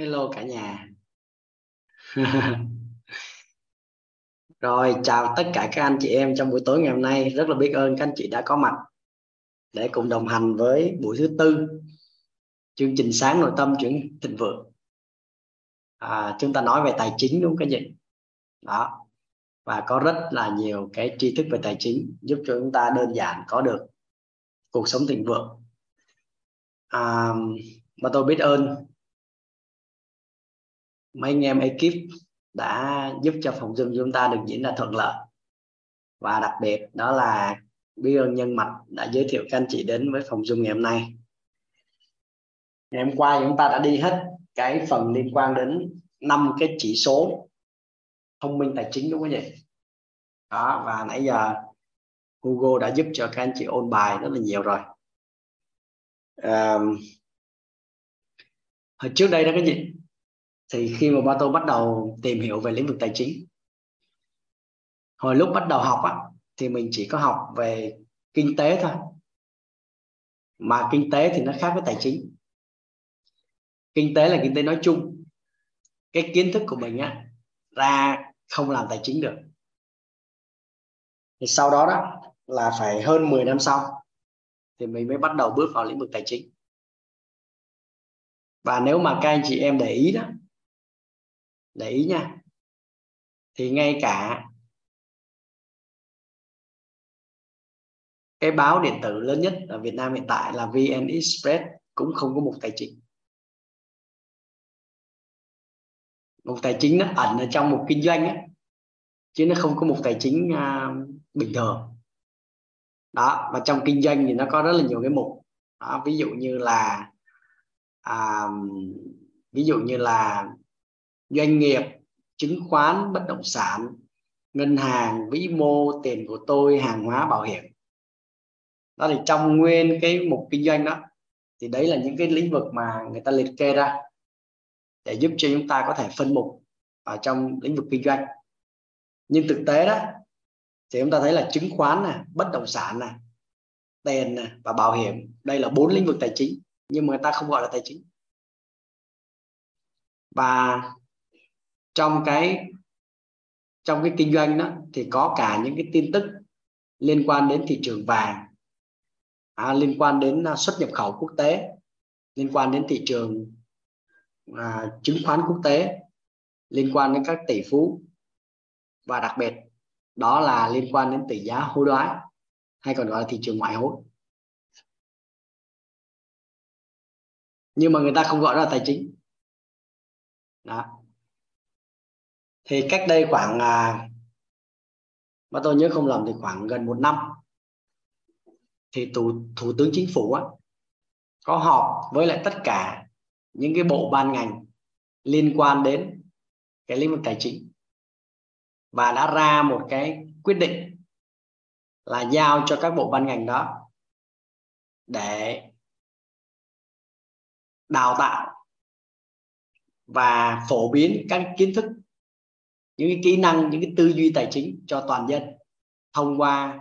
Hello cả nhà. Rồi, chào tất cả các anh chị em trong buổi tối ngày hôm nay. Rất là biết ơn các anh chị đã có mặt để cùng đồng hành với buổi thứ tư chương trình Sáng Nội Tâm Chuyển Thịnh Vượng. Chúng ta nói về tài chính, đúng không các chị? Đó. Và có rất là nhiều cái tri thức về tài chính giúp cho chúng ta đơn giản có được cuộc sống thịnh vượng. Và tôi biết ơn mấy anh em ekip đã giúp cho phòng Zoom chúng ta được diễn ra thuận lợi, và đặc biệt đó là biết ơn Nhân Mạch đã giới thiệu các anh chị đến với phòng Zoom ngày hôm nay. Ngày hôm qua chúng ta đã đi hết cái phần liên quan đến 5 cái chỉ số thông minh tài chính, đúng không vậy? Đó, và nãy giờ Google đã giúp cho các anh chị ôn bài rất là nhiều rồi. Hồi trước đây đó các chị, thì khi mà tôi bắt đầu tìm hiểu về lĩnh vực tài chính, hồi lúc bắt đầu học á, thì mình chỉ có học về kinh tế thôi. Mà kinh tế thì nó khác với tài chính. Kinh tế là kinh tế nói chung. Cái kiến thức của mình á, ra không làm tài chính được. Thì sau đó đó là phải hơn 10 năm sau thì mình mới bắt đầu bước vào lĩnh vực tài chính. Và nếu mà các anh chị em để ý đó, để ý nha, thì ngay cả cái báo điện tử lớn nhất ở Việt Nam hiện tại là VN Express cũng không có mục tài chính. Mục tài chính nó ẩn ở trong mục kinh doanh ấy, chứ nó không có mục tài chính bình thường. Đó, và trong kinh doanh thì nó có rất là nhiều cái mục. Đó, ví dụ như là doanh nghiệp, chứng khoán, bất động sản, ngân hàng, vĩ mô, tiền của tôi, hàng hóa, bảo hiểm. Đó thì trong nguyên cái mục kinh doanh đó, thì đấy là những cái lĩnh vực mà người ta liệt kê ra để giúp cho chúng ta có thể phân mục ở trong lĩnh vực kinh doanh. Nhưng thực tế đó thì chúng ta thấy là chứng khoán này, bất động sản này, tiền này, và bảo hiểm, đây là 4 lĩnh vực tài chính, nhưng mà người ta không gọi là tài chính. Và trong cái kinh doanh đó thì có cả những cái tin tức liên quan đến thị trường vàng, liên quan đến xuất nhập khẩu quốc tế, liên quan đến thị trường chứng khoán quốc tế, liên quan đến các tỷ phú, và đặc biệt đó là liên quan đến tỷ giá hối đoái, hay còn gọi là thị trường ngoại hối. Nhưng mà người ta không gọi đó là tài chính. Đó. Thì cách đây khoảng, mà tôi nhớ không lầm thì khoảng gần 1 năm, thì Thủ tướng Chính phủ á, có họp với lại tất cả những cái bộ ban ngành liên quan đến cái lĩnh vực tài chính, và đã ra một cái quyết định là giao cho các bộ ban ngành đó để đào tạo và phổ biến các kiến thức, những cái kỹ năng, những cái tư duy tài chính cho toàn dân thông qua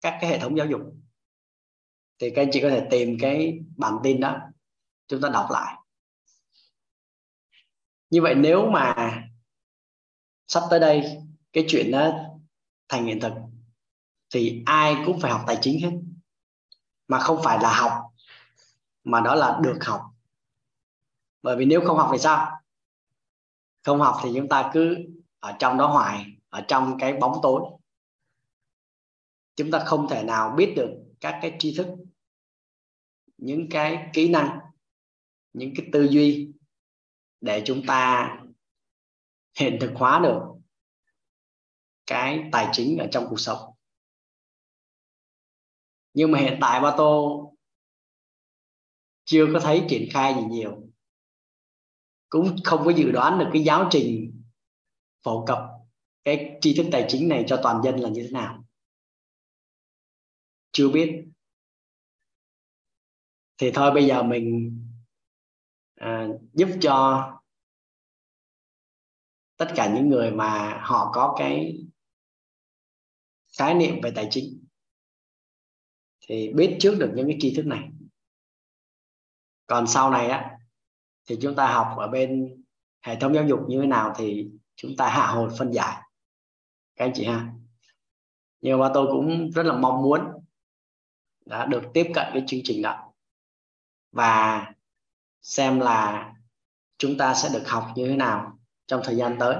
các cái hệ thống giáo dục. Thì các anh chị có thể tìm cái bản tin đó, chúng ta đọc lại. Như vậy nếu mà sắp tới đây cái chuyện đó thành hiện thực thì ai cũng phải học tài chính hết. Mà không phải là học, mà đó là được học. Bởi vì nếu không học thì sao? Không học thì chúng ta cứ ở trong đó hoài, ở trong cái bóng tối. Chúng ta không thể nào biết được các cái tri thức, những cái kỹ năng, những cái tư duy để chúng ta hiện thực hóa được cái tài chính ở trong cuộc sống. Nhưng mà hiện tại Ba Tô chưa có thấy triển khai gì nhiều, cũng không có dự đoán được cái giáo trình phổ cập cái tri thức tài chính này cho toàn dân là như thế nào, chưa biết. Thì thôi bây giờ mình giúp cho tất cả những người mà họ có cái khái niệm về tài chính thì biết trước được những cái tri thức này. Còn sau này á, thì chúng ta học ở bên hệ thống giáo dục như thế nào thì chúng ta hạ hồi phân giải các anh chị ha. Nhưng mà tôi cũng rất là mong muốn đã được tiếp cận cái chương trình đó và xem là chúng ta sẽ được học như thế nào trong thời gian tới.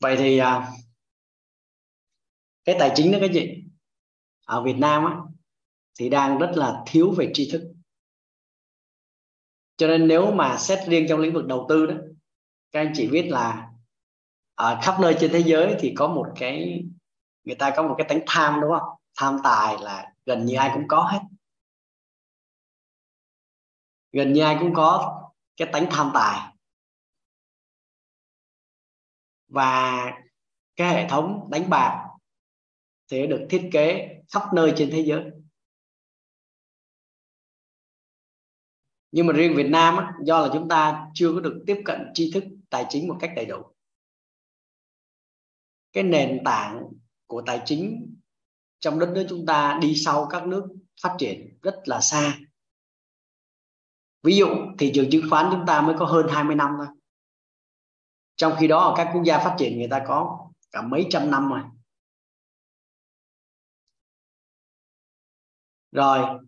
Vậy thì cái tài chính đó các chị, ở Việt Nam á, thì đang rất là thiếu về tri thức. Cho nên nếu mà xét riêng trong lĩnh vực đầu tư đó, các anh chị biết là ở khắp nơi trên thế giới thì có một cái, người ta có một cái tánh tham, đúng không? Tham tài là gần như ai cũng có hết. Gần như ai cũng có cái tánh tham tài. Và cái hệ thống đánh bạc thì được thiết kế khắp nơi trên thế giới. Nhưng mà riêng Việt Nam á, do là chúng ta chưa có được tiếp cận tri thức tài chính một cách đầy đủ. Cái nền tảng của tài chính trong đất nước chúng ta đi sau các nước phát triển rất là xa. Ví dụ thị trường chứng khoán chúng ta mới có hơn 20 năm thôi. Trong khi đó ở các quốc gia phát triển người ta có cả mấy trăm năm rồi. Rồi,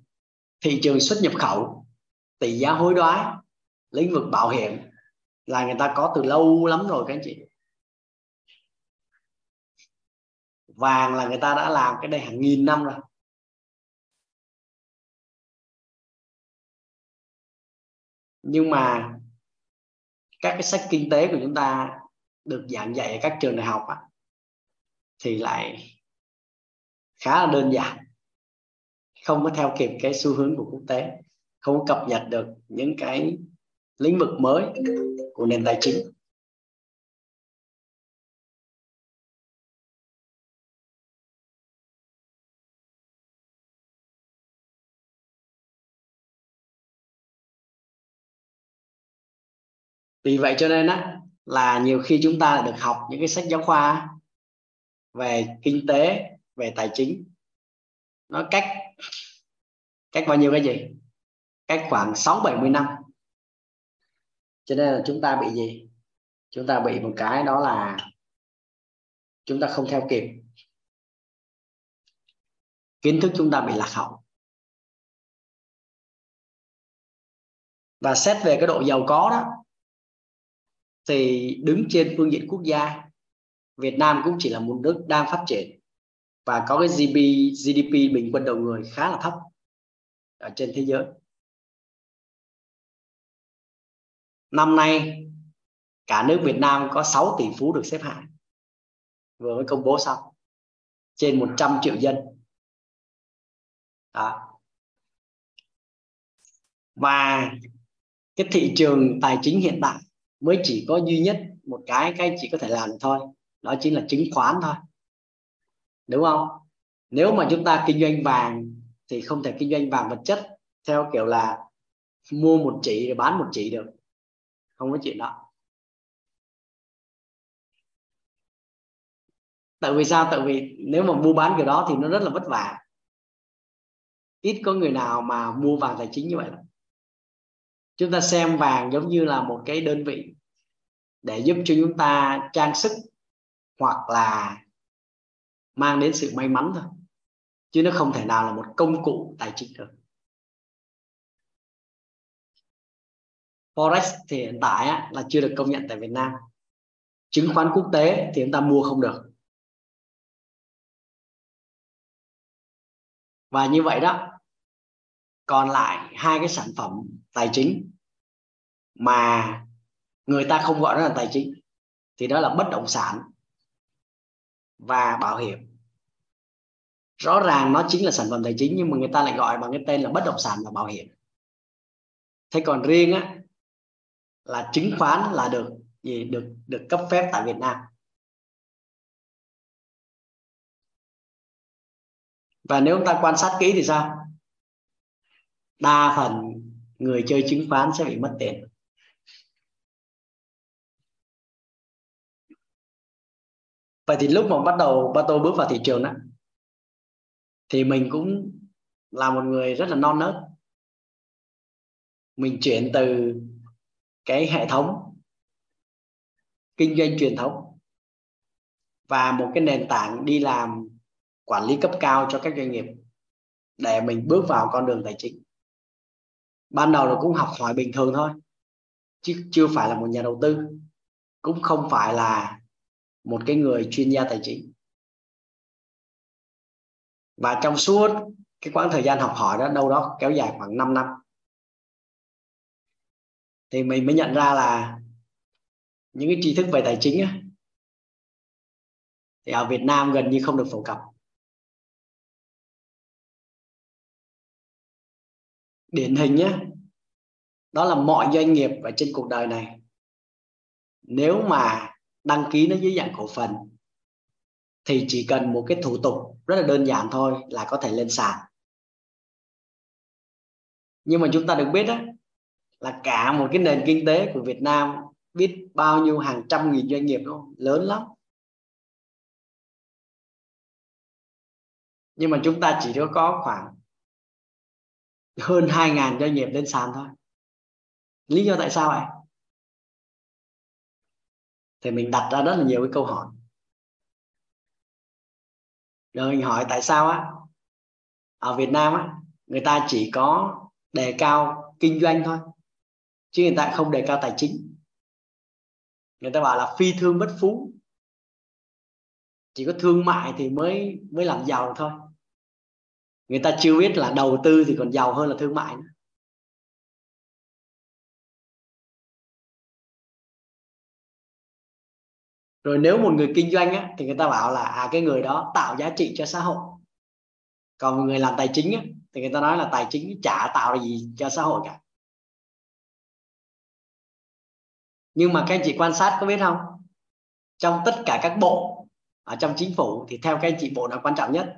thị trường xuất nhập khẩu, tỷ giá hối đoái, lĩnh vực bảo hiểm là người ta có từ lâu lắm rồi các anh chị. Vàng là người ta đã làm cái đây hàng nghìn năm rồi. Nhưng mà các cái sách kinh tế của chúng ta được giảng dạy ở các trường đại học á, thì lại khá là đơn giản, không có theo kịp cái xu hướng của quốc tế, không cập nhật được những cái lĩnh vực mới của nền tài chính. Vì vậy cho nên á, là nhiều khi chúng ta được học những cái sách giáo khoa về kinh tế, về tài chính, nó cách bao nhiêu cái gì? Cách khoảng 60-70 năm. Cho nên là chúng ta bị gì? Chúng ta bị một cái đó là chúng ta không theo kịp. Kiến thức chúng ta bị lạc hậu. Và xét về cái độ giàu có đó, thì đứng trên phương diện quốc gia, Việt Nam cũng chỉ là một nước đang phát triển và có cái GDP bình quân đầu người khá là thấp ở trên thế giới. Năm nay cả nước Việt Nam có 6 tỷ phú được xếp hạng, vừa mới công bố xong, trên 100 triệu dân đó. Và cái thị trường tài chính hiện tại mới chỉ có duy nhất một cái chỉ có thể làm thôi, đó chính là chứng khoán thôi, đúng không? Nếu mà chúng ta kinh doanh vàng thì không thể kinh doanh vàng vật chất theo kiểu là mua 1 chỉ rồi bán 1 chỉ được, không có chuyện đó. Tại vì sao? Tại vì nếu mà mua bán kiểu đó thì nó rất là vất vả. Ít có người nào mà mua vàng tài chính như vậy lắm. Chúng ta xem vàng giống như là một cái đơn vị để giúp cho chúng ta trang sức hoặc là mang đến sự may mắn thôi. Chứ nó không thể nào là một công cụ tài chính được. Forex thì hiện tại là chưa được công nhận tại Việt Nam. Chứng khoán quốc tế thì chúng ta mua không được. Và như vậy đó, còn lại 2 cái sản phẩm tài chính mà người ta không gọi nó là tài chính thì đó là bất động sản và bảo hiểm. Rõ ràng nó chính là sản phẩm tài chính nhưng mà người ta lại gọi bằng cái tên là bất động sản và bảo hiểm. Thế còn riêng á, là chứng khoán là được cấp phép tại Việt Nam. Và nếu chúng ta quan sát kỹ thì sao? Đa phần người chơi chứng khoán sẽ bị mất tiền. Vậy thì lúc mà bắt đầu tôi bước vào thị trường đó, thì mình cũng là một người rất là non nớt, mình chuyển từ cái hệ thống kinh doanh truyền thống và một cái nền tảng đi làm quản lý cấp cao cho các doanh nghiệp để mình bước vào con đường tài chính. Ban đầu là cũng học hỏi bình thường thôi, chứ chưa phải là một nhà đầu tư, cũng không phải là một cái người chuyên gia tài chính. Và trong suốt cái quãng thời gian học hỏi đó, đâu đó kéo dài khoảng 5 năm thì mình mới nhận ra là những cái tri thức về tài chính á, thì ở Việt Nam gần như không được phổ cập. Điển hình nhé, đó là mọi doanh nghiệp ở trên cuộc đời này, nếu mà đăng ký nó dưới dạng cổ phần thì chỉ cần một cái thủ tục rất là đơn giản thôi là có thể lên sàn. Nhưng mà chúng ta được biết đó, là cả một cái nền kinh tế của Việt Nam biết bao nhiêu hàng trăm nghìn doanh nghiệp đó, lớn lắm. Nhưng mà chúng ta chỉ có khoảng hơn 2.000 doanh nghiệp lên sàn thôi. Lý do tại sao vậy? Thì mình đặt ra rất là nhiều cái câu hỏi. Rồi mình hỏi tại sao á, ở Việt Nam á, người ta chỉ có đề cao kinh doanh thôi, chứ người ta không đề cao tài chính. Người ta bảo là phi thương bất phú, chỉ có thương mại thì mới làm giàu thôi. Người ta chưa biết là đầu tư thì còn giàu hơn là thương mại nữa. Rồi nếu một người kinh doanh á, thì người ta bảo là cái người đó tạo giá trị cho xã hội. Còn một người làm tài chính á, thì người ta nói là tài chính chả tạo gì cho xã hội cả. Nhưng mà các anh chị quan sát có biết không? Trong tất cả các bộ ở trong chính phủ thì theo các anh chị bộ nào quan trọng nhất?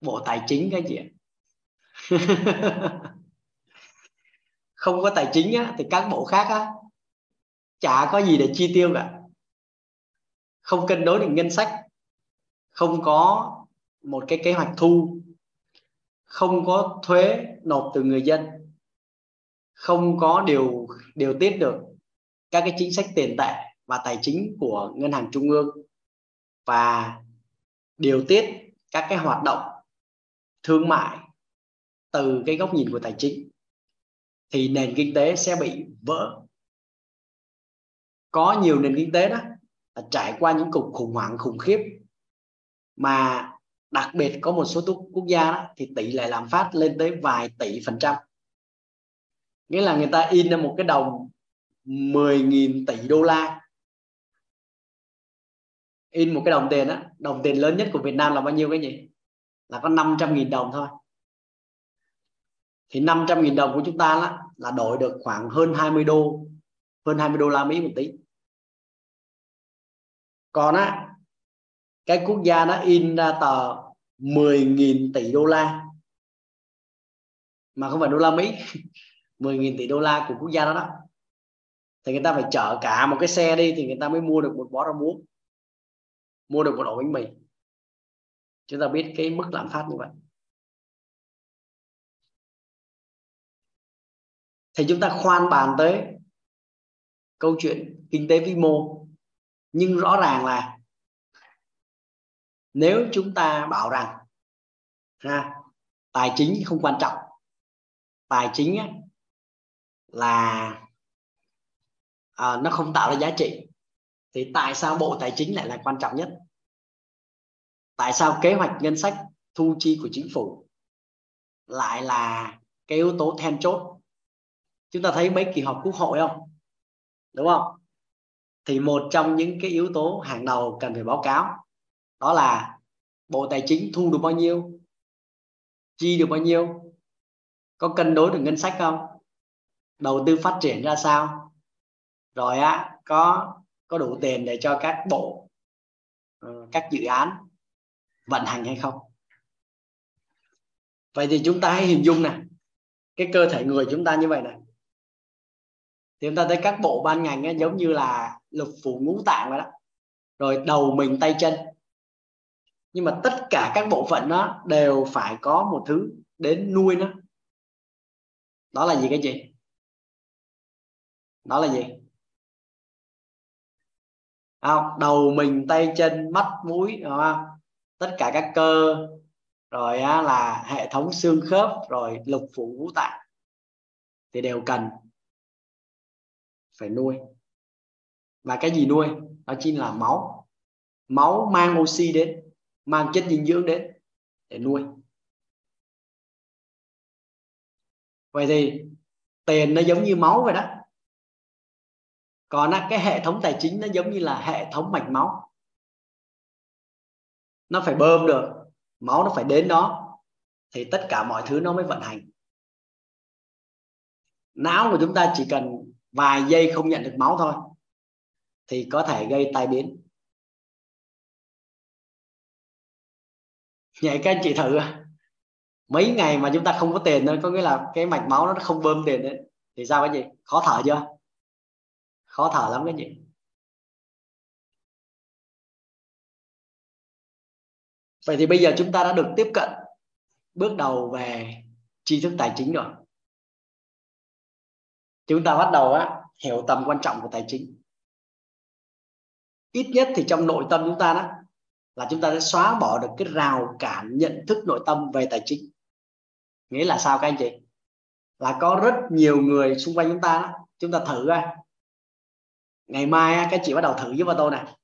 Bộ tài chính các anh chị ạ. Không có tài chính á, thì các bộ khác á, chả có gì để chi tiêu cả. Không cân đối được ngân sách, không có một cái kế hoạch thu, không có thuế nộp từ người dân, không có điều tiết được các cái chính sách tiền tệ và tài chính của ngân hàng trung ương, và điều tiết các cái hoạt động thương mại từ cái góc nhìn của tài chính, thì nền kinh tế sẽ bị vỡ. Có nhiều nền kinh tế đó là trải qua những cuộc khủng hoảng khủng khiếp, mà đặc biệt có một số quốc gia đó, thì tỷ lệ lạm phát lên tới vài tỷ %. Nghĩa là người ta in ra một cái đồng 10.000 tỷ đô la. In một cái đồng tiền á, đồng tiền lớn nhất của Việt Nam là bao nhiêu cái gì? Là có 500.000 đồng thôi. Thì 500.000 đồng của chúng ta đó, là đổi được khoảng hơn 20 đô la Mỹ một tí. Còn á, cái quốc gia nó in ra tờ 10.000 tỷ đô la, mà không phải đô la Mỹ, 10.000 tỷ đô la của quốc gia đó, thì người ta phải chở cả một cái xe đi thì người ta mới mua được một bó rau muống, mua được một ổ bánh mì. Chúng ta biết cái mức lạm phát như vậy. Thì chúng ta khoan bàn tới câu chuyện kinh tế vĩ mô, nhưng rõ ràng là nếu chúng ta bảo rằng tài chính không quan trọng, tài chính á, là nó không tạo ra giá trị, thì tại sao bộ tài chính lại là quan trọng nhất? Tại sao kế hoạch ngân sách thu chi của chính phủ lại là cái yếu tố then chốt? Chúng ta thấy mấy kỳ họp quốc hội không? Đúng không? Thì một trong những cái yếu tố hàng đầu cần phải báo cáo đó là bộ tài chính thu được bao nhiêu, chi được bao nhiêu, có cân đối được ngân sách không, đầu tư phát triển ra sao, rồi á, có đủ tiền để cho các bộ, các dự án vận hành hay không. Vậy thì chúng ta hãy hình dung nè, cái cơ thể người chúng ta như vậy nè, thì chúng ta thấy các bộ ban ngành ấy, giống như là lục phủ ngũ tạng vậy đó, rồi đầu mình tay chân. Nhưng mà tất cả các bộ phận nó đều phải có một thứ đến nuôi nó. Đó là gì các chị? Đó là gì? Đầu mình, tay chân, mắt, mũi, đúng không? Tất cả các cơ, rồi là hệ thống xương khớp, rồi lục phủ ngũ tạng thì đều cần phải nuôi. Và cái gì nuôi? Đó chính là máu. Máu mang oxy đến, mang chất dinh dưỡng đến để nuôi. Vậy thì tiền nó giống như máu vậy đó. Còn cái hệ thống tài chính nó giống như là hệ thống mạch máu. Nó phải bơm được, máu nó phải đến đó thì tất cả mọi thứ nó mới vận hành. Não của chúng ta chỉ cần vài giây không nhận được máu thôi thì có thể gây tai biến. Vậy các anh chị thử mấy ngày mà chúng ta không có tiền thôi, có nghĩa là cái mạch máu nó không bơm tiền đấy, thì sao cái gì? Khó thở chưa? Khó thở lắm cái gì. Vậy thì bây giờ chúng ta đã được tiếp cận bước đầu về tri thức tài chính rồi. Chúng ta bắt đầu hiểu tầm quan trọng của tài chính. Ít nhất thì trong nội tâm chúng ta đó là chúng ta đã xóa bỏ được cái rào cản nhận thức nội tâm về tài chính. Nghĩa là sao các anh chị? Là có rất nhiều người xung quanh chúng ta đó, chúng ta thử ra. Ngày mai các chị bắt đầu thử giúp vào tôi nè.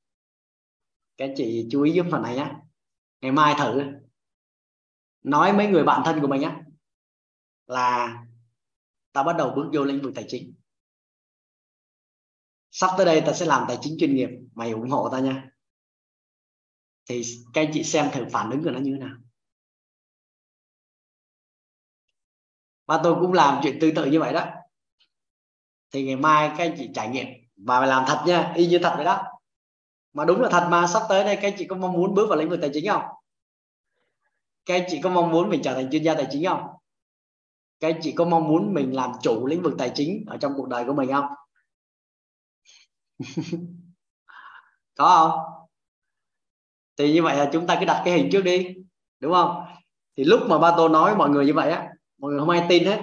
Các chị chú ý giúp phần này nhé. Ngày mai thử nói mấy người bạn thân của mình là ta bắt đầu bước vô lĩnh vực tài chính. Sắp tới đây ta sẽ làm tài chính chuyên nghiệp, mày ủng hộ ta nha. Thì các anh chị xem thử phản ứng của nó như thế nào. Và tôi cũng làm chuyện tương tự như vậy đó. Thì ngày mai các anh chị trải nghiệm và làm thật nha, y như thật vậy đó. Mà đúng là thật mà, sắp tới đây các anh chị có mong muốn bước vào lĩnh vực tài chính không? Các anh chị có mong muốn mình trở thành chuyên gia tài chính không? Các anh chị có mong muốn mình làm chủ lĩnh vực tài chính ở trong cuộc đời của mình không? Có không? Thì như vậy là chúng ta cứ đặt cái hình trước đi, đúng không? Thì lúc mà ba Tô nói mọi người như vậy mọi người không ai tin hết.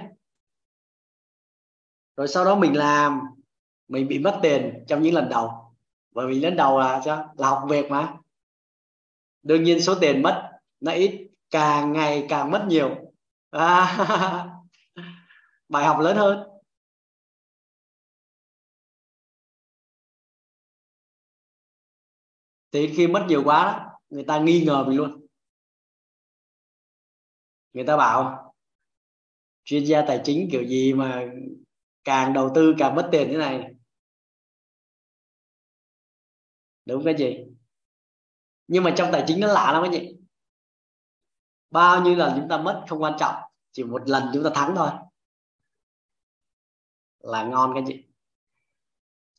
Rồi sau đó mình làm, mình bị mất tiền trong những lần đầu. Bởi vì lần đầu là sao? Là học việc mà. Đương nhiên số tiền mất nó ít, càng ngày càng mất nhiều. Bài học lớn hơn. Thì khi mất nhiều quá đó, người ta nghi ngờ mình luôn. Người ta bảo chuyên gia tài chính kiểu gì mà càng đầu tư càng mất tiền thế này. Đúng cái gì? Nhưng mà trong tài chính nó lạ lắm cái gì. Bao nhiêu lần chúng ta mất không quan trọng, chỉ một lần chúng ta thắng thôi là ngon cái gì.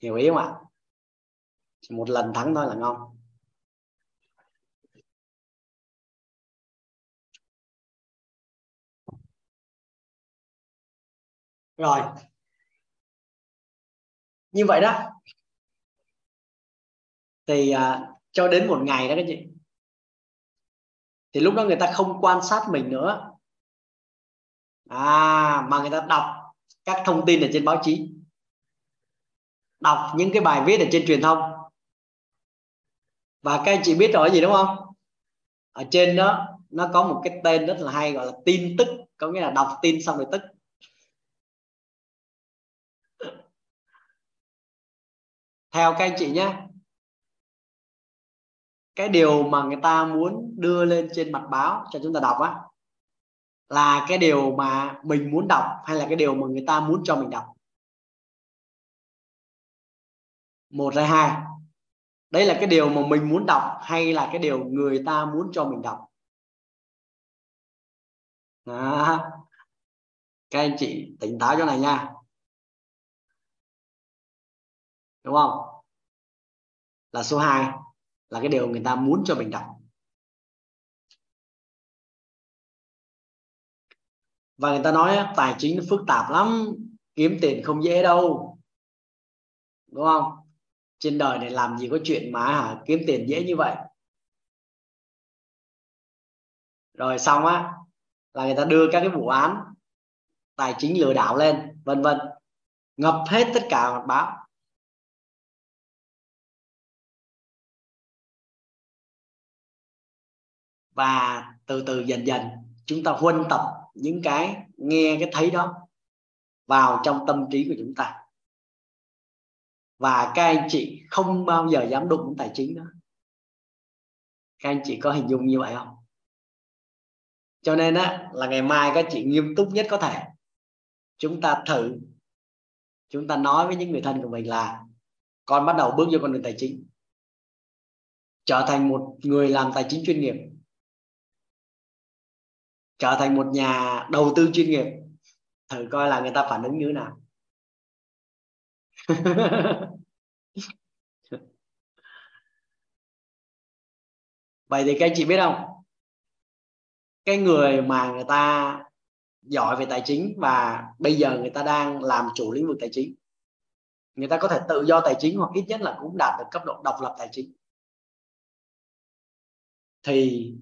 Hiểu ý không ạ? Chỉ một lần thắng thôi là ngon. Rồi. Như vậy đó. Thì cho đến một ngày đó các chị, thì lúc đó người ta không quan sát mình nữa, mà người ta đọc các thông tin ở trên báo chí, đọc những cái bài viết ở trên truyền thông. Và các anh chị biết rồi gì đúng không? Ở trên đó nó có một cái tên rất là hay gọi là tin tức, có nghĩa là đọc tin xong rồi tức. Theo các anh chị nhé, cái điều mà người ta muốn đưa lên trên mặt báo cho chúng ta đọc là cái điều mà mình muốn đọc hay là cái điều mà người ta muốn cho mình đọc? Một hay hai? Đây là cái điều mà mình muốn đọc hay là cái điều người ta muốn cho mình đọc? Các anh chị tỉnh táo chỗ này nha, đúng không? Là số 2 là cái điều người ta muốn cho mình đọc. Và người ta nói tài chính nó phức tạp lắm, kiếm tiền không dễ đâu, đúng không? Trên đời này làm gì có chuyện mà kiếm tiền dễ như vậy. Rồi xong là người ta đưa các cái vụ án tài chính lừa đảo lên, vân vân, ngập hết tất cả mặt báo. Và từ từ dần dần chúng ta huân tập những cái nghe cái thấy đó vào trong tâm trí của chúng ta. Và các anh chị không bao giờ dám đụng đến tài chính đó. Các anh chị có hình dung như vậy không? Cho nên á, là ngày mai các chị nghiêm túc nhất có thể. Chúng ta thử, chúng ta nói với những người thân của mình là con bắt đầu bước vô con đường tài chính, trở thành một người làm tài chính chuyên nghiệp, trở thành một nhà đầu tư chuyên nghiệp. Thử coi là người ta phản ứng như thế nào. Vậy thì các anh chị biết không, cái người mà người ta giỏi về tài chính và bây giờ người ta đang làm chủ lĩnh vực tài chính, người ta có thể tự do tài chính hoặc ít nhất là cũng đạt được cấp độ độc lập tài chính, thì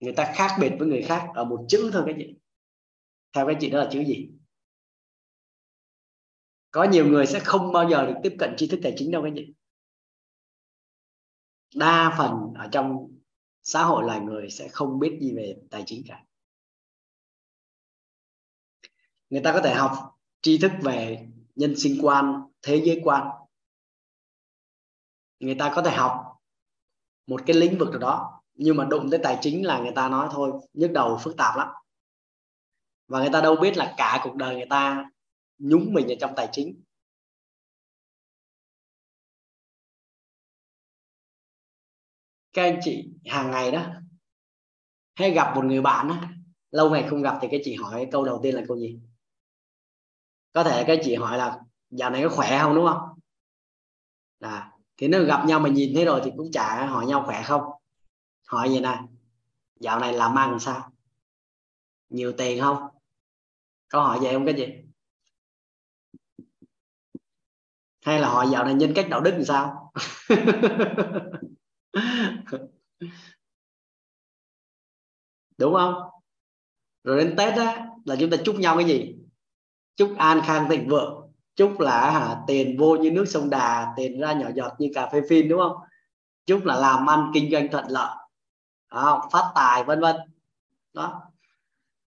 người ta khác biệt với người khác ở một chữ thôi các chị. Theo các chị đó là chữ gì? Có nhiều người sẽ không bao giờ được tiếp cận tri thức tài chính đâu các chị. Đa phần ở trong xã hội là người sẽ không biết gì về tài chính cả. Người ta có thể học tri thức về nhân sinh quan, thế giới quan. Người ta có thể học một cái lĩnh vực nào đó, nhưng mà đụng tới tài chính là người ta nói thôi, nhức đầu phức tạp lắm. Và người ta đâu biết là cả cuộc đời người ta nhúng mình ở trong tài chính. Các anh chị hàng ngày đó hay gặp một người bạn đó, lâu ngày không gặp thì các chị hỏi câu đầu tiên là câu gì? Có thể các chị hỏi là dạo này có khỏe không, đúng không? À, thì nếu gặp nhau mà nhìn thấy rồi thì cũng chả hỏi nhau khỏe không. Hỏi vậy nè, dạo này làm ăn sao? Nhiều tiền không? Có hỏi vậy không các chị? Hay là hỏi dạo này nhân cách đạo đức làm sao? Đúng không? Rồi đến Tết á, là chúng ta chúc nhau cái gì? Chúc an khang thịnh vượng, chúc là tiền vô như nước sông Đà, tiền ra nhỏ giọt như cà phê phin, đúng không? Chúc là làm ăn kinh doanh thuận lợi, phát tài, vân vân đó.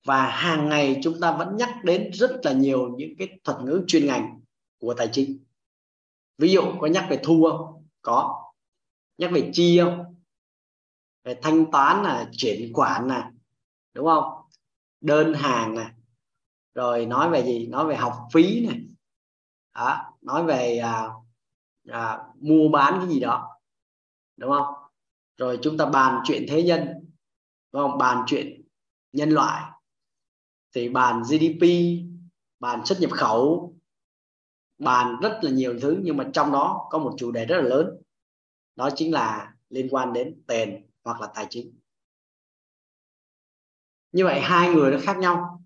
Và hàng ngày chúng ta vẫn nhắc đến rất là nhiều những cái thuật ngữ chuyên ngành của tài chính. Ví dụ có nhắc về thu không? Có. Nhắc về chi không? Về thanh toán là chuyển khoản nè, đúng không? Đơn hàng nè. Rồi nói về gì? Nói về học phí này. Đó, nói về mua bán cái gì đó, đúng không? Rồi chúng ta bàn chuyện thế nhân, đúng không? Bàn chuyện nhân loại thì bàn GDP, bàn xuất nhập khẩu, bàn rất là nhiều thứ. Nhưng mà trong đó có một chủ đề rất là lớn, đó chính là liên quan đến tiền hoặc là tài chính. Như vậy hai người nó khác nhau,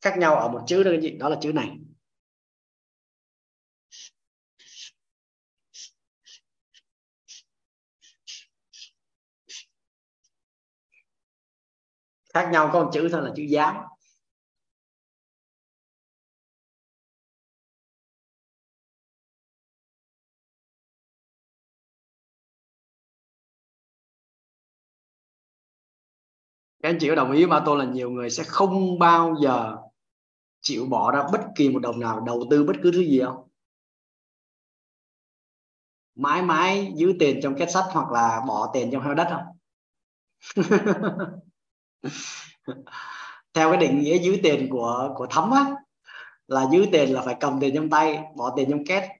khác nhau ở một chữ đó các chị, đó là chữ này. Khác nhau có một chữ thôi là chữ giá. Các anh chị có đồng ý với tôi là nhiều người sẽ không bao giờ chịu bỏ ra bất kỳ một đồng nào đầu tư bất cứ thứ gì không? Mãi mãi giữ tiền trong két sắt hoặc là bỏ tiền trong heo đất không? Theo cái định nghĩa giữ tiền của Thấm á, là giữ tiền là phải cầm tiền trong tay, bỏ tiền trong két.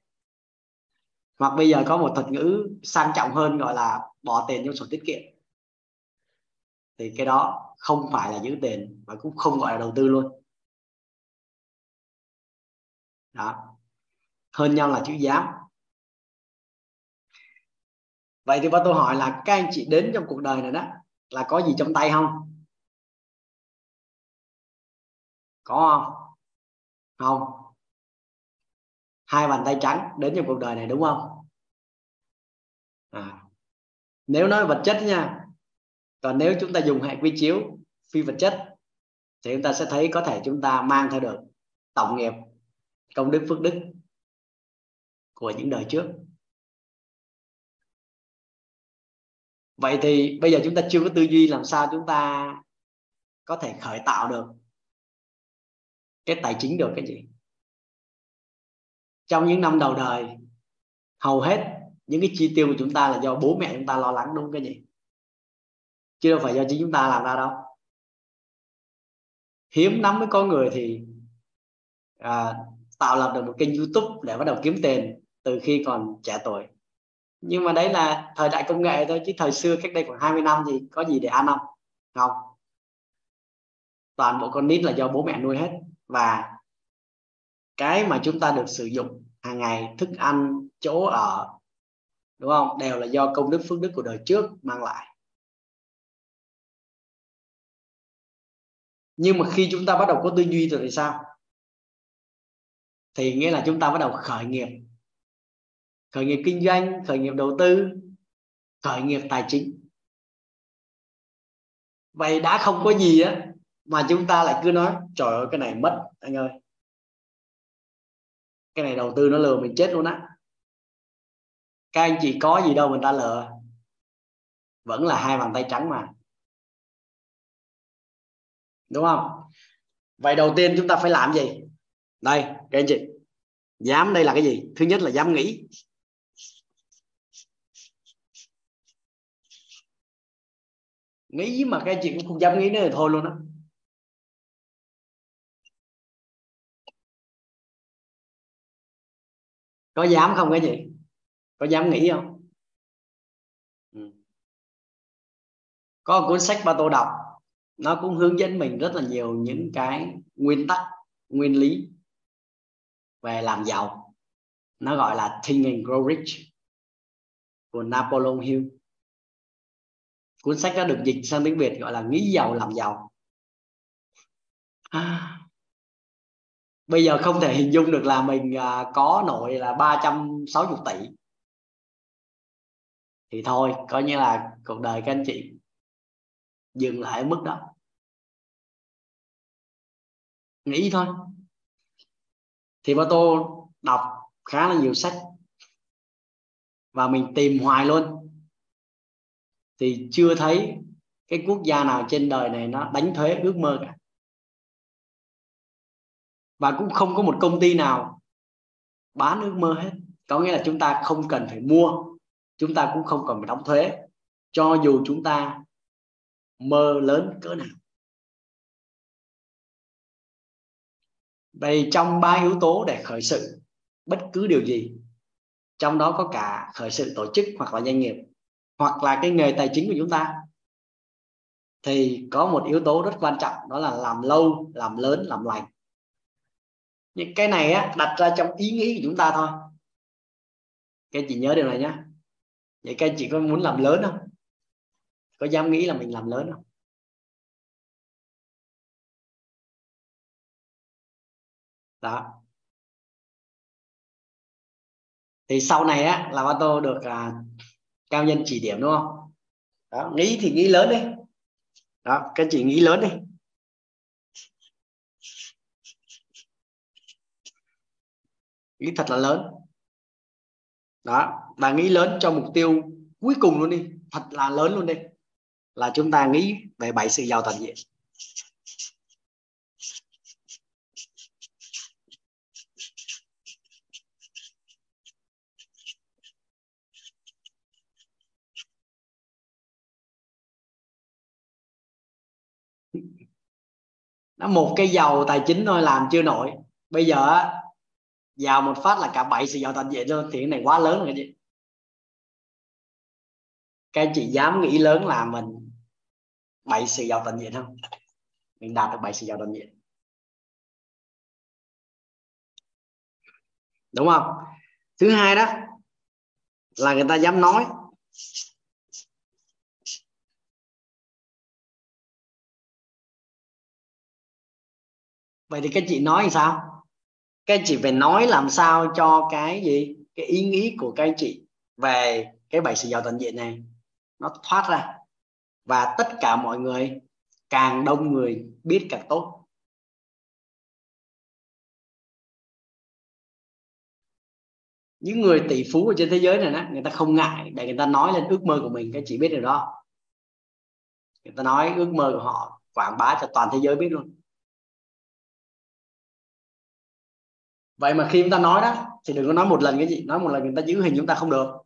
Hoặc bây giờ có một thuật ngữ sang trọng hơn gọi là bỏ tiền trong sổ tiết kiệm. Thì cái đó không phải là giữ tiền và cũng không gọi là đầu tư luôn. Đó. Hơn nhau là chữ giá. Vậy thì tôi hỏi là các anh chị đến trong cuộc đời này đó là có gì trong tay không? Có không? Không. Hai bàn tay trắng đến trong cuộc đời này đúng không? À. Nếu nói vật chất nha, còn nếu chúng ta dùng hệ quy chiếu phi vật chất thì chúng ta sẽ thấy có thể chúng ta mang theo được tổng nghiệp, công đức, phước đức của những đời trước. Vậy thì bây giờ chúng ta chưa có tư duy, làm sao chúng ta có thể khởi tạo được cái tài chính được cái gì? Trong những năm đầu đời, hầu hết những cái chi tiêu của chúng ta là do bố mẹ chúng ta lo lắng, đúng cái gì? Chứ đâu phải do chính chúng ta làm ra đâu. Hiếm lắm mới có người thì tạo lập được một kênh YouTube để bắt đầu kiếm tiền từ khi còn trẻ tuổi. Nhưng mà đấy là thời đại công nghệ thôi, chứ thời xưa cách đây khoảng 20 năm thì có gì để ăn không? Không. Toàn bộ con nít là do bố mẹ nuôi hết. Và cái mà chúng ta được sử dụng hàng ngày, thức ăn, chỗ ở, đúng không, đều là do công đức phước đức của đời trước mang lại. Nhưng mà khi chúng ta bắt đầu có tư duy rồi thì sao? Thì nghĩa là chúng ta bắt đầu khởi nghiệp. Khởi nghiệp kinh doanh, khởi nghiệp đầu tư, khởi nghiệp tài chính. Vậy đã không có gì á mà chúng ta lại cứ nói trời ơi cái này mất anh ơi, cái này đầu tư nó lừa mình chết luôn á. Các anh chị có gì đâu mình ta lừa, vẫn là hai bàn tay trắng mà, đúng không? Vậy đầu tiên chúng ta phải làm gì? Đây các anh chị, dám đây là cái gì? Thứ nhất là dám nghĩ. Nghĩ mà các anh chị cũng không dám nghĩ nữa thì thôi luôn á. Có dám không các anh chị? Có dám nghĩ không? Có một cuốn sách ba tô đọc, nó cũng hướng dẫn mình rất là nhiều những cái nguyên tắc, nguyên lý về làm giàu. Nó gọi là Think and Grow Rich của Napoleon Hill. Cuốn sách đã được dịch sang tiếng Việt gọi là Nghĩ giàu làm giàu. Bây giờ không thể hình dung được là mình có nội là 360 tỷ thì thôi, coi như là cuộc đời các anh chị dừng lại ở mức đó. Nghĩ thôi. Thì bà Tô đọc khá là nhiều sách và mình tìm hoài luôn thì chưa thấy cái quốc gia nào trên đời này nó đánh thuế ước mơ cả. Và cũng không có một công ty nào bán ước mơ hết. Có nghĩa là chúng ta không cần phải mua, chúng ta cũng không cần phải đóng thuế, cho dù chúng ta mơ lớn cỡ nào. Đây, trong 3 yếu tố để khởi sự bất cứ điều gì, trong đó có cả khởi sự tổ chức hoặc là doanh nghiệp, hoặc là cái nghề tài chính của chúng ta, thì có một yếu tố rất quan trọng, đó là làm lâu, làm lớn, làm lành. Những cái này á, đặt ra trong ý nghĩ của chúng ta thôi. Các anh chị nhớ điều này nhé. Vậy các anh chị có muốn làm lớn không? Có dám nghĩ là mình làm lớn không? Đó. Thì sau này á, là Ba Tô được cao nhân chỉ điểm, đúng không? Đó, nghĩ thì nghĩ lớn đi. Đó, các anh chị nghĩ lớn đi. Nghĩ thật là lớn. Đó, và nghĩ lớn cho mục tiêu cuối cùng luôn đi, thật là lớn luôn đi. Là chúng ta nghĩ về 7 sự giàu toàn diện. Đó, một cái giàu tài chính thôi làm chưa nổi. Bây giờ giàu một phát là cả 7 sự giàu toàn diện thôi, thì cái này quá lớn rồi. Các anh chị dám nghĩ lớn là mình 7 sự giàu toàn diện không? Mình đạt được 7 sự giàu toàn diện, đúng không? Thứ hai đó là người ta dám nói. Vậy thì các chị nói làm sao? Các anh chị phải nói làm sao cho cái gì? Cái ý nghĩ của các anh chị về cái 7 sự giàu toàn diện này nó thoát ra, và tất cả mọi người càng đông người biết càng tốt. Những người tỷ phú ở trên thế giới này đó, người ta không ngại để người ta nói lên ước mơ của mình, các chị biết điều đó. Người ta nói ước mơ của họ quảng bá cho toàn thế giới biết luôn. Vậy mà khi chúng ta nói đó thì đừng có nói một lần cái gì, nói một lần người ta giữ hình chúng ta không được.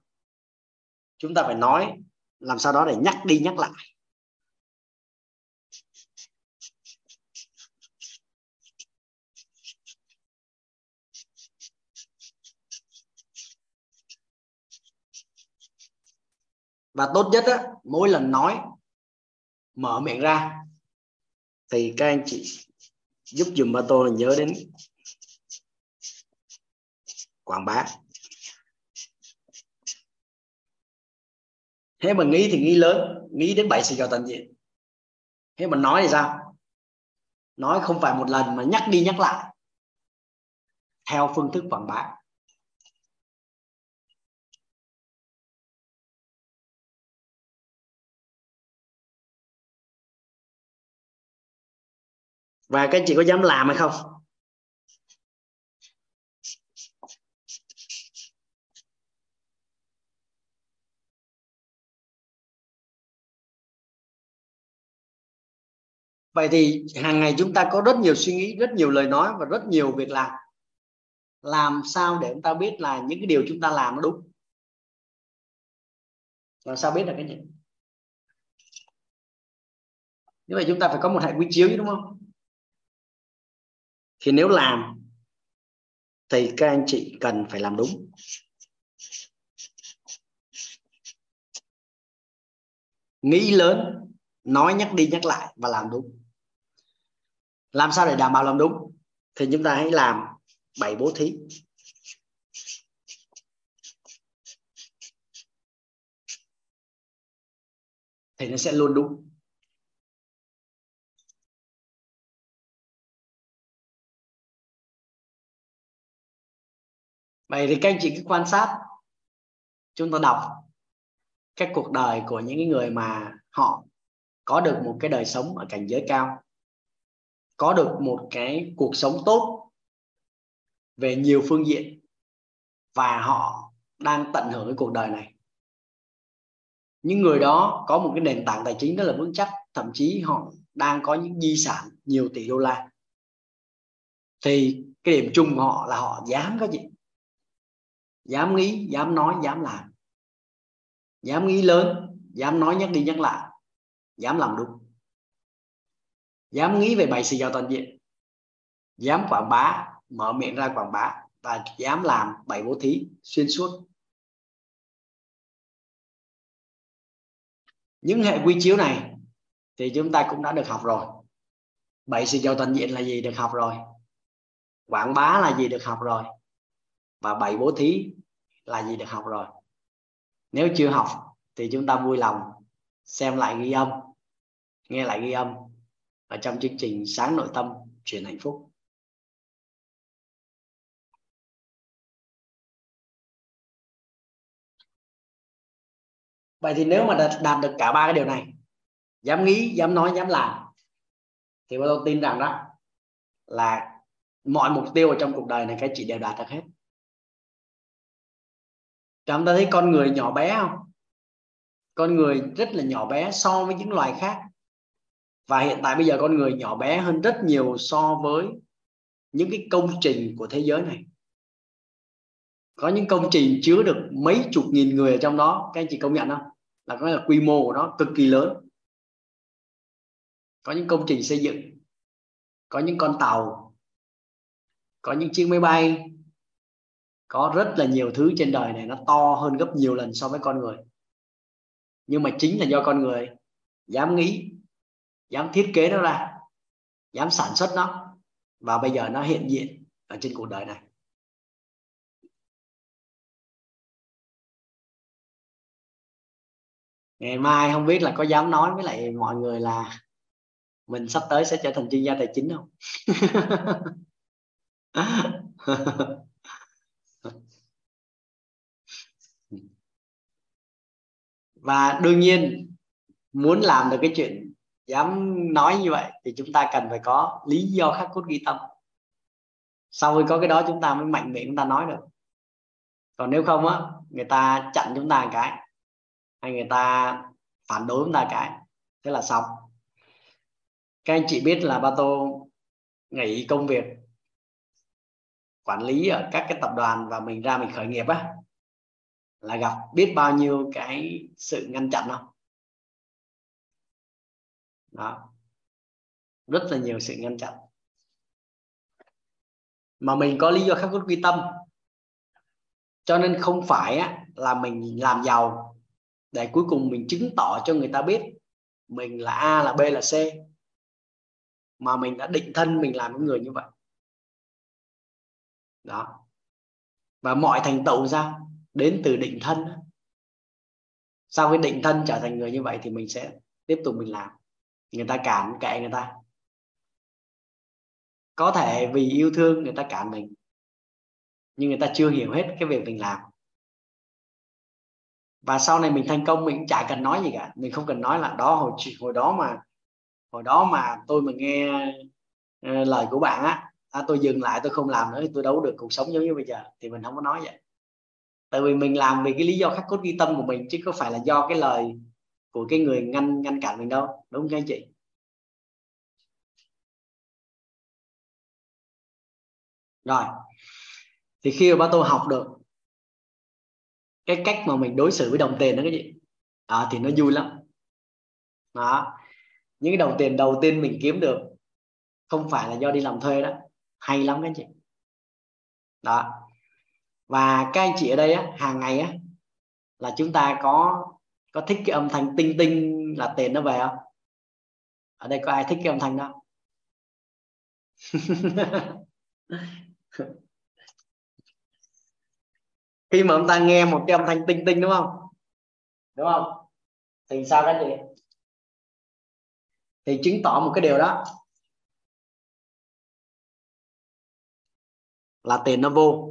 Chúng ta phải nói làm sao đó để nhắc đi nhắc lại. Và tốt nhất á, mỗi lần nói mở miệng ra thì các anh chị giúp dùm ba tôi là nhớ đến quảng bá. Thế mà nghĩ thì nghĩ lớn, nghĩ đến 7 sự giàu toàn diện. Thế mà nói thì sao? Nói không phải một lần mà nhắc đi nhắc lại theo phương thức quảng bá. Và các anh chị có dám làm hay không? Vậy thì hàng ngày chúng ta có rất nhiều suy nghĩ, rất nhiều lời nói và rất nhiều việc làm. Làm sao để chúng ta biết là những cái điều chúng ta làm nó đúng? Làm sao biết là cái gì? Như vậy chúng ta phải có một hệ quy chiếu, đúng không? Thì nếu làm thì các anh chị cần phải làm đúng. Nghĩ lớn, nói nhắc đi nhắc lại và làm đúng. Làm sao để đảm bảo làm đúng? Thì chúng ta hãy làm 7 bố thí. Thì nó sẽ luôn đúng. Vậy thì các anh chị cứ quan sát, chúng ta đọc các cuộc đời của những người mà họ có được một cái đời sống ở cảnh giới cao, có được một cái cuộc sống tốt về nhiều phương diện, và họ đang tận hưởng cái cuộc đời này. Những người đó có một cái nền tảng tài chính rất là vững chắc, thậm chí họ đang có những di sản nhiều tỷ đô la. Thì cái điểm chung của họ là họ dám cái gì? Dám nghĩ, dám nói, dám làm. Dám nghĩ lớn, dám nói nhắc đi nhắc lại, dám làm đúng. Dám nghĩ về 7 sự giàu toàn diện, dám quảng bá, mở miệng ra quảng bá, và dám làm 7 bố thí xuyên suốt. Những hệ quy chiếu này thì chúng ta cũng đã được học rồi. 7 sự giàu toàn diện là gì được học rồi, quảng bá là gì được học rồi, và 7 bố thí là gì được học rồi. Nếu chưa học thì chúng ta vui lòng xem lại ghi âm, nghe lại ghi âm ở trong chương trình Sáng Nội Tâm Chuyển Hạnh Phúc. Vậy thì nếu mà đạt được cả 3 cái điều này, dám nghĩ, dám nói, dám làm, thì tôi tin rằng đó là mọi mục tiêu ở trong cuộc đời này các chị đều đạt được hết. Chúng ta thấy con người nhỏ bé không? Con người rất là nhỏ bé so với những loài khác. Và hiện tại bây giờ con người nhỏ bé hơn rất nhiều so với những cái công trình của thế giới này. Có những công trình chứa được mấy chục nghìn người ở trong đó. Các anh chị công nhận không? Là có nghĩa là quy mô của nó cực kỳ lớn. Có những công trình xây dựng, có những con tàu, có những chiếc máy bay. Có rất là nhiều thứ trên đời này nó to hơn gấp nhiều lần so với con người. Nhưng mà chính là do con người dám nghĩ, dám thiết kế nó ra, dám sản xuất nó, và bây giờ nó hiện diện ở trên cuộc đời này. Ngày mai không biết là có dám nói với lại mọi người là mình sắp tới sẽ trở thành chuyên gia tài chính không? Và đương nhiên muốn làm được cái chuyện dám nói như vậy thì chúng ta cần phải có lý do khắc cốt ghi tâm. Sau khi có cái đó chúng ta mới mạnh miệng chúng ta nói được. Còn nếu không á, người ta chặn chúng ta một cái, hay người ta phản đối chúng ta một cái, thế là xong. Các anh chị biết là Ba Tô nghỉ công việc quản lý ở các cái tập đoàn và mình ra mình khởi nghiệp á, là gặp biết bao nhiêu cái sự ngăn chặn không? Đó, rất là nhiều sự ngăn chặn. Mà mình có lý do khắc cốt ghi tâm, cho nên không phải á, là mình làm giàu để cuối cùng mình chứng tỏ cho người ta biết mình là A, là B, là C, mà mình đã định thân mình làm những người như vậy. Đó. Và mọi thành tựu sao? Đến từ định thân. Sau khi định thân trở thành người như vậy thì mình sẽ tiếp tục mình làm. Người ta cản kệ người ta. Có thể vì yêu thương người ta cản mình, nhưng người ta chưa hiểu hết cái việc mình làm. Và sau này mình thành công mình cũng chả cần nói gì cả. Mình không cần nói là đó hồi đó mà tôi mà nghe lời của bạn á, tôi dừng lại tôi không làm nữa, tôi đâu được cuộc sống giống như bây giờ. Thì mình không có nói vậy. Tại vì mình làm vì cái lý do khắc cốt ghi tâm của mình, chứ không phải là do cái lời của cái người ngăn cản mình đâu. Đúng không anh chị? Rồi. Thì khi mà Ba Tô học được cái cách mà mình đối xử với đồng tiền đó cái gì, thì nó vui lắm. Đó. Những cái đồng tiền đầu tiên mình kiếm được không phải là do đi làm thuê đó. Hay lắm các anh chị. Đó. Và các anh chị ở đây á, hàng ngày á, là chúng ta có thích cái âm thanh tinh tinh là tiền nó về không? Ở đây có ai thích cái âm thanh đó? Khi mà chúng ta nghe một cái âm thanh tinh tinh, đúng không thì sao các anh chị? Thì chứng tỏ một cái điều đó là tiền nó vô.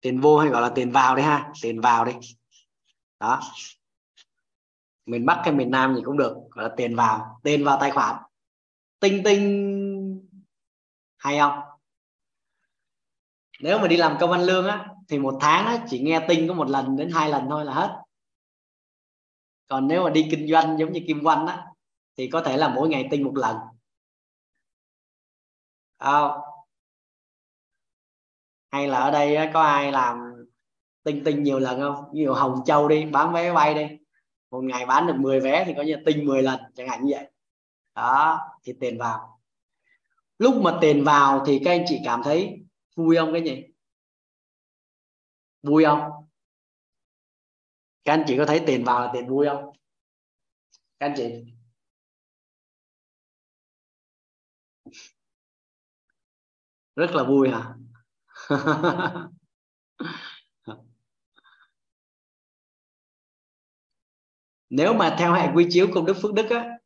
Tiền vô hay gọi là tiền vào đi ha. Tiền vào đi. Đó. Miền Bắc hay miền Nam gì cũng được. Gọi là tiền vào. Tiền vào tài khoản. Tinh tinh. Hay không? Nếu mà đi làm công ăn lương á, thì một tháng á, chỉ nghe tinh có 1 lần đến 2 lần thôi là hết. Còn nếu mà đi kinh doanh giống như Kim Oanh á, thì có thể là mỗi ngày tinh 1 lần. Hay là ở đây có ai làm tinh nhiều lần không? Ví dụ Hồng Châu đi, bán vé bay đi, một ngày bán được 10 vé thì có như tinh 10 lần chẳng hạn như vậy. Đó, thì tiền vào. Lúc mà tiền vào thì các anh chị cảm thấy vui không cái gì? Vui không? Các anh chị có thấy tiền vào là tiền vui không? Các anh chị? Rất là vui hả? Nếu mà theo hệ quy chiếu công đức phước đức á,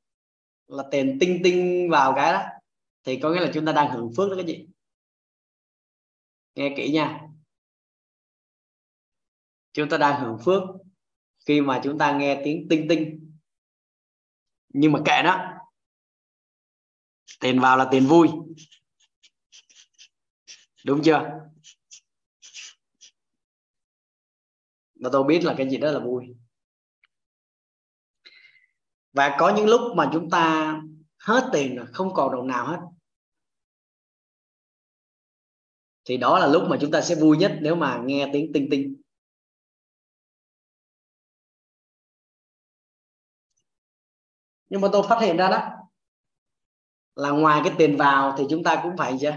là tiền tinh tinh vào cái đó thì có nghĩa là chúng ta đang hưởng phước đó các chị. Nghe kỹ nha, chúng ta đang hưởng phước khi mà chúng ta nghe tiếng tinh tinh. Nhưng mà kệ đó, tiền vào là tiền vui, đúng chưa? Và tôi biết là cái gì đó là vui. Và có những lúc mà chúng ta hết tiền rồi, không còn đồng nào hết, thì đó là lúc mà chúng ta sẽ vui nhất nếu mà nghe tiếng tinh tinh. Nhưng mà tôi phát hiện ra đó là ngoài cái tiền vào thì chúng ta cũng phải chứ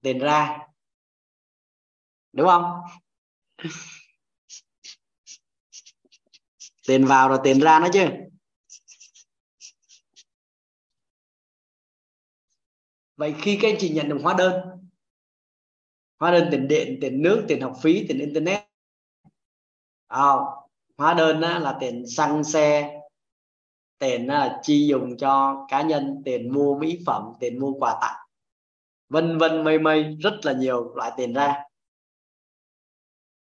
tiền ra, đúng không? Tiền vào rồi tiền ra nữa chứ. Vậy khi các anh chị nhận được hóa đơn tiền điện, tiền nước, tiền học phí, tiền internet, hóa đơn là tiền xăng xe, tiền là chi dùng cho cá nhân, tiền mua mỹ phẩm, tiền mua quà tặng, vân vân mây mây, rất là nhiều loại tiền ra.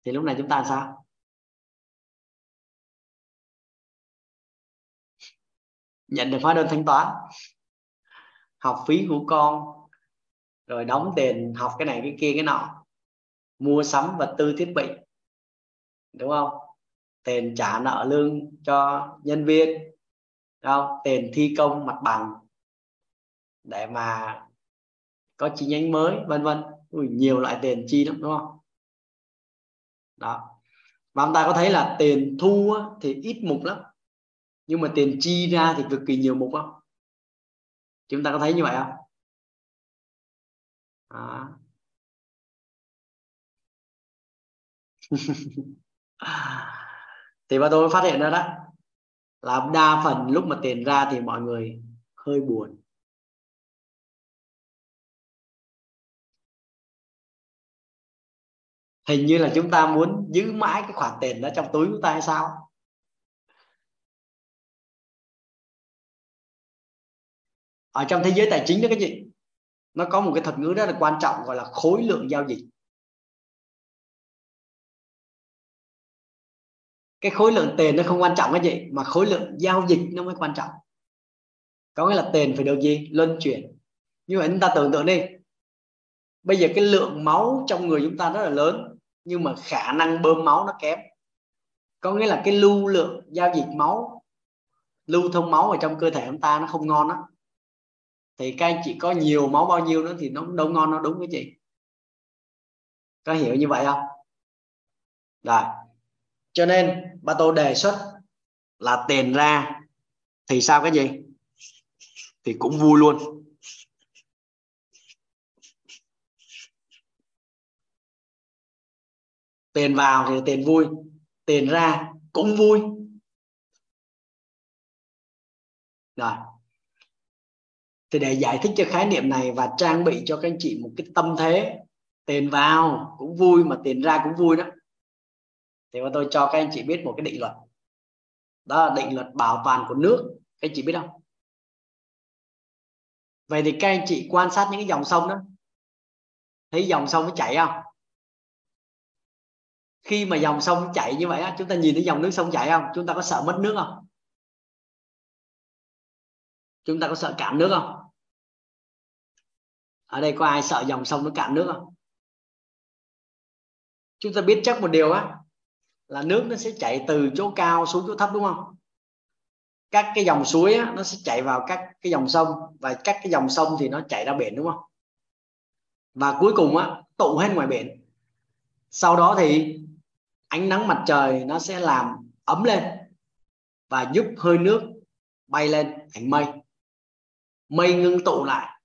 thì lúc này chúng ta làm sao? Nhận được hóa đơn thanh toán học phí của con, rồi đóng tiền học cái này cái kia cái nọ, mua sắm vật tư thiết bị, đúng không? Tiền trả nợ lương cho nhân viên, đâu tiền thi công mặt bằng để mà có chi nhánh mới, vân vân. Nhiều loại tiền chi lắm, đúng không? Đó. Và chúng ta có thấy là tiền thu thì ít mục lắm, nhưng mà tiền chi ra thì cực kỳ nhiều mục không? Chúng ta có thấy như vậy không? Đó. Thì bà tôi phát hiện ra đó là đa phần lúc mà tiền ra thì mọi người hơi buồn. Hình như là chúng ta muốn giữ mãi cái khoản tiền đó trong túi của ta hay sao? Ở trong thế giới tài chính đó cái gì? Nó có một cái thuật ngữ rất là quan trọng gọi là khối lượng giao dịch. Cái khối lượng tiền nó không quan trọng cái gì, mà khối lượng giao dịch nó mới quan trọng. Có nghĩa là tiền phải được gì? Luân chuyển. Như vậy chúng ta tưởng tượng đi, bây giờ cái lượng máu trong người chúng ta rất là lớn, nhưng mà khả năng bơm máu nó kém. Có nghĩa là cái lưu lượng giao dịch máu, lưu thông máu ở trong cơ thể chúng ta nó không ngon á. Thì các anh chị có nhiều máu bao nhiêu nữa thì nó cũng đâu ngon, nó đúng với chị. Có hiểu như vậy không? Rồi. Cho nên bà tôi đề xuất là tiền ra thì sao cái gì? Thì cũng vui luôn. Tiền vào thì tiền vui, tiền ra cũng vui. Rồi. Thì để giải thích cho khái niệm này và trang bị cho các anh chị một cái tâm thế tiền vào cũng vui mà tiền ra cũng vui đó, thì tôi cho các anh chị biết một cái định luật. Đó là định luật bảo toàn của nước. Các anh chị biết không? Vậy thì các anh chị quan sát những cái dòng sông đó, thấy dòng sông nó chảy không? Khi mà dòng sông chảy như vậy á, chúng ta nhìn thấy dòng nước sông chảy không? Chúng ta có sợ mất nước không? Chúng ta có sợ cạn nước không? Ở đây có ai sợ dòng sông nó cạn nước không? Chúng ta biết chắc một điều á, là nước nó sẽ chảy từ chỗ cao xuống chỗ thấp, đúng không? Các cái dòng suối á, nó sẽ chảy vào các cái dòng sông, và các cái dòng sông thì nó chảy ra biển, đúng không? Và cuối cùng á, tụ hết ngoài biển. Sau đó thì ánh nắng mặt trời nó sẽ làm ấm lên và giúp hơi nước bay lên thành mây. Mây ngưng tụ lại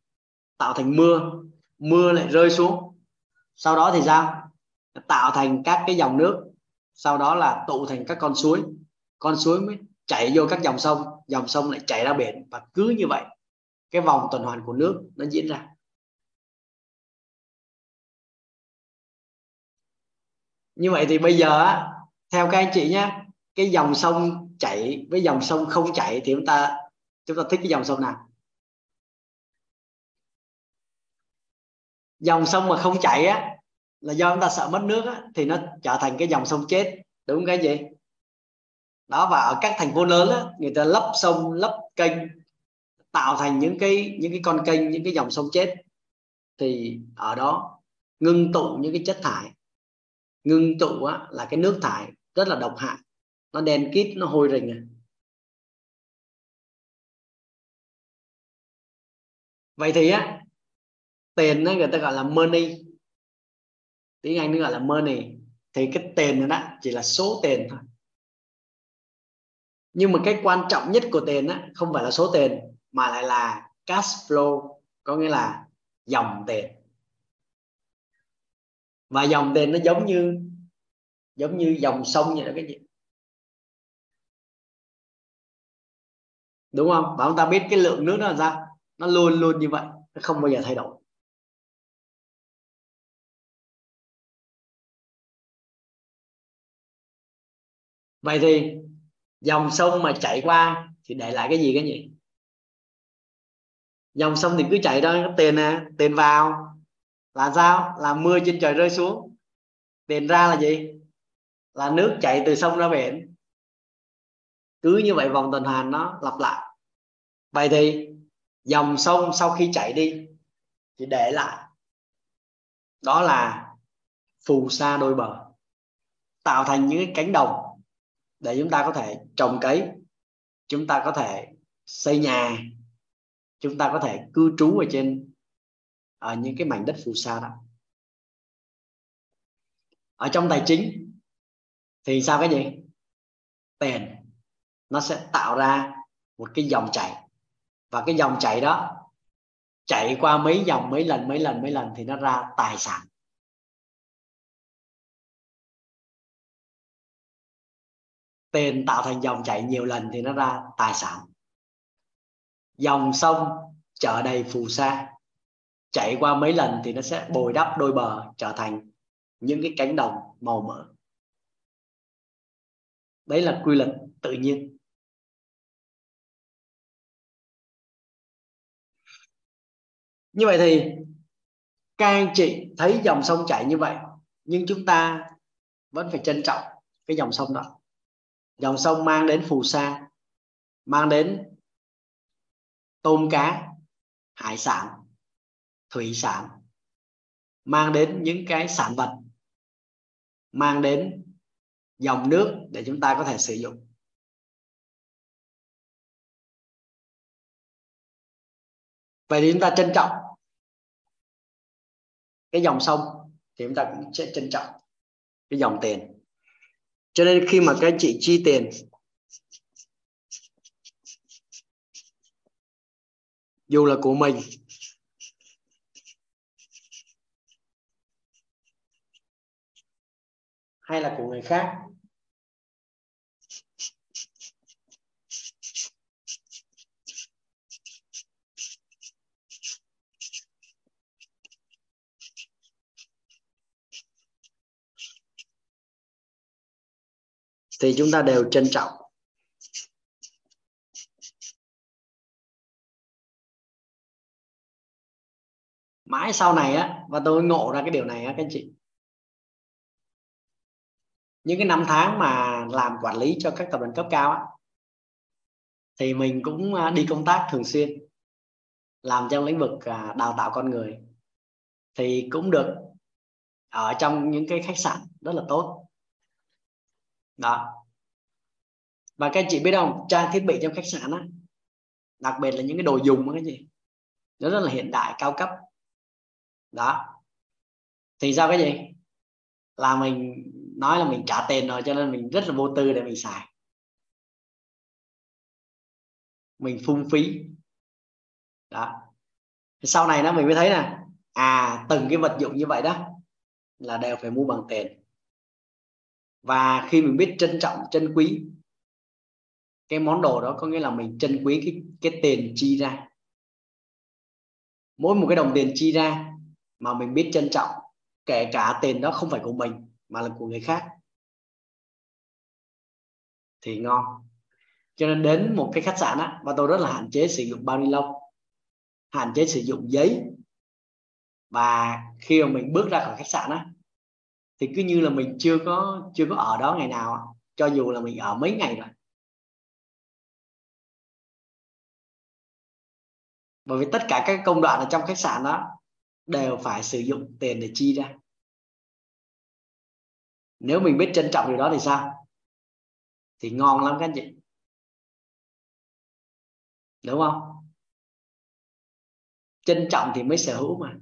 tạo thành mưa, mưa lại rơi xuống. Sau đó thì sao? Tạo thành các cái dòng nước, sau đó là tụ thành các con suối. Con suối mới chảy vô các dòng sông, dòng sông lại chảy ra biển. Và cứ như vậy cái vòng tuần hoàn của nước nó diễn ra. Như vậy thì bây giờ á, theo các anh chị nhé, cái dòng sông chảy với dòng sông không chảy thì chúng ta thích cái dòng sông nào? Dòng sông mà không chảy á, là do chúng ta sợ mất nước á, thì nó trở thành cái dòng sông chết, đúng không cái gì? Đó, và ở các thành phố lớn á, người ta lấp sông, lấp kênh, tạo thành những cái con kênh, những cái dòng sông chết, thì ở đó ngưng tụ những cái chất thải, ngưng tụ á, là cái nước thải rất là độc hại, nó đen kít, nó hôi rình à. Vậy thì á, tiền á, người ta gọi là money, tiếng Anh nó gọi là money, thì cái tiền đó chỉ là số tiền thôi. Nhưng mà cái quan trọng nhất của tiền á, không phải là số tiền mà lại là cash flow, có nghĩa là dòng tiền. Và dòng tiền nó giống như dòng sông vậy đó cái gì, đúng không? Và chúng ta biết cái lượng nước nó là sao, nó luôn luôn như vậy, nó không bao giờ thay đổi. Vậy thì dòng sông mà chảy qua thì để lại cái gì cái nhỉ? Dòng sông thì cứ chảy thôi, tiền à, tiền vào là sao? Là mưa trên trời rơi xuống. Tiền ra là gì? là nước chảy từ sông ra biển, cứ như vậy vòng tuần hoàn nó lặp lại. Vậy thì dòng sông sau khi chảy đi thì để lại đó là phù sa đôi bờ, tạo thành những cái cánh đồng để chúng ta có thể trồng cấy, chúng ta có thể xây nhà, chúng ta có thể cư trú ở trên ở những cái mảnh đất phù sa đó. Ở trong tài chính thì sao, cái gì tiền nó sẽ tạo ra một cái dòng chảy, và cái dòng chảy đó chạy qua mấy dòng, mấy lần thì nó ra tài sản. Tiền tạo thành dòng chảy nhiều lần thì nó ra tài sản. Dòng sông chở đầy phù sa, chạy qua mấy lần thì nó sẽ bồi đắp đôi bờ, trở thành những cái cánh đồng màu mỡ. Đấy là quy luật tự nhiên. Như vậy thì các anh chị thấy dòng sông chảy như vậy, nhưng chúng ta vẫn phải trân trọng cái dòng sông đó. Dòng sông mang đến phù sa, mang đến tôm cá, hải sản, thủy sản, mang đến những cái sản vật, mang đến dòng nước để chúng ta có thể sử dụng. Vậy thì chúng ta trân trọng cái dòng sông thì chúng ta cũng sẽ trân trọng cái dòng tiền. Cho nên khi mà các anh chị chi tiền, dù là của mình hay là của người khác, thì chúng ta đều trân trọng. Mãi sau này á, và tôi ngộ ra cái điều này á các anh chị, những cái năm tháng mà làm quản lý cho các tập đoàn cấp cao á, thì mình cũng đi công tác thường xuyên, làm trong lĩnh vực đào tạo con người, thì cũng được ở trong những cái khách sạn rất là tốt đó. Và các anh chị biết không, trang thiết bị trong khách sạn á, đặc biệt là những cái đồ dùng cái gì nó rất là hiện đại, cao cấp đó. Thì sao cái gì là mình nói là mình trả tiền rồi, cho nên mình rất là vô tư để mình xài, mình phung phí đó. Sau này nó mình mới thấy là từng cái vật dụng như vậy đó là đều phải mua bằng tiền. Và khi mình biết trân trọng, trân quý cái món đồ đó, có nghĩa là mình trân quý cái tiền chi ra. Mỗi một cái đồng tiền chi ra mà mình biết trân trọng, kể cả tiền đó không phải của mình mà là của người khác, thì ngon. Cho nên đến một cái khách sạn á, và tôi rất là hạn chế sử dụng bao ni lông, hạn chế sử dụng giấy. Và khi mà mình bước ra khỏi khách sạn á, thì cứ như là mình chưa có ở đó ngày nào, cho dù là mình ở mấy ngày rồi. Bởi vì tất cả các công đoạn ở trong khách sạn đó đều phải sử dụng tiền để chi ra. Nếu mình biết trân trọng điều đó thì sao? Thì ngon lắm các anh chị, đúng không? Trân trọng thì mới sở hữu mà.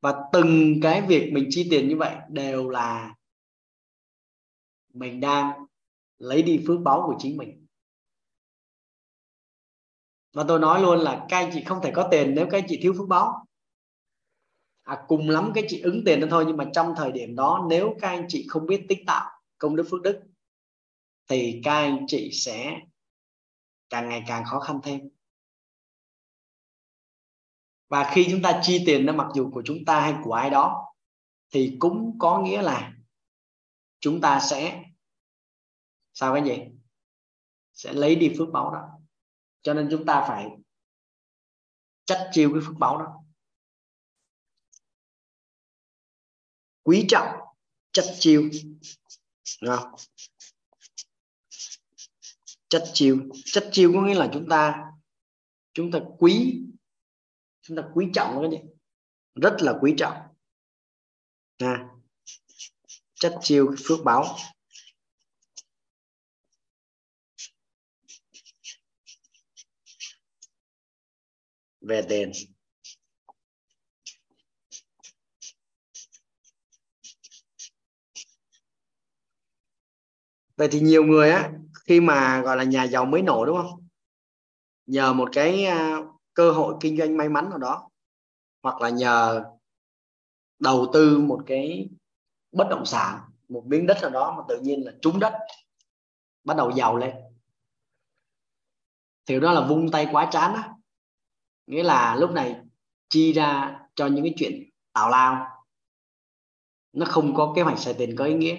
Và từng cái việc mình chi tiền như vậy đều là mình đang lấy đi phước báu của chính mình. Và tôi nói luôn là các anh chị không thể có tiền nếu các anh chị thiếu phước báu. Cùng lắm các anh chị ứng tiền đó thôi, nhưng mà trong thời điểm đó nếu các anh chị không biết tích tạo công đức phước đức thì các anh chị sẽ càng ngày càng khó khăn thêm. Và khi chúng ta chi tiền, nó mặc dù của chúng ta hay của ai đó, thì cũng có nghĩa là chúng ta sẽ sao cái gì? Sẽ lấy đi phước báu đó. Cho nên chúng ta phải chắt chiu cái phước báu đó. quý trọng, chất chiêu. Chất chiêu có nghĩa là chúng ta quý trọng cái gì rất là quý trọng. Chất chiêu phước báo. Về tiền, vậy thì nhiều người á, khi mà gọi là nhà giàu mới nổi đúng không, nhờ một cái cơ hội kinh doanh may mắn nào đó, hoặc là nhờ đầu tư một cái bất động sản, một miếng đất nào đó mà tự nhiên là trúng đất, bắt đầu giàu lên, thì đó là vung tay quá trán á. Nghĩa là lúc này chi ra cho những cái chuyện tào lao, nó không có kế hoạch xài tiền có ý nghĩa.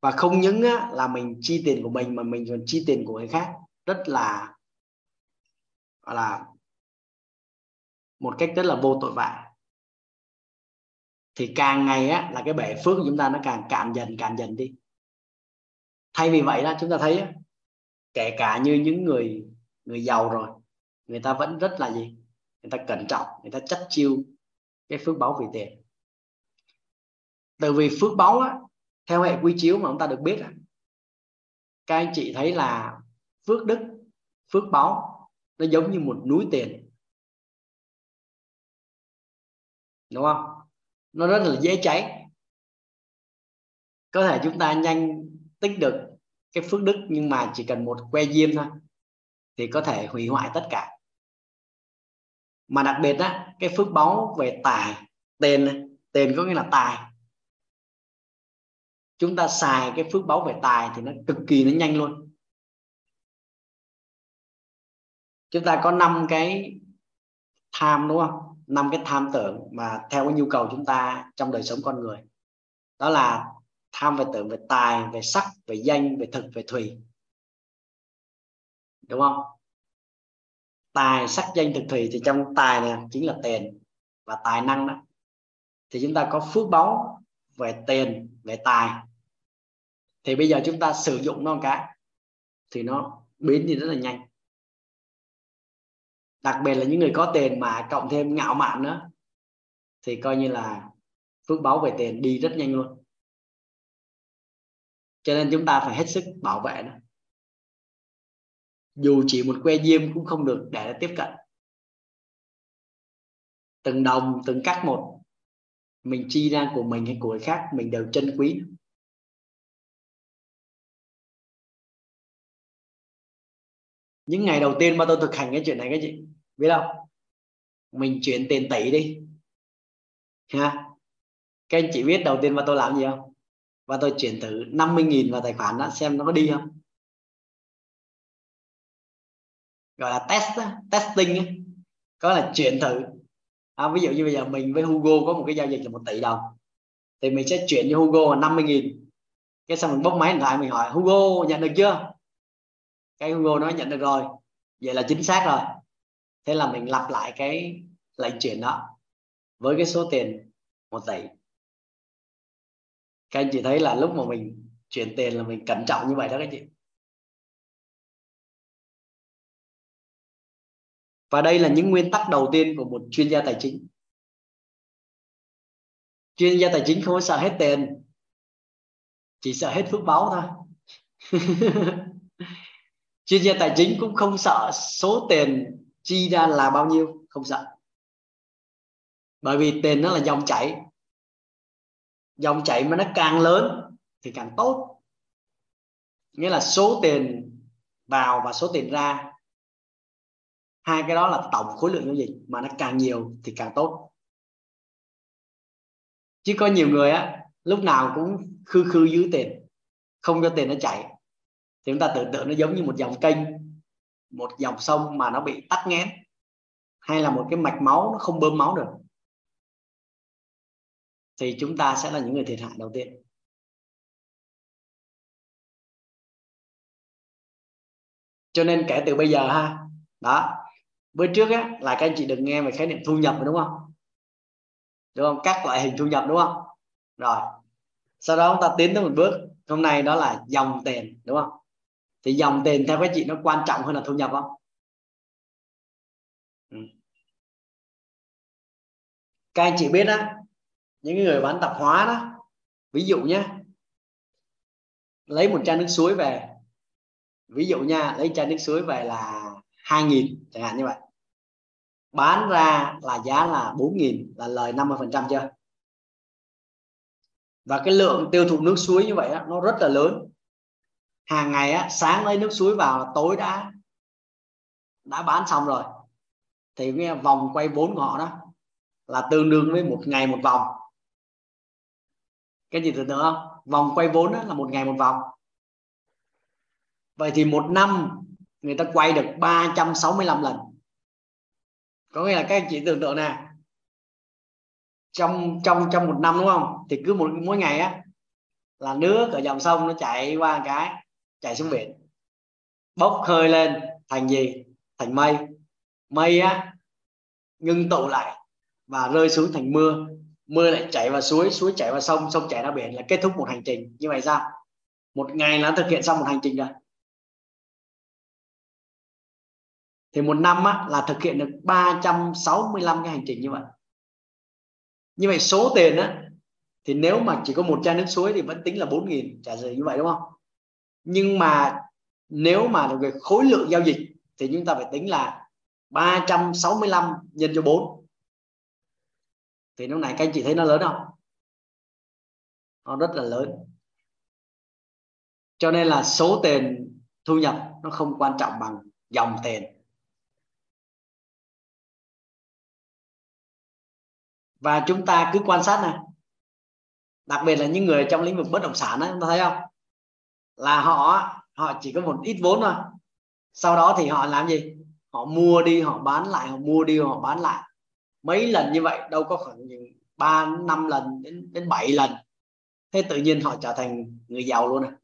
Và không những là mình chi tiền của mình, mà mình còn chi tiền của người khác, rất là một cách rất là vô tội vạ. Thì càng ngày là cái bể phước của chúng ta nó càng cạn dần đi. Thay vì vậy đó, chúng ta thấy kể cả như những người giàu rồi, người ta vẫn rất là gì? Người ta cẩn trọng, người ta chất chiêu cái phước báo vì tiền. Từ vì phước báo theo hệ quy chiếu mà chúng ta được biết, các anh chị thấy là phước đức, phước báo nó giống như một núi tiền, đúng không? Nó rất là dễ cháy. Có thể chúng ta nhanh tích được cái phước đức, nhưng mà chỉ cần một que diêm thôi thì có thể hủy hoại tất cả. Mà đặc biệt cái phước báo về tài, tiền có nghĩa là tài. Chúng ta xài cái phước báo về tài thì nó cực kỳ, nó nhanh luôn. Chúng ta có 5 cái tham đúng không? 5 cái tham tưởng mà theo cái nhu cầu chúng ta trong đời sống con người. Đó là tham về tưởng, về tài, về sắc, về danh, về thực, về thủy. Đúng không? Tài, sắc, danh, thực, thủy. Thì trong tài này chính là tiền và tài năng đó. Thì chúng ta có phước báo về tiền, về tài. Thì bây giờ chúng ta sử dụng nó một cái thì nó biến đi rất là nhanh. Đặc biệt là những người có tiền mà cộng thêm ngạo mạn nữa thì coi như là phước báo về tiền đi rất nhanh luôn. Cho nên chúng ta phải hết sức bảo vệ nó. Dù chỉ một que diêm cũng không được để tiếp cận. Từng đồng, từng cắc một mình chi ra của mình hay của người khác, mình đều trân quý. Những ngày đầu tiên mà tôi thực hành cái chuyện này các chị biết không? Mình chuyển tiền tỷ đi ha. Các anh chị biết đầu tiên mà tôi làm gì không? Và tôi chuyển thử 50.000 vào tài khoản đó, xem nó có đi không. Gọi là testing, có là chuyển thử. Ví dụ như bây giờ mình với Hugo có một cái giao dịch là 1 tỷ đồng, thì mình sẽ chuyển cho Hugo là 50.000. Cái xong mình bốc máy điện thoại, mình hỏi Hugo nhận được chưa? Cái Hugo nói nhận được rồi, vậy là chính xác rồi. Thế là mình lặp lại cái lệnh chuyển đó với cái số tiền 1 tỷ. Các anh chị thấy là lúc mà mình chuyển tiền là mình cẩn trọng như vậy đó các chị. Và đây là những nguyên tắc đầu tiên của một chuyên gia tài chính. Chuyên gia tài chính không có sợ hết tiền, chỉ sợ hết phước báo thôi. Chuyên gia tài chính cũng không sợ số tiền chi ra là bao nhiêu, không sợ. Bởi vì tiền nó là dòng chảy. Dòng chảy mà nó càng lớn thì càng tốt. Nghĩa là số tiền vào và số tiền ra, hai cái đó là tổng khối lượng giao dịch, mà nó càng nhiều thì càng tốt. Chứ có nhiều người lúc nào cũng khư giữ tiền, không cho tiền nó chảy. Thì chúng ta tưởng tượng nó giống như một dòng kênh, một dòng sông mà nó bị tắc nghẽn, hay là một cái mạch máu nó không bơm máu được, thì chúng ta sẽ là những người thiệt hại đầu tiên. Cho nên kể từ bây giờ đó, bữa trước là các anh chị đừng nghe về khái niệm thu nhập đúng không? Các loại hình thu nhập đúng không? Rồi sau đó chúng ta tiến tới một bước hôm nay, đó là dòng tiền, đúng không? Thì dòng tiền theo các chị nó quan trọng hơn là thu nhập không? Các anh chị biết đó, những người bán tạp hóa đó, ví dụ nhé, lấy một chai nước suối về, ví dụ nha, lấy chai nước suối về là 2.000 chẳng hạn, như vậy bán ra là giá là 4.000, là lời 50% chưa? Và cái lượng tiêu thụ nước suối như vậy đó, nó rất là lớn. Hàng ngày á, sáng lấy nước suối vào là tối đã bán xong rồi. Thì cái vòng quay vốn của họ đó là tương đương với một ngày một vòng. Cái gì tưởng tượng không? Vòng quay vốn đó là một ngày một vòng. Vậy thì một năm người ta quay được 365 lần. Có nghĩa là các anh chị tưởng tượng nè, trong một năm, đúng không? Thì cứ mỗi ngày á là nước ở dòng sông nó chạy qua một cái, chạy xuống biển, bốc hơi lên thành gì? Thành mây. Mây á ngưng tụ lại và rơi xuống thành mưa, mưa lại chảy vào suối, suối chảy vào sông, sông chảy ra biển, là kết thúc một hành trình. Như vậy sao? Một ngày là thực hiện xong một hành trình rồi. Thì một năm á, là thực hiện được 365 cái hành trình như vậy. Như vậy số tiền á, thì nếu mà chỉ có một chai nước suối thì vẫn tính là 4.000, trả lời như vậy, đúng không? Nhưng mà nếu mà về khối lượng giao dịch thì chúng ta phải tính là 365 nhân cho 4. Thì lúc này các anh chị thấy nó lớn không? Nó rất là lớn. Cho nên là số tiền thu nhập nó không quan trọng bằng dòng tiền. Và chúng ta cứ quan sát này, đặc biệt là những người trong lĩnh vực bất động sản đó, chúng ta thấy không? Là họ chỉ có một ít vốn thôi. Sau đó thì họ làm gì? Họ mua đi, họ bán lại, họ mua đi, họ bán lại. Mấy lần như vậy, đâu có khoảng 3, 5 lần đến 7 lần. Thế tự nhiên họ trở thành người giàu luôn à.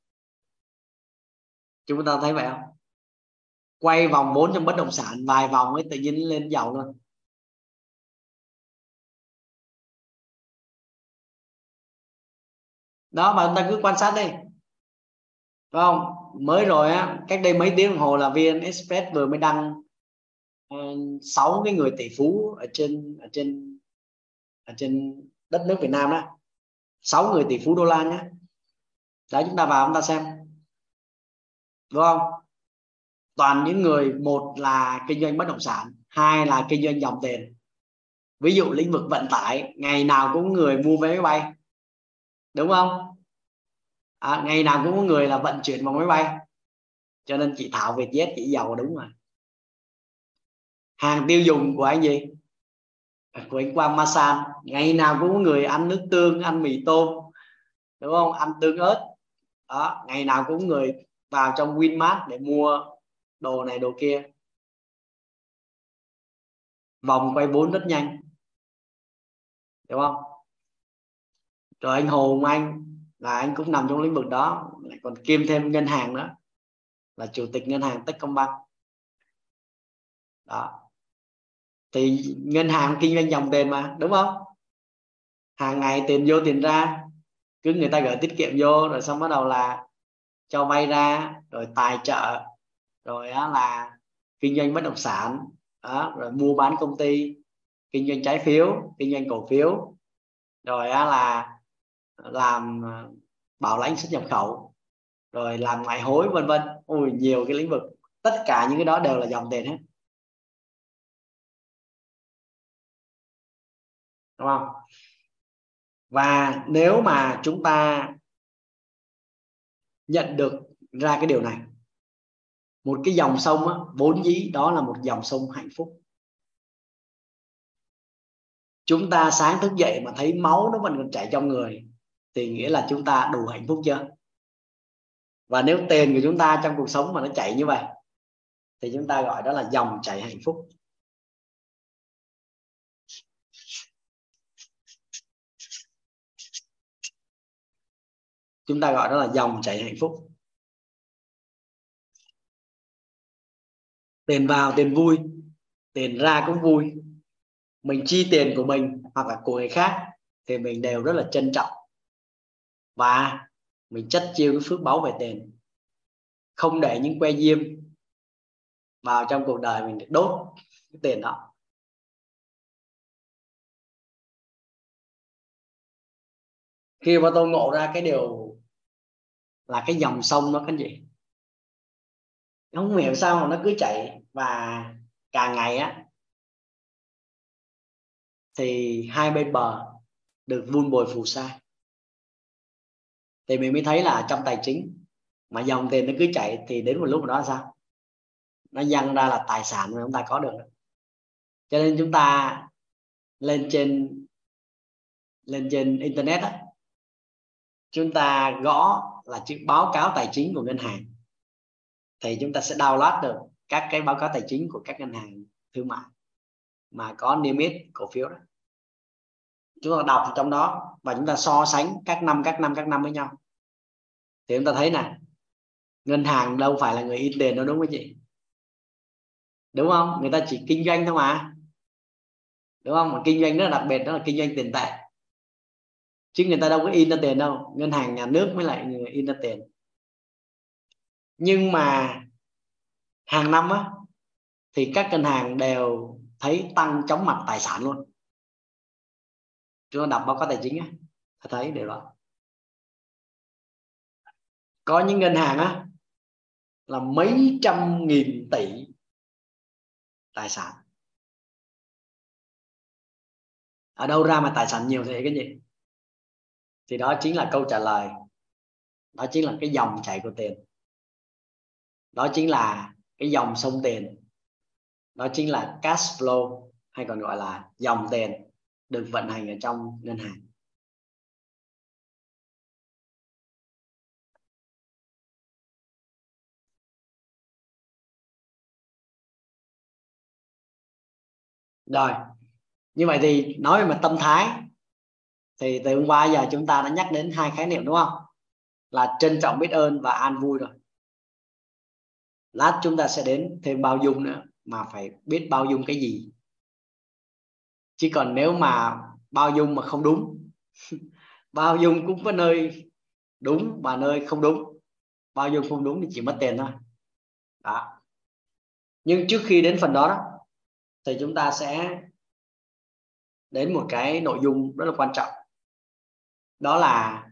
Chúng ta thấy vậy không? Quay vòng vốn trong bất động sản vài vòng ấy tự nhiên lên giàu luôn. Đó, mà chúng ta cứ quan sát đi, đúng không? Mới rồi á, cách đây mấy tiếng đồng hồ là VN Express vừa mới đăng 6 cái người tỷ phú ở trên đất nước Việt Nam đó, 6 người tỷ phú đô la nhá. Đấy, chúng ta vào chúng ta xem, đúng không? Toàn những người, một là kinh doanh bất động sản, hai là kinh doanh dòng tiền. Ví dụ lĩnh vực vận tải, ngày nào cũng người mua vé máy bay, đúng không? Ngày nào cũng có người là vận chuyển bằng máy bay. Cho nên chị Thảo Vietjet chị giàu, đúng rồi. Hàng tiêu dùng của anh gì? Của anh Quang Masan, ngày nào cũng có người ăn nước tương, ăn mì tôm, đúng không? Ăn tương ớt. Đó, ngày nào cũng có người vào trong WinMart để mua đồ này đồ kia. Vòng quay vốn rất nhanh, đúng không? Rồi anh Hồ Hùng Anh là anh cũng nằm trong lĩnh vực đó, lại còn kiêm thêm ngân hàng nữa, là chủ tịch ngân hàng Tích Công Bắc. Đó, thì ngân hàng kinh doanh dòng tiền mà, đúng không? Hàng ngày tiền vô tiền ra, cứ người ta gửi tiết kiệm vô, rồi xong bắt đầu là cho vay ra, rồi tài trợ, rồi là kinh doanh bất động sản, rồi mua bán công ty, kinh doanh trái phiếu, kinh doanh cổ phiếu, rồi là làm bảo lãnh xuất nhập khẩu, rồi làm ngoại hối, vân vân. Ôi, nhiều cái lĩnh vực, tất cả những cái đó đều là dòng tiền hết, đúng không? Và nếu mà chúng ta nhận được ra cái điều này, một cái dòng sông á, vốn dĩ đó là một dòng sông hạnh phúc. Chúng ta sáng thức dậy mà thấy máu nó vẫn còn chảy trong người thì nghĩa là chúng ta đủ hạnh phúc chưa? Và nếu tiền của chúng ta trong cuộc sống mà nó chảy như vậy thì chúng ta gọi đó là dòng chảy hạnh phúc. Chúng ta gọi đó là dòng chảy hạnh phúc. Tiền vào tiền vui, tiền ra cũng vui. Mình chi tiền của mình hoặc là của người khác thì mình đều rất là trân trọng, và mình chất chiêu cái phước báu về tiền, không để những que diêm vào trong cuộc đời mình để đốt cái tiền đó. Khi mà tôi ngộ ra cái điều là cái dòng sông đó các anh chị, không hiểu sao mà nó cứ chạy, và càng ngày á thì hai bên bờ được vun bồi phù sa, thì mình mới thấy là trong tài chính mà dòng tiền nó cứ chạy thì đến một lúc đó sao nó dâng ra là tài sản mà chúng ta có được. Cho nên chúng ta lên trên internet á, chúng ta gõ là chữ báo cáo tài chính của ngân hàng thì chúng ta sẽ download được các cái báo cáo tài chính của các ngân hàng thương mại mà có niêm yết cổ phiếu đó. Chúng ta đọc trong đó và chúng ta so sánh các năm với nhau thì chúng ta thấy nè, ngân hàng đâu phải là người in tiền đâu, đúng không chị? Đúng không? Người ta chỉ kinh doanh thôi mà, đúng không? Mà kinh doanh rất là đặc biệt, đó là kinh doanh tiền tệ, chứ người ta đâu có in ra tiền đâu. Ngân hàng nhà nước mới lại người in ra tiền. Nhưng mà hàng năm á thì các ngân hàng đều thấy tăng chóng mặt tài sản luôn. Chúng ta đọc báo cáo tài chính á, thấy điều đó. Có những ngân hàng á là mấy trăm nghìn tỷ tài sản. Ở đâu ra mà tài sản nhiều thế cái gì? Thì đó chính là câu trả lời, đó chính là cái dòng chảy của tiền, đó chính là cái dòng sông tiền, đó chính là cash flow, hay còn gọi là dòng tiền được vận hành ở trong ngân hàng. Rồi, như vậy thì nói về tâm thái thì từ hôm qua giờ chúng ta đã nhắc đến hai khái niệm, đúng không? Là trân trọng biết ơn và an vui rồi. Lát chúng ta sẽ đến thêm bao dung nữa, mà phải biết bao dung cái gì. Chứ còn nếu mà bao dung mà không đúng, bao dung cũng có nơi đúng và nơi không đúng. Bao dung không đúng thì chỉ mất tiền thôi. Đó. Nhưng trước khi đến phần đó, thì chúng ta sẽ đến một cái nội dung rất là quan trọng. Đó là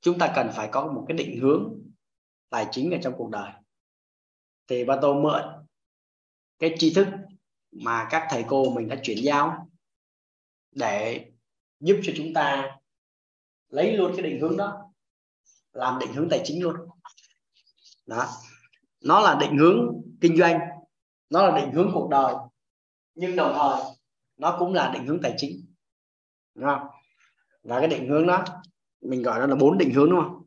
chúng ta cần phải có một cái định hướng tài chính ở trong cuộc đời. Thì ba tôi mượn cái tri thức mà các thầy cô mình đã chuyển giao để giúp cho chúng ta lấy luôn cái định hướng đó, làm định hướng tài chính luôn. Đó. Nó là định hướng kinh doanh, nó là định hướng cuộc đời, nhưng đồng thời nó cũng là định hướng tài chính, đúng không? Và cái định hướng đó mình gọi nó là 4 định hướng, đúng không?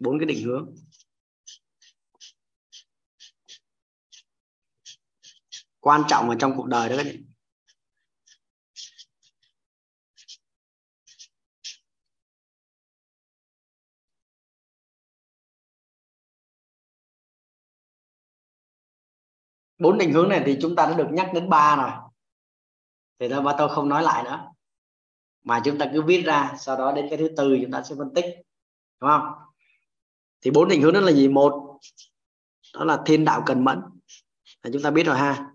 4 cái định hướng. Quan trọng ở trong cuộc đời đó các bạn. Bốn định hướng này thì chúng ta đã được nhắc đến 3 rồi. Thì thôi mà tôi không nói lại nữa. Mà chúng ta cứ viết ra, sau đó đến cái thứ tư chúng ta sẽ phân tích. Đúng không? Thì 4 định hướng đó là gì? 1, đó là thiên đạo cần mẫn. Là chúng ta biết rồi ha.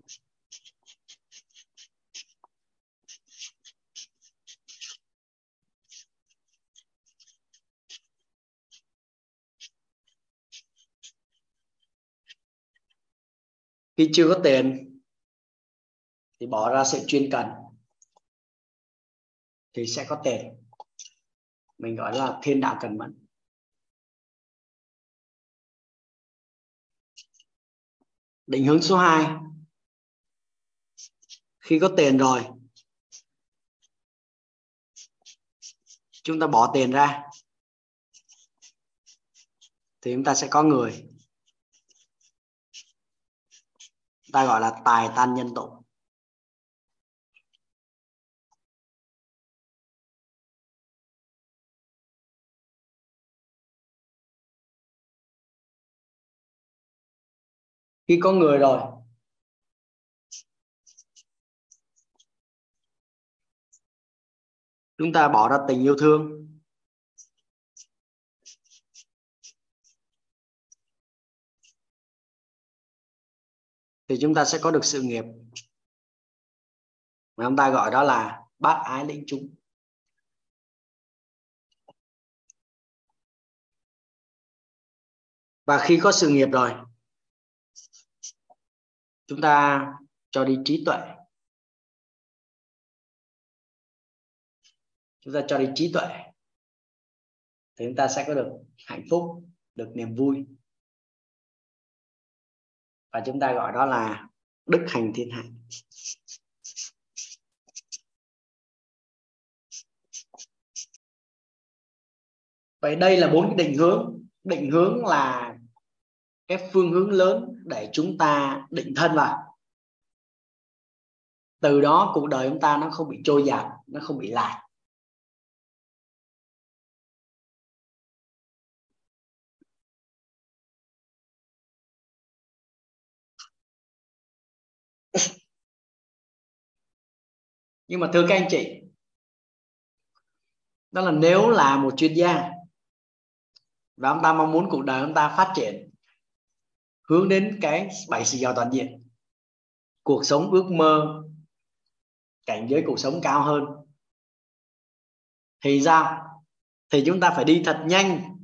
Khi chưa có tiền thì bỏ ra sự chuyên cần thì sẽ có tiền. Mình gọi là thiên đạo cần mẫn. Định hướng số 2, khi có tiền rồi chúng ta bỏ tiền ra thì chúng ta sẽ có người, ta gọi là tài tan nhân tụ. Khi có người rồi Chúng ta bỏ ra tình yêu thương. Thì chúng ta sẽ có được sự nghiệp mà chúng ta gọi đó là bác ái lĩnh chúng. Và khi có sự nghiệp rồi, chúng ta cho đi trí tuệ. Chúng ta cho đi trí tuệ thì chúng ta sẽ có được hạnh phúc, được niềm vui. Và chúng ta gọi đó là đức hành thiên hạ. Vậy đây là 4 cái định hướng. Định hướng là cái phương hướng lớn để chúng ta định thân vào. Từ đó cuộc đời chúng ta nó không bị trôi dạt, nó không bị lạc. Nhưng mà thưa các anh chị, đó là nếu là một chuyên gia và ông ta mong muốn cuộc đời ông ta phát triển hướng đến cái 7 sự giàu toàn diện, cuộc sống ước mơ, cảnh giới cuộc sống cao hơn, thì sao? Thì chúng ta phải đi thật nhanh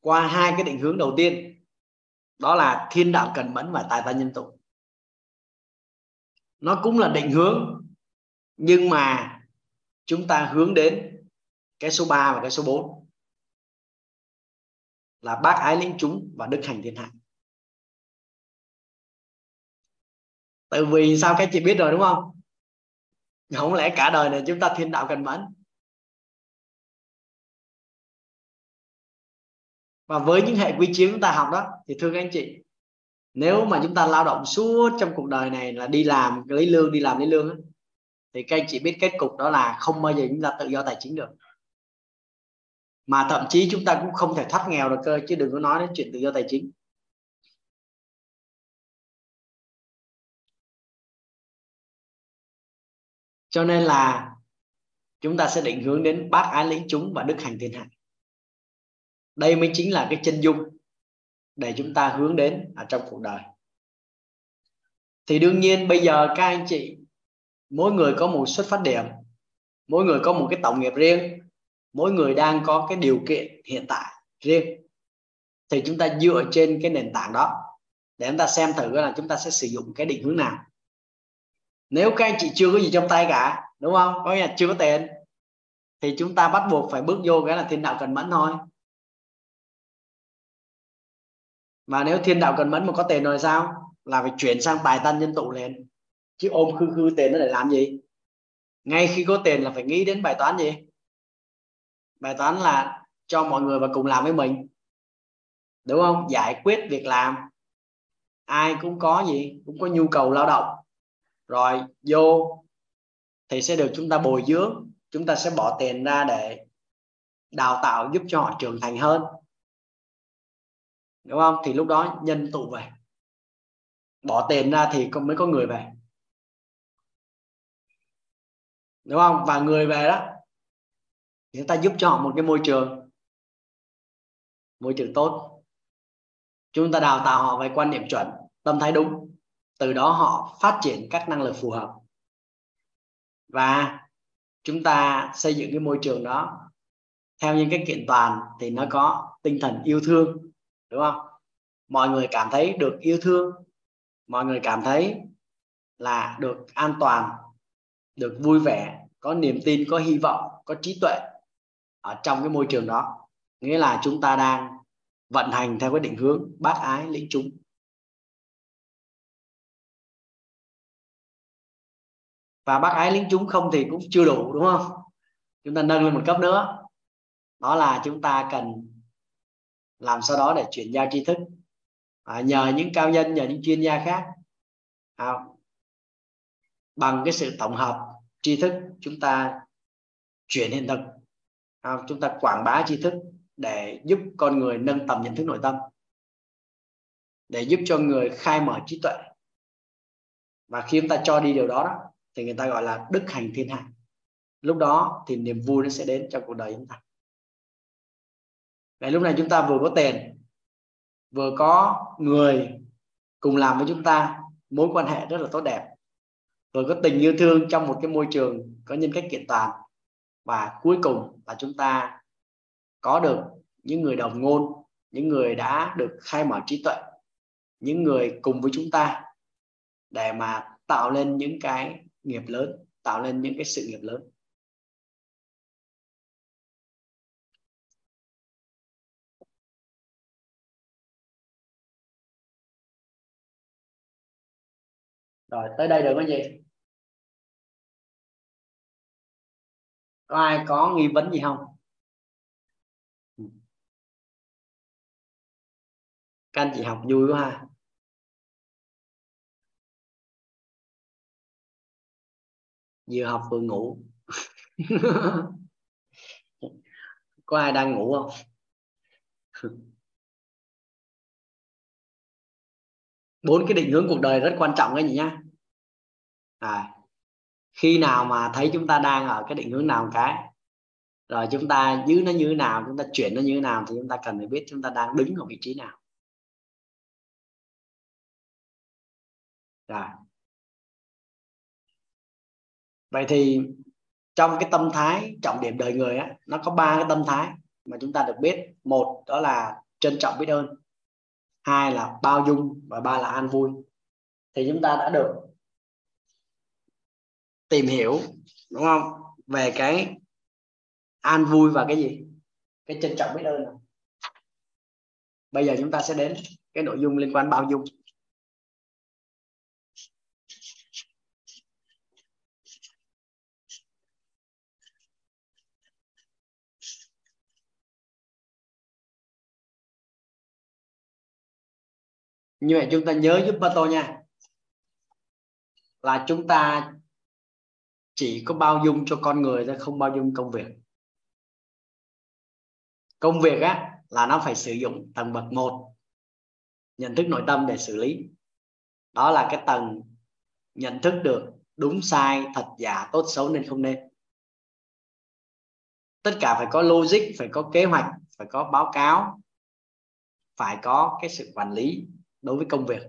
qua 2 cái định hướng đầu tiên, đó là thiên đạo cần mẫn và tài văn nhân tụ. Nó cũng là định hướng, nhưng mà chúng ta hướng đến cái số 3 và cái số 4 là bác ái lĩnh chúng và đức hành thiên hạ. Tại vì sao các chị biết rồi đúng không? Không lẽ cả đời này chúng ta thiên đạo cần mẫn? Và với những hệ quy chiếu chúng ta học đó, thì thưa các anh chị, nếu mà chúng ta lao động suốt trong cuộc đời này là đi làm lấy lương, đi làm lấy lương ấy, thì các anh chị biết kết cục đó là không bao giờ chúng ta tự do tài chính được. Mà thậm chí chúng ta cũng không thể thoát nghèo được cơ, chứ đừng có nói đến chuyện tự do tài chính. Cho nên là chúng ta sẽ định hướng đến bác ái lĩnh chúng và đức hành thiên hạ. Đây mới chính là cái chân dung để chúng ta hướng đến ở trong cuộc đời. Thì đương nhiên bây giờ các anh chị, mỗi người có một xuất phát điểm, mỗi người có một cái tổng nghiệp riêng, mỗi người đang có cái điều kiện hiện tại riêng. Thì chúng ta dựa trên cái nền tảng đó để chúng ta xem thử là chúng ta sẽ sử dụng cái định hướng nào. Nếu các anh chị chưa có gì trong tay cả, đúng không? Có nghĩa là chưa có tiền, thì chúng ta bắt buộc phải bước vô cái là thiên đạo cần mẫn thôi. Mà nếu thiên đạo cần mẫn mà có tiền rồi sao? Là phải chuyển sang tài tân nhân tụ liền. Chứ ôm khư khư tiền nó để làm gì? Ngay khi có tiền là phải nghĩ đến bài toán gì? Bài toán là cho mọi người và cùng làm với mình, đúng không? Giải quyết việc làm. Ai cũng có gì? Cũng có nhu cầu lao động. Rồi vô thì sẽ được chúng ta bồi dưỡng. Chúng ta sẽ bỏ tiền ra để đào tạo giúp cho họ trưởng thành hơn, đúng không? Thì lúc đó nhân tụ về. Bỏ tiền ra thì mới có người về, đúng không? Và người về đó thì chúng ta giúp cho họ một cái môi trường tốt. Chúng ta đào tạo họ về quan niệm chuẩn, tâm thái đúng. Từ đó họ phát triển các năng lực phù hợp. Và chúng ta xây dựng cái môi trường đó theo những cái kiện toàn thì nó có tinh thần yêu thương, đúng không? Mọi người cảm thấy được yêu thương, mọi người cảm thấy là được an toàn, được vui vẻ, có niềm tin, có hy vọng, có trí tuệ ở trong cái môi trường đó. Nghĩa là chúng ta đang vận hành theo cái định hướng bác ái lĩnh chúng. Và bác ái lĩnh chúng không thì cũng chưa đủ, đúng không? Chúng ta nâng lên một cấp nữa, đó là chúng ta cần làm sao đó để chuyển giao tri thức nhờ những cao nhân, nhờ những chuyên gia khác. Bằng cái sự tổng hợp tri thức, chúng ta chuyển hiện thực, chúng ta quảng bá tri thức để giúp con người nâng tầm nhận thức nội tâm, để giúp cho người khai mở trí tuệ. Và khi chúng ta cho đi điều đó thì người ta gọi là đức hành thiên hạ. lúc đó thì niềm vui nó sẽ đến trong cuộc đời chúng ta. Vậy lúc này chúng ta vừa có tiền, vừa có người cùng làm với chúng ta, mối quan hệ rất là tốt đẹp, vừa có tình yêu thương trong một cái môi trường có nhân cách kiện toàn, và cuối cùng là chúng ta có được những người đồng ngôn, những người đã được khai mở trí tuệ, những người cùng với chúng ta để mà tạo lên những cái nghiệp lớn, tạo lên những cái sự nghiệp lớn. Rồi, tới đây được cái gì? Có ai có nghi vấn gì không? Các anh chị học vui quá ha. Vừa học vừa ngủ. Có ai đang ngủ không? Bốn cái định hướng cuộc đời rất quan trọng cái gì nhá. Khi nào mà thấy chúng ta đang ở cái định hướng nào một cái, rồi chúng ta giữ nó như thế nào, chúng ta chuyển nó như thế nào, thì chúng ta cần phải biết chúng ta đang đứng ở vị trí nào. Rồi. Vậy thì trong cái tâm thái trọng điểm đời người á, nó có ba cái tâm thái mà chúng ta được biết. Một đó là trân trọng biết ơn, hai là bao dung, và ba là an vui. Thì chúng ta đã được tìm hiểu, đúng không, về cái an vui và cái gì, cái trân trọng biết ơn. Bây giờ chúng ta sẽ đến cái nội dung liên quan bao dung. Như vậy chúng ta nhớ giúp ba tôi nha, là chúng ta chỉ có bao dung cho con người thôi, không bao dung công việc. Công việc á là nó phải sử dụng tầng bậc 1 nhận thức nội tâm để xử lý. Đó là cái tầng nhận thức được đúng sai, thật giả, tốt xấu, nên không nên. Tất cả phải có logic, phải có kế hoạch, phải có báo cáo, phải có cái sự quản lý. Đối với công việc,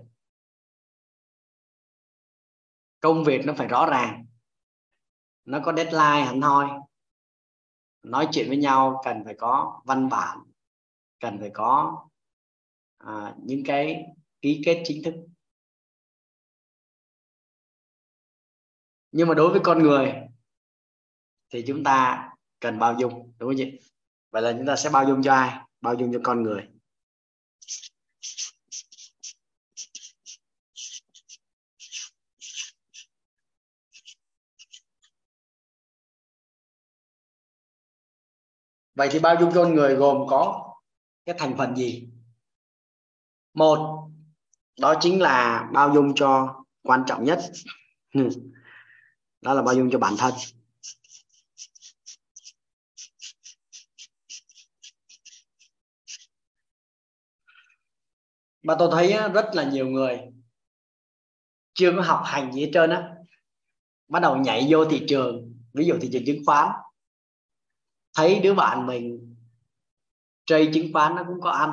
công việc nó phải rõ ràng, nó có deadline hẳn hoi. Nói chuyện với nhau cần phải có văn bản, cần phải có những cái ký kết chính thức. Nhưng mà đối với con người thì chúng ta cần bao dung, đúng không chị? Vậy là chúng ta sẽ bao dung cho ai? Bao dung cho con người. Vậy thì bao dung con người gồm có cái thành phần gì? Một, đó chính là bao dung cho, quan trọng nhất, đó là bao dung cho bản thân. Mà tôi thấy rất là nhiều người chưa có học hành gì hết trơn á, bắt đầu nhảy vô thị trường, ví dụ thị trường chứng khoán. Thấy đứa bạn mình trade chứng khoán nó cũng có ăn,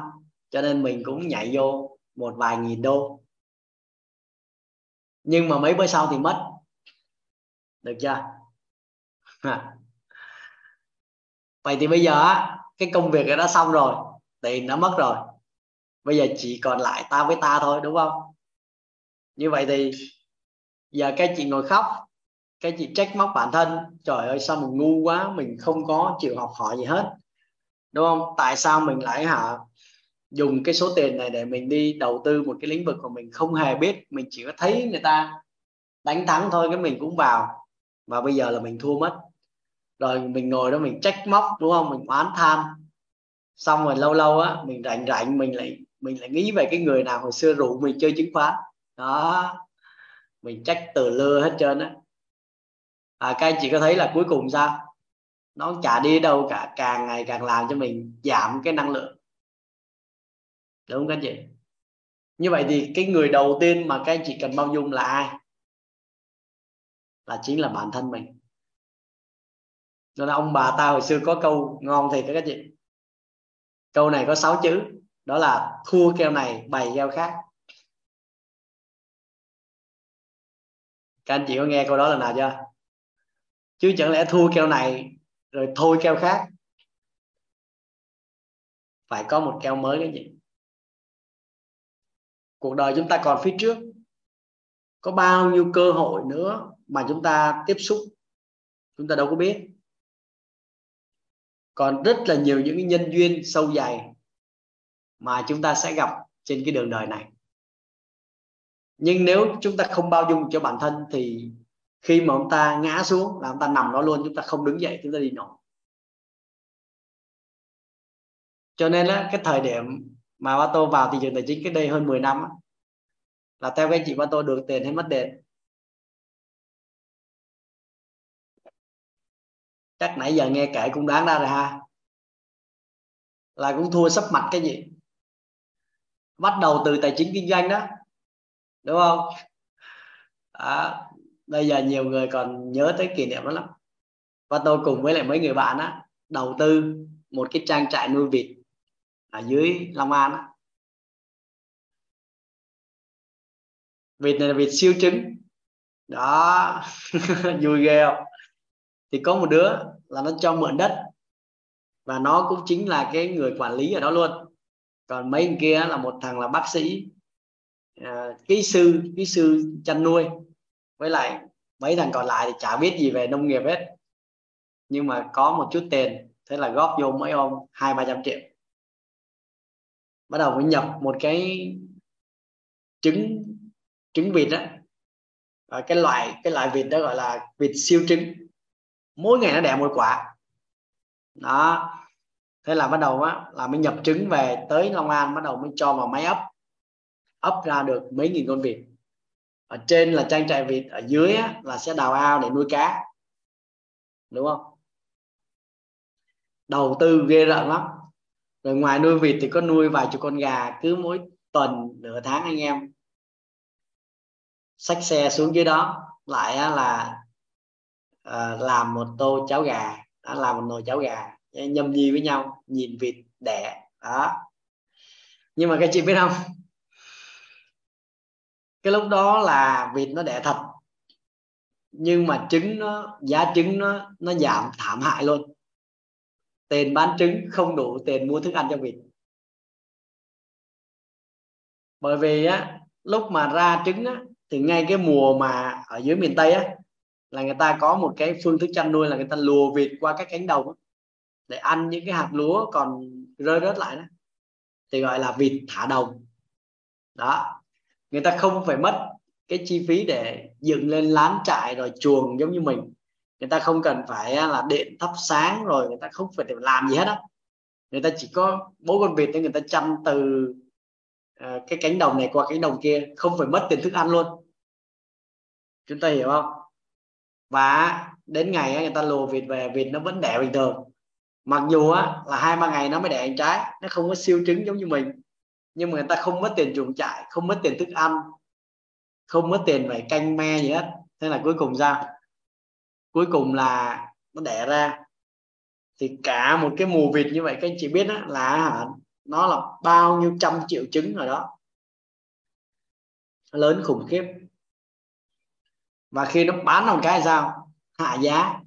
cho nên mình cũng nhảy vô một vài nghìn đô. Nhưng mà mấy bữa sau thì mất. Được chưa? Vậy thì bây giờ cái công việc đã xong rồi, tiền đã mất rồi, bây giờ chỉ còn lại ta với ta thôi, đúng không? Như vậy thì giờ các chị ngồi khóc, các chị trách móc bản thân, trời ơi sao mình ngu quá, mình không có chịu học hỏi gì hết, đúng không? Tại sao mình lại dùng cái số tiền này để mình đi đầu tư một cái lĩnh vực mà mình không hề biết, mình chỉ có thấy người ta đánh thắng thôi, cái mình cũng vào, và bây giờ là mình thua mất. Rồi mình ngồi đó mình trách móc, đúng không? Mình oán than. Xong rồi lâu lâu á, mình rảnh mình lại nghĩ về cái người nào hồi xưa rủ mình chơi chứng khoán đó, mình trách từ lưa hết trơn á. Các anh chị có thấy là cuối cùng sao? Nó chả đi đâu cả, càng ngày càng làm cho mình giảm cái năng lượng, đúng không các anh chị? Như vậy thì cái người đầu tiên mà các anh chị cần bao dung là ai? Là chính là bản thân mình. Nên là ông bà ta hồi xưa có câu ngon thiệt các chị, câu này có 6 chữ, đó là thua keo này bày keo khác. Các anh chị có nghe câu đó lần nào chưa? Chứ chẳng lẽ thua keo này rồi thôi keo khác, phải có một keo mới cái gì. Cuộc đời chúng ta còn phía trước, có bao nhiêu cơ hội nữa mà chúng ta tiếp xúc, chúng ta đâu có biết. Còn rất là nhiều những cái nhân duyên sâu dài mà chúng ta sẽ gặp trên cái đường đời này. Nhưng nếu chúng ta không bao dung cho bản thân thì khi mà ông ta ngã xuống là ông ta nằm đó luôn, chúng ta không đứng dậy, chúng ta đi nổi. Cho nên là cái thời điểm mà ba Tô vào thị trường tài chính cách đây hơn 10 năm là theo các anh chị, ba Tô được tiền hay mất tiền? Chắc nãy giờ nghe kể cũng đoán ra rồi ha, là cũng thua sấp mặt cái gì. Bắt đầu từ tài chính kinh doanh đó, đúng không? Bây giờ nhiều người còn nhớ tới kỷ niệm đó lắm. Và tôi cùng với lại mấy người bạn á, đầu tư một cái trang trại nuôi vịt ở dưới Long An á. Vịt này là vịt siêu trứng đó. Vui ghê không? Thì có một đứa là nó cho mượn đất, và nó cũng chính là cái người quản lý ở đó luôn. Còn mấy kia là một thằng là bác sĩ, kỹ sư chăn nuôi, với lại mấy thằng còn lại thì chả biết gì về nông nghiệp hết, nhưng mà có một chút tiền, thế là góp vô mấy ông 200-300 triệu. Bắt đầu mới nhập một cái trứng vịt đó, và cái loại vịt đó gọi là vịt siêu trứng, mỗi ngày nó đẻ một quả đó. Thế là bắt đầu á, là mới nhập trứng về tới Long An, bắt đầu mới cho vào máy ấp ra được mấy nghìn con vịt. Ở trên là trang trại vịt, ở dưới á, là sẽ đào ao để nuôi cá, đúng không? Đầu tư ghê rợn lắm. Rồi ngoài nuôi vịt thì có nuôi vài chục con gà, cứ mỗi tuần nửa tháng anh em xách xe xuống dưới đó, lại á, là làm một tô cháo gà, làm một nồi cháo gà nhâm nhi với nhau, nhìn vịt đẻ đó. Nhưng mà các chị biết không, cái lúc đó là vịt nó đẻ thật, nhưng mà giá trứng nó giảm thảm hại luôn. Tiền bán trứng không đủ tiền mua thức ăn cho vịt, bởi vì á, lúc mà ra trứng á, thì ngay cái mùa mà ở dưới miền Tây á, là người ta có một cái phương thức chăn nuôi là người ta lùa vịt qua các cánh đồng để ăn những cái hạt lúa còn rơi rớt lại đó, thì gọi là vịt thả đồng đó. Người ta không phải mất cái chi phí để dựng lên lán trại rồi chuồng giống như mình, người ta không cần phải là điện thắp sáng, rồi người ta không phải làm gì hết á. Người ta chỉ có mỗi con vịt để người ta chăm từ cái cánh đồng này qua cánh đồng kia, không phải mất tiền thức ăn luôn, chúng ta hiểu không? Và đến ngày người ta lùa vịt về, vịt nó vẫn đẻ bình thường, mặc dù á, là 2-3 ngày nó mới đẻ trái, nó không có siêu trứng giống như mình, nhưng mà người ta không mất tiền chuồng trại, không mất tiền thức ăn, không mất tiền phải canh me gì hết. Thế là cuối cùng sao? Cuối cùng là nó đẻ ra thì cả một cái mùa vịt như vậy, các anh chị biết đó, là nó là bao nhiêu trăm triệu trứng rồi đó, lớn khủng khiếp. Và khi nó bán một cái sao, hạ giá.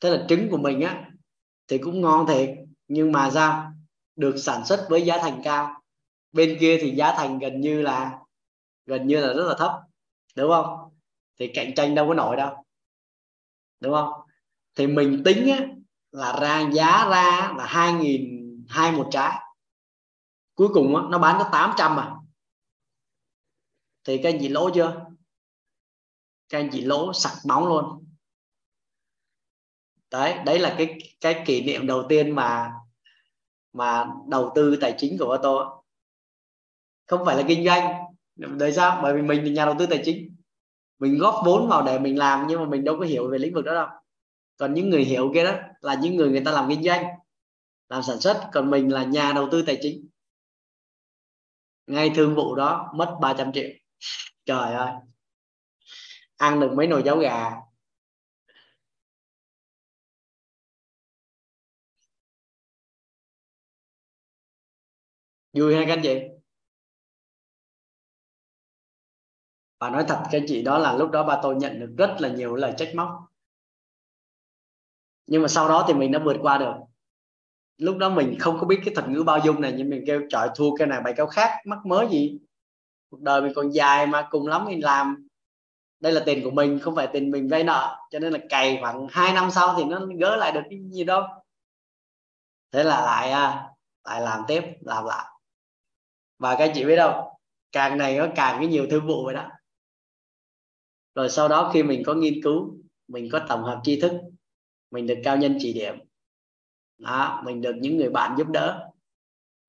Thế là trứng của mình á thì cũng ngon thiệt, nhưng mà sao, được sản xuất với giá thành cao. Bên kia thì giá thành gần như là rất là thấp, đúng không? Thì cạnh tranh đâu có nổi đâu, đúng không? Thì mình tính á, là ra giá ra là 2.200 một trái, cuối cùng á, nó bán có 800 à. Thì các anh chị lỗ chưa? Các anh chị lỗ sặc bóng luôn. Đấy là cái kỷ niệm đầu tiên mà đầu tư tài chính của tôi. Không phải là kinh doanh. Tại sao? Bởi vì mình là nhà đầu tư tài chính, mình góp vốn vào để mình làm, nhưng mà mình đâu có hiểu về lĩnh vực đó đâu. Còn những người hiểu kia đó là những người ta làm kinh doanh, làm sản xuất, còn mình là nhà đầu tư tài chính. Ngay thương vụ đó mất 300 triệu, trời ơi, ăn được mấy nồi cháo gà. Vui ha các anh chị. Và nói thật các anh chị, đó là lúc đó ba tôi nhận được rất là nhiều lời trách móc. Nhưng mà sau đó thì mình đã vượt qua được. Lúc đó mình không có biết cái thuật ngữ bao dung này, nhưng mình kêu trời thua cái này bày câu khác, mắc mớ gì. Cuộc đời mình còn dài mà, cùng lắm mình làm. Đây là tiền của mình, không phải tiền mình vay nợ. Cho nên là cày khoảng 2 năm sau thì nó gỡ lại được cái gì đâu. Thế là lại làm tiếp, làm lại. Và các chị biết đâu, càng này nó càng cái nhiều thương vụ vậy đó. Rồi sau đó khi mình có nghiên cứu, mình có tổng hợp tri thức, mình được cao nhân chỉ điểm, mình được những người bạn giúp đỡ,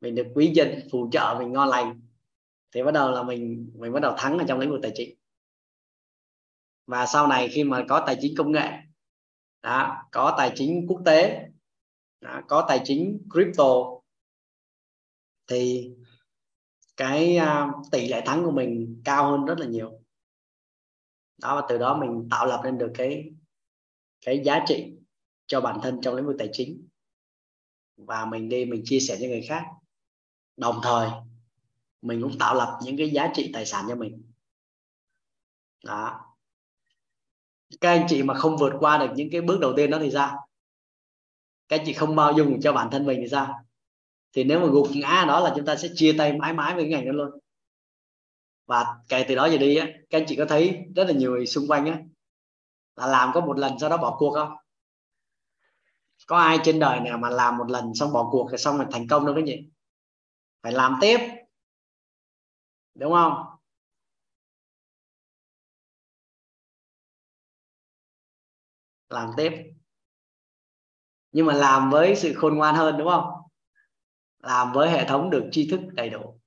mình được quý dân phù trợ mình ngon lành, thì bắt đầu là mình bắt đầu thắng ở trong lĩnh vực tài chính. Và sau này khi mà có tài chính công nghệ, có tài chính quốc tế, có tài chính crypto, thì cái tỷ lệ thắng của mình cao hơn rất là nhiều. Đó, và từ đó mình tạo lập nên được cái giá trị cho bản thân trong lĩnh vực tài chính, và mình đi mình chia sẻ cho người khác, đồng thời mình cũng tạo lập những cái giá trị tài sản cho mình. Đó, các anh chị mà không vượt qua được những cái bước đầu tiên đó thì sao? Các anh chị không bao dung cho bản thân mình thì sao? Thì nếu mà gục ngã đó là chúng ta sẽ chia tay mãi mãi với cái ngành đó luôn. Và kể từ đó về đi á, các anh chị có thấy rất là nhiều người xung quanh á, là làm có một lần sau đó bỏ cuộc không? Có ai trên đời nào mà làm một lần xong bỏ cuộc rồi xong rồi thành công đâu cái gì? Phải làm tiếp, đúng không? Làm tiếp, nhưng mà làm với sự khôn ngoan hơn, đúng không? Làm với hệ thống được tri thức đầy đủ,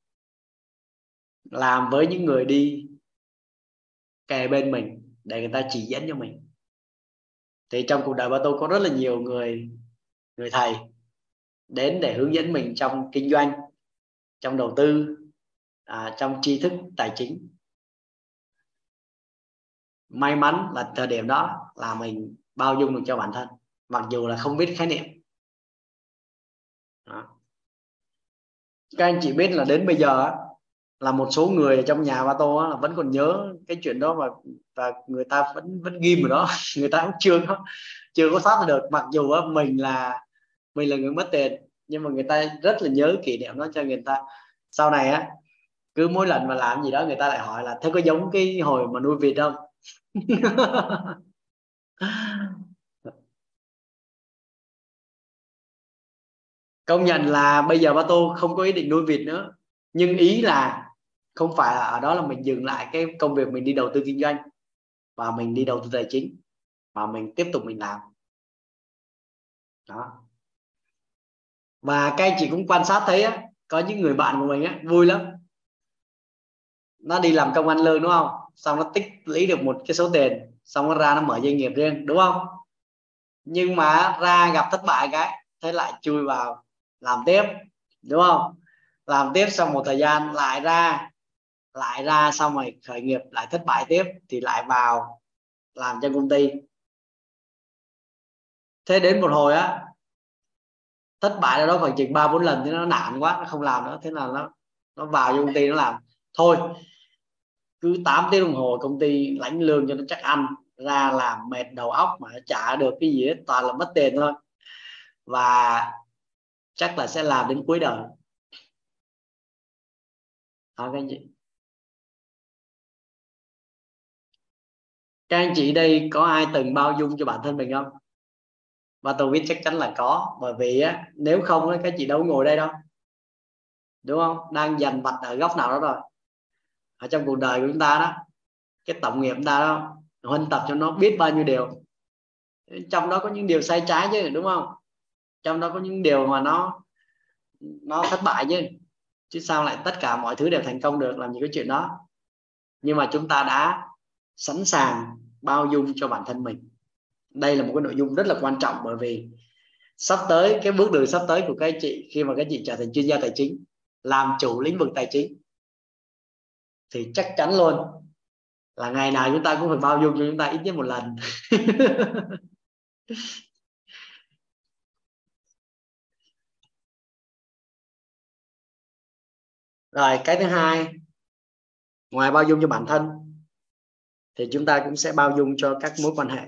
làm với những người đi kề bên mình để người ta chỉ dẫn cho mình. Thì trong cuộc đời ba tôi có rất là nhiều người thầy đến để hướng dẫn mình trong kinh doanh, trong đầu tư, trong tri thức tài chính. May mắn là thời điểm đó là mình bao dung được cho bản thân, mặc dù là không biết khái niệm. Đó, các anh chị biết là đến bây giờ là một số người ở trong nhà ba tôi là vẫn còn nhớ cái chuyện đó, và người ta vẫn ghim ở đó, người ta cũng chưa có thoát được. Mặc dù mình là người mất tiền, nhưng mà người ta rất là nhớ kỷ niệm đó, cho người ta sau này á, cứ mỗi lần mà làm gì đó người ta lại hỏi là thế có giống cái hồi mà nuôi vịt không? Công nhận là bây giờ ba tôi không có ý định nuôi vịt nữa, nhưng ý là không phải là ở đó là mình dừng lại cái công việc mình đi đầu tư kinh doanh, và mình đi đầu tư tài chính, và mình tiếp tục mình làm. Đó, và các anh chị cũng quan sát thấy á, có những người bạn của mình á, vui lắm, nó đi làm công ăn lương, đúng không? Xong nó tích lũy được một cái số tiền, xong nó ra nó mở doanh nghiệp riêng, đúng không? Nhưng mà ra gặp thất bại cái, thế lại chui vào làm tiếp, đúng không? Làm tiếp xong một thời gian lại ra xong rồi khởi nghiệp lại thất bại tiếp, thì lại vào làm cho công ty. Thế đến một hồi á, thất bại đó khoảng chừng 3-4 lần thì nó nản quá, nó không làm nữa. Thế là nó vào công ty nó làm, thôi cứ 8 tiếng đồng hồ công ty lãnh lương cho nó chắc ăn, ra làm mệt đầu óc mà trả được cái gì hết, toàn là mất tiền thôi, và chắc là sẽ làm đến cuối đời. Các anh chị đây có ai từng bao dung cho bản thân mình không? Và tôi biết chắc chắn là có, bởi vì á, nếu không á, các chị đâu ngồi đây đâu, đúng không? Đang dành mạch ở góc nào đó rồi. Ở trong cuộc đời của chúng ta đó, cái tổng nghiệp của chúng ta đó, huân tập cho nó biết bao nhiêu điều, trong đó có những điều sai trái chứ, đúng không? Trong đó có những điều mà nó thất bại chứ sao lại tất cả mọi thứ đều thành công được, làm gì có chuyện đó. Nhưng mà chúng ta đã sẵn sàng bao dung cho bản thân mình. Đây là một cái nội dung rất là quan trọng, bởi vì sắp tới, cái bước đường sắp tới của các anh chị khi mà các anh chị trở thành chuyên gia tài chính, làm chủ lĩnh vực tài chính, thì chắc chắn luôn là ngày nào chúng ta cũng phải bao dung cho chúng ta ít nhất một lần. Rồi cái thứ hai, ngoài bao dung cho bản thân thì chúng ta cũng sẽ bao dung cho các mối quan hệ.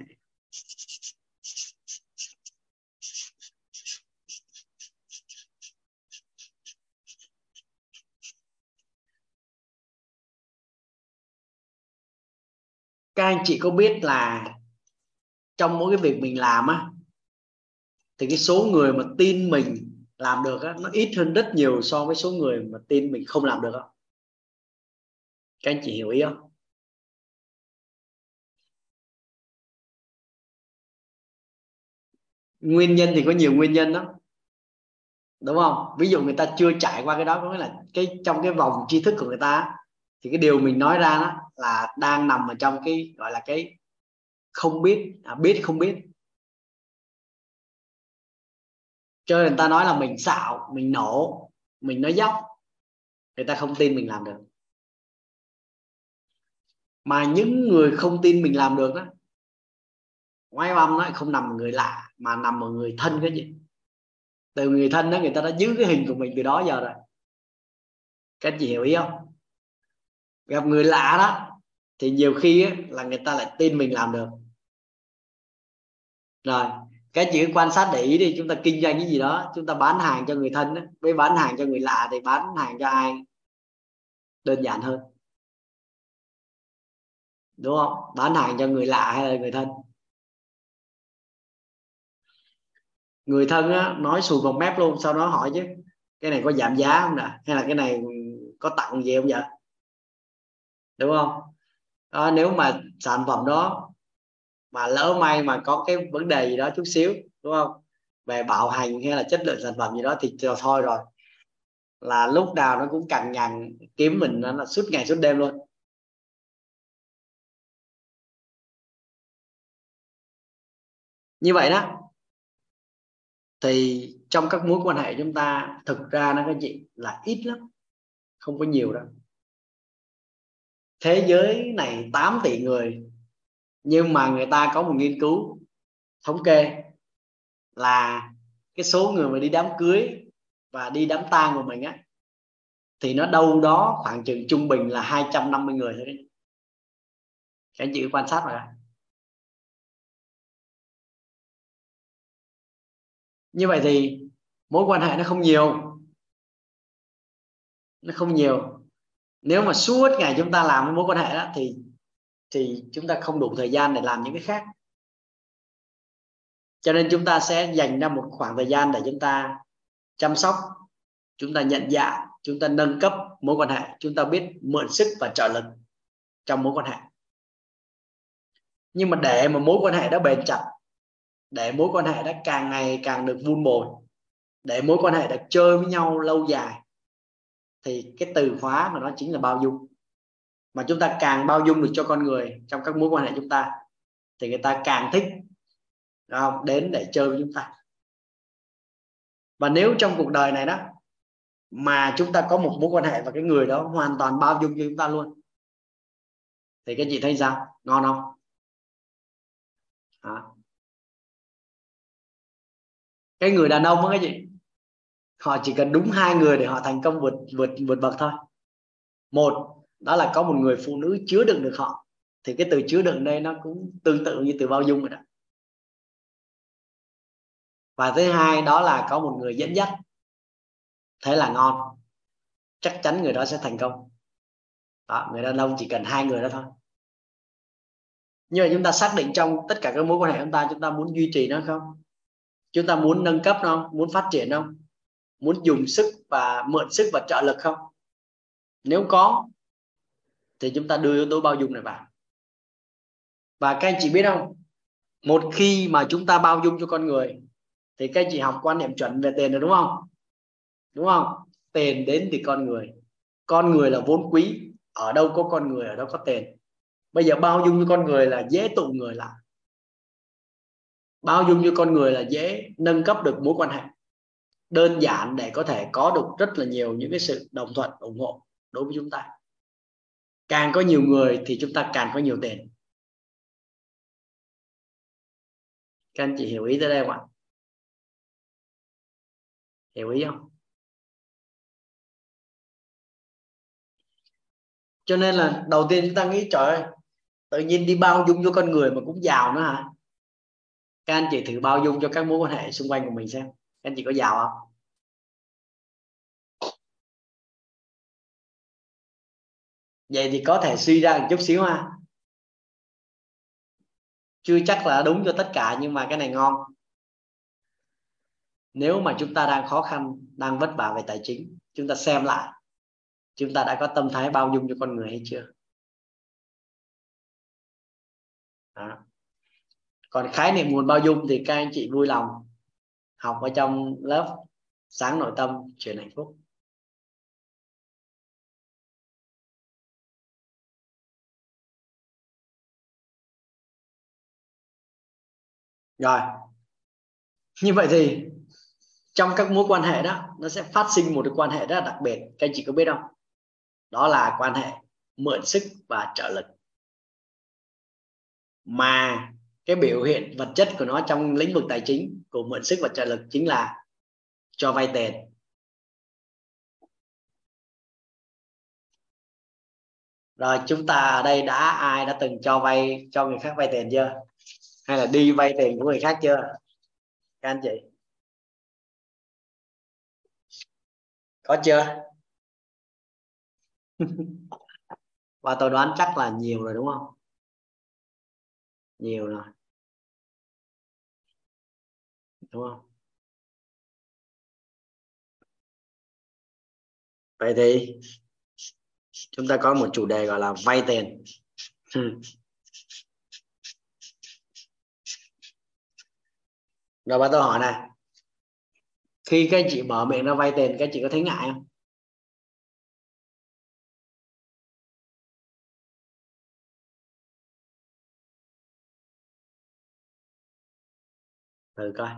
Các anh chị có biết là trong mỗi cái việc mình làm á, thì cái số người mà tin mình làm được á, nó ít hơn rất nhiều so với số người mà tin mình không làm được á. Các anh chị hiểu ý không? Nguyên nhân thì có nhiều nguyên nhân đó, đúng không? Ví dụ người ta chưa trải qua cái đó, có nghĩa là cái trong cái vòng tri thức của người ta thì cái điều mình nói ra đó là đang nằm ở trong cái gọi là cái không biết, biết không biết. Cho nên người ta nói là mình xạo, mình nổ, mình nói dốc, người ta không tin mình làm được. Mà những người không tin mình làm được đó, ngoài băm nó không nằm ở người lạ mà nằm ở người thân. Cái gì từ người thân đó, người ta đã giữ cái hình của mình từ đó giờ rồi. Các anh chị hiểu ý không? Gặp người lạ đó thì nhiều khi á, là người ta lại tin mình làm được. Rồi các anh chị quan sát để ý đi, chúng ta kinh doanh cái gì đó, chúng ta bán hàng cho người thân đó, với bán hàng cho người lạ thì bán hàng cho ai đơn giản hơn, đúng không? Bán hàng cho người lạ hay là người thân? Người thân á, nói xùi vào mép luôn, sau đó hỏi chứ cái này có giảm giá không nè, hay là cái này có tặng gì không vậy, đúng không? À, nếu mà sản phẩm đó mà lỡ may mà có cái vấn đề gì đó chút xíu, đúng không, về bảo hành hay là chất lượng sản phẩm gì đó thì thôi rồi, là lúc nào nó cũng cằn nhằn kiếm mình, nó là suốt ngày suốt đêm luôn. Như vậy đó thì trong các mối quan hệ chúng ta thực ra nó, các chị, là ít lắm, không có nhiều đâu. Thế giới này 8 tỷ người, nhưng mà người ta có một nghiên cứu thống kê là cái số người mà đi đám cưới và đi đám tang của mình á, thì nó đâu đó khoảng chừng trung bình là 250 người thôi. Các anh chị quan sát rồi. Như vậy thì mối quan hệ nó không nhiều, nó không nhiều. Nếu mà suốt ngày chúng ta làm cái mối quan hệ đó thì chúng ta không đủ thời gian để làm những cái khác. Cho nên chúng ta sẽ dành ra một khoảng thời gian để chúng ta chăm sóc, chúng ta nhận dạng, chúng ta nâng cấp mối quan hệ, chúng ta biết mượn sức và trợ lực trong mối quan hệ. Nhưng mà để mà mối quan hệ đó bền chặt, để mối quan hệ đã càng ngày càng được vun bồi, để mối quan hệ đã chơi với nhau lâu dài, thì cái từ khóa mà nó chính là bao dung. Mà chúng ta càng bao dung được cho con người trong các mối quan hệ chúng ta thì người ta càng thích đến để chơi với chúng ta. Và nếu trong cuộc đời này đó mà chúng ta có một mối quan hệ và cái người đó hoàn toàn bao dung cho chúng ta luôn, thì các chị thấy sao? Ngon không? Đó. Cái người đàn ông đó, cái gì, họ chỉ cần đúng 2 người để họ thành công vượt bậc thôi. Một đó là có một người phụ nữ chứa đựng được họ, thì cái từ chứa đựng đây nó cũng tương tự như từ bao dung rồi đó. Và thứ hai đó là có một người dẫn dắt, thế là ngon, chắc chắn người đó sẽ thành công. Đó, người đàn ông chỉ cần 2 người đó thôi. Nhưng mà chúng ta xác định trong tất cả các mối quan hệ chúng ta muốn duy trì nó không? Chúng ta muốn nâng cấp nó không? Muốn phát triển không? Muốn dùng sức và mượn sức và trợ lực không? Nếu có thì chúng ta đưa yếu tố bao dung này vào. Và các anh chị biết không, một khi mà chúng ta bao dung cho con người thì các anh chị học quan niệm chuẩn về tiền rồi, đúng không? Đúng không? Tiền đến từ con người. Con người là vốn quý, ở đâu có con người ở đâu có tiền. Bây giờ bao dung cho con người là dễ tụ người lại, bao dung cho con người là dễ nâng cấp được mối quan hệ, đơn giản để có thể có được rất là nhiều những cái sự đồng thuận, ủng hộ đối với chúng ta. Càng có nhiều người thì chúng ta càng có nhiều tiền. Các anh chị hiểu ý tới đây không ạ? Hiểu ý không? Cho nên là đầu tiên chúng ta nghĩ trời ơi, tự nhiên đi bao dung cho con người mà cũng giàu nữa hả? Các anh chị thử bao dung cho các mối quan hệ xung quanh của mình xem, các anh chị có giàu không? Vậy thì có thể suy ra một chút xíu ha, chưa chắc là đúng cho tất cả, nhưng mà cái này ngon. Nếu mà chúng ta đang khó khăn, đang vất vả về tài chính, chúng ta xem lại chúng ta đã có tâm thái bao dung cho con người hay chưa. Đó. Còn khái niệm nguồn bao dung thì các anh chị vui lòng học ở trong lớp Sáng Nội Tâm Chuyển Hạnh Phúc. Rồi, như vậy thì trong các mối quan hệ đó, nó sẽ phát sinh một cái quan hệ rất là đặc biệt. Các anh chị có biết không? Đó là quan hệ mượn sức và trợ lực. Mà cái biểu hiện vật chất của nó trong lĩnh vực tài chính của mượn sức và trợ lực chính là cho vay tiền. Rồi chúng ta ở đây ai đã từng cho vay, cho người khác vay tiền chưa? Hay là đi vay tiền của người khác chưa các anh chị? Có chưa? Và tôi đoán chắc là nhiều rồi đúng không? Nhiều rồi đúng không? Vậy thì chúng ta có một chủ đề gọi là vay tiền. Rồi bà tôi hỏi này, khi các anh chị mở miệng ra vay tiền, các anh chị có thấy ngại không? Thử coi.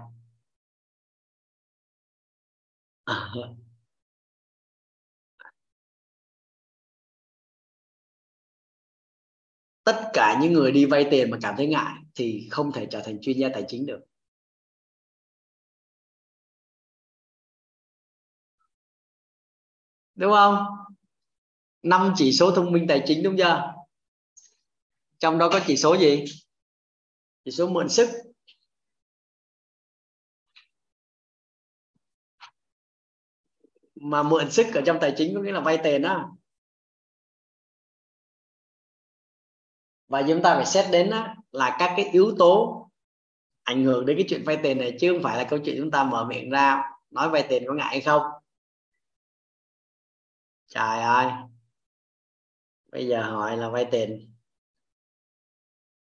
Tất cả những người đi vay tiền mà cảm thấy ngại thì không thể trở thành chuyên gia tài chính được. Đúng không? 5 chỉ số thông minh tài chính đúng chưa? Trong đó có chỉ số gì? Chỉ số mượn sức. Mà mượn sức ở trong tài chính có nghĩa là vay tiền đó. Và chúng ta phải xét đến là các cái yếu tố ảnh hưởng đến cái chuyện vay tiền này, chứ không phải là câu chuyện chúng ta mở miệng ra nói vay tiền có ngại hay không. Trời ơi, bây giờ hỏi là vay tiền,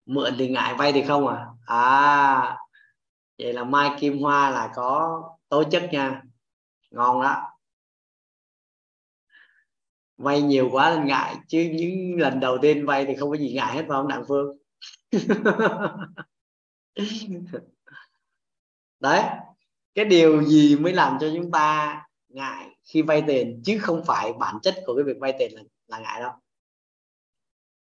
mượn thì ngại, vay thì không à? À, vậy là Mai Kim Hoa là có tố chất nha. Ngon đó. Vay nhiều quá nên ngại, chứ những lần đầu tiên vay thì không có gì ngại hết phải không Đặng Phương? Đấy, cái điều gì mới làm cho chúng ta ngại khi vay tiền, chứ không phải bản chất của cái việc vay tiền là ngại đâu.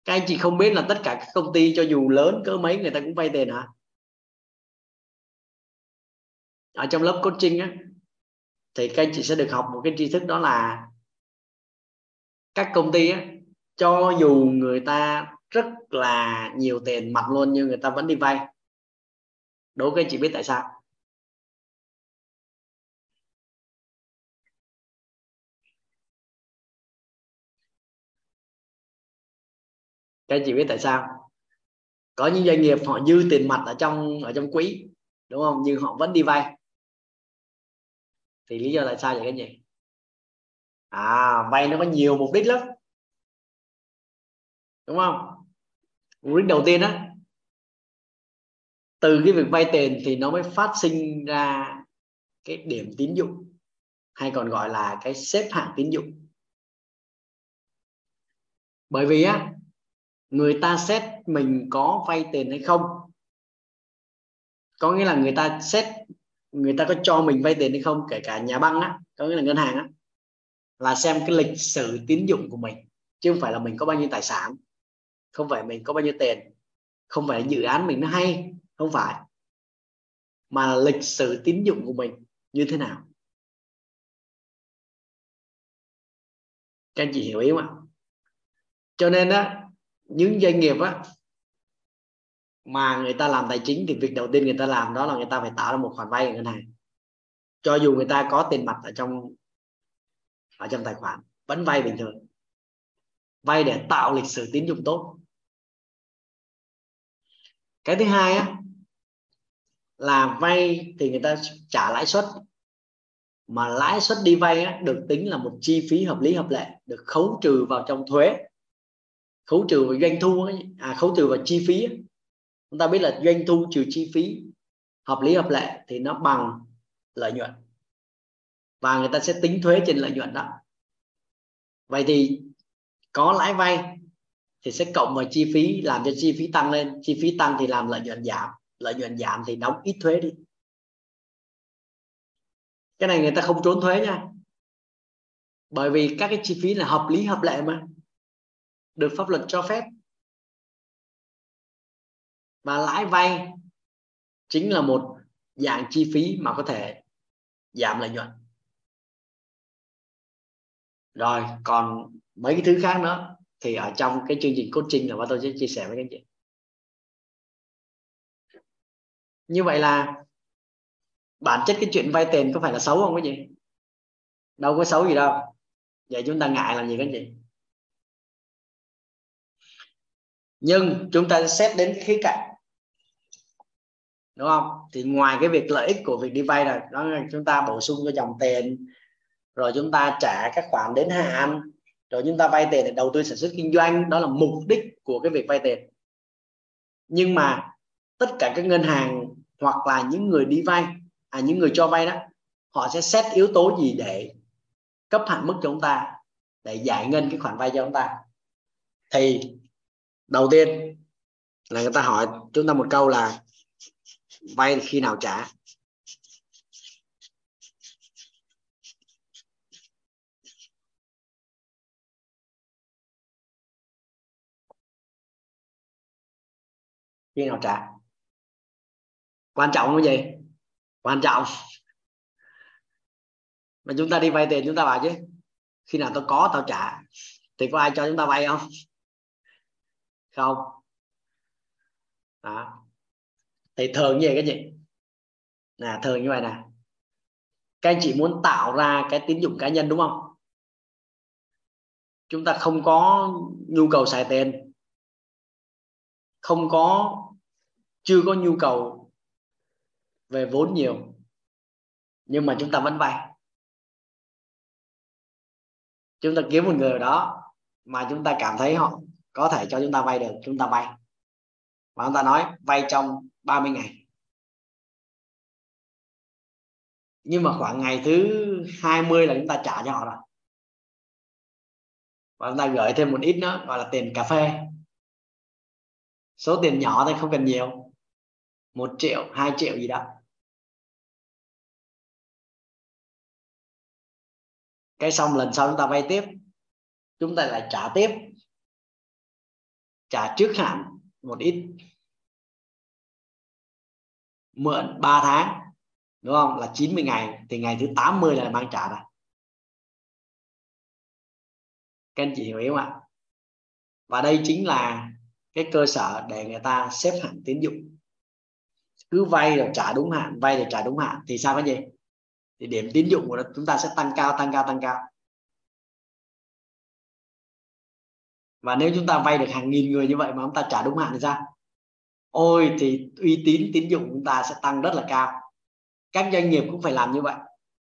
Các anh chị không biết là tất cả các công ty cho dù lớn cỡ mấy người ta cũng vay tiền hả? Ở trong lớp coaching á, thì các anh chị sẽ được học một cái tri thức, đó là các công ty á, cho dù người ta rất là nhiều tiền mặt luôn nhưng người ta vẫn đi vay. Đố các anh chị biết tại sao? Các anh chị biết tại sao? Có những doanh nghiệp họ dư tiền mặt ở trong quỹ, đúng không? Nhưng họ vẫn đi vay. Thì lý do tại sao vậy các anh chị? À, vay nó có nhiều mục đích lắm, đúng không? Mục đích đầu tiên á, từ cái việc vay tiền thì nó mới phát sinh ra cái điểm tín dụng, hay còn gọi là cái xếp hạng tín dụng. Bởi vì á, người ta xét mình có vay tiền hay không, có nghĩa là người ta xét người ta có cho mình vay tiền hay không, kể cả nhà băng á, có nghĩa là ngân hàng á, là xem cái lịch sử tín dụng của mình, chứ không phải là mình có bao nhiêu tài sản, không phải mình có bao nhiêu tiền, không phải dự án mình nó hay, không phải, mà là lịch sử tín dụng của mình như thế nào. Các anh chị hiểu ý không ạ? Cho nên á, những doanh nghiệp á mà người ta làm tài chính thì việc đầu tiên người ta làm đó là người ta phải tạo ra một khoản vay ở ngân hàng. Cho dù người ta có tiền mặt ở trong tài khoản, vẫn vay bình thường, vay để tạo lịch sử tín dụng tốt. Cái thứ hai á là vay thì người ta trả lãi suất, mà lãi suất đi vay á được tính là một chi phí hợp lý hợp lệ, được khấu trừ vào trong thuế, khấu trừ vào doanh thu ấy, khấu trừ vào chi phí ấy. Chúng ta biết là doanh thu trừ chi phí hợp lý hợp lệ thì nó bằng lợi nhuận, và người ta sẽ tính thuế trên lợi nhuận đó. Vậy thì có lãi vay thì sẽ cộng vào chi phí, làm cho chi phí tăng lên, chi phí tăng thì làm lợi nhuận giảm, lợi nhuận giảm thì đóng ít thuế đi. Cái này người ta không trốn thuế nha, bởi vì các cái chi phí là hợp lý hợp lệ mà được pháp luật cho phép. Và lãi vay chính là một dạng chi phí mà có thể giảm lợi nhuận. Rồi còn mấy cái thứ khác nữa thì ở trong cái chương trình coaching là tôi sẽ chia sẻ với các anh chị. Như vậy là bản chất cái chuyện vay tiền có phải là xấu không các chị? Đâu có xấu gì đâu. Vậy chúng ta ngại làm gì các anh chị? Nhưng chúng ta xét đến khía cạnh, đúng không? Thì ngoài cái việc lợi ích của việc đi vay là đó, chúng ta bổ sung cho dòng tiền, rồi chúng ta trả các khoản đến hạn, rồi chúng ta vay tiền để đầu tư sản xuất kinh doanh, đó là mục đích của cái việc vay tiền. Nhưng mà tất cả các ngân hàng hoặc là những người đi vay, những người cho vay đó, họ sẽ xét yếu tố gì để cấp hạn mức cho chúng ta, để giải ngân cái khoản vay cho chúng ta. Thì đầu tiên là người ta hỏi chúng ta một câu là vay khi nào trả. Khi nào trả quan trọng không gì? Quan trọng. Mà chúng ta đi vay tiền chúng ta bảo chứ khi nào tao có tao trả, thì có ai cho chúng ta vay không? Không. Đó. Thì thường như vậy các chị nè, thường như vậy nè, các anh chị muốn tạo ra cái tín dụng cá nhân đúng không? Chúng ta không có nhu cầu xài tiền, chưa có nhu cầu về vốn nhiều, nhưng mà chúng ta vẫn vay. Chúng ta kiếm một người ở đó mà chúng ta cảm thấy họ có thể cho chúng ta vay được, chúng ta vay. Và chúng ta nói vay trong 30 ngày. Nhưng mà khoảng ngày thứ 20 là chúng ta trả cho họ rồi. Và chúng ta gửi thêm một ít nữa, gọi là tiền cà phê. Số tiền nhỏ thôi, không cần nhiều. 1 triệu, 2 triệu gì đó. Cái xong lần sau chúng ta vay tiếp, chúng ta lại trả tiếp, trả trước hạn một ít, mượn 3 tháng đúng không, là 90 ngày, thì ngày thứ 80 là mang trả ra. Các anh chị hiểu không ạ? Và đây chính là cái cơ sở để người ta xếp hạng tín dụng. Cứ vay rồi trả đúng hạn, vay rồi trả đúng hạn thì sao, cái gì thì điểm tín dụng của chúng ta sẽ tăng cao, tăng cao, tăng cao. Và nếu chúng ta vay được hàng nghìn người như vậy mà chúng ta trả đúng hạn thì sao? Ôi thì uy tín tín dụng chúng ta sẽ tăng rất là cao. Các doanh nghiệp cũng phải làm như vậy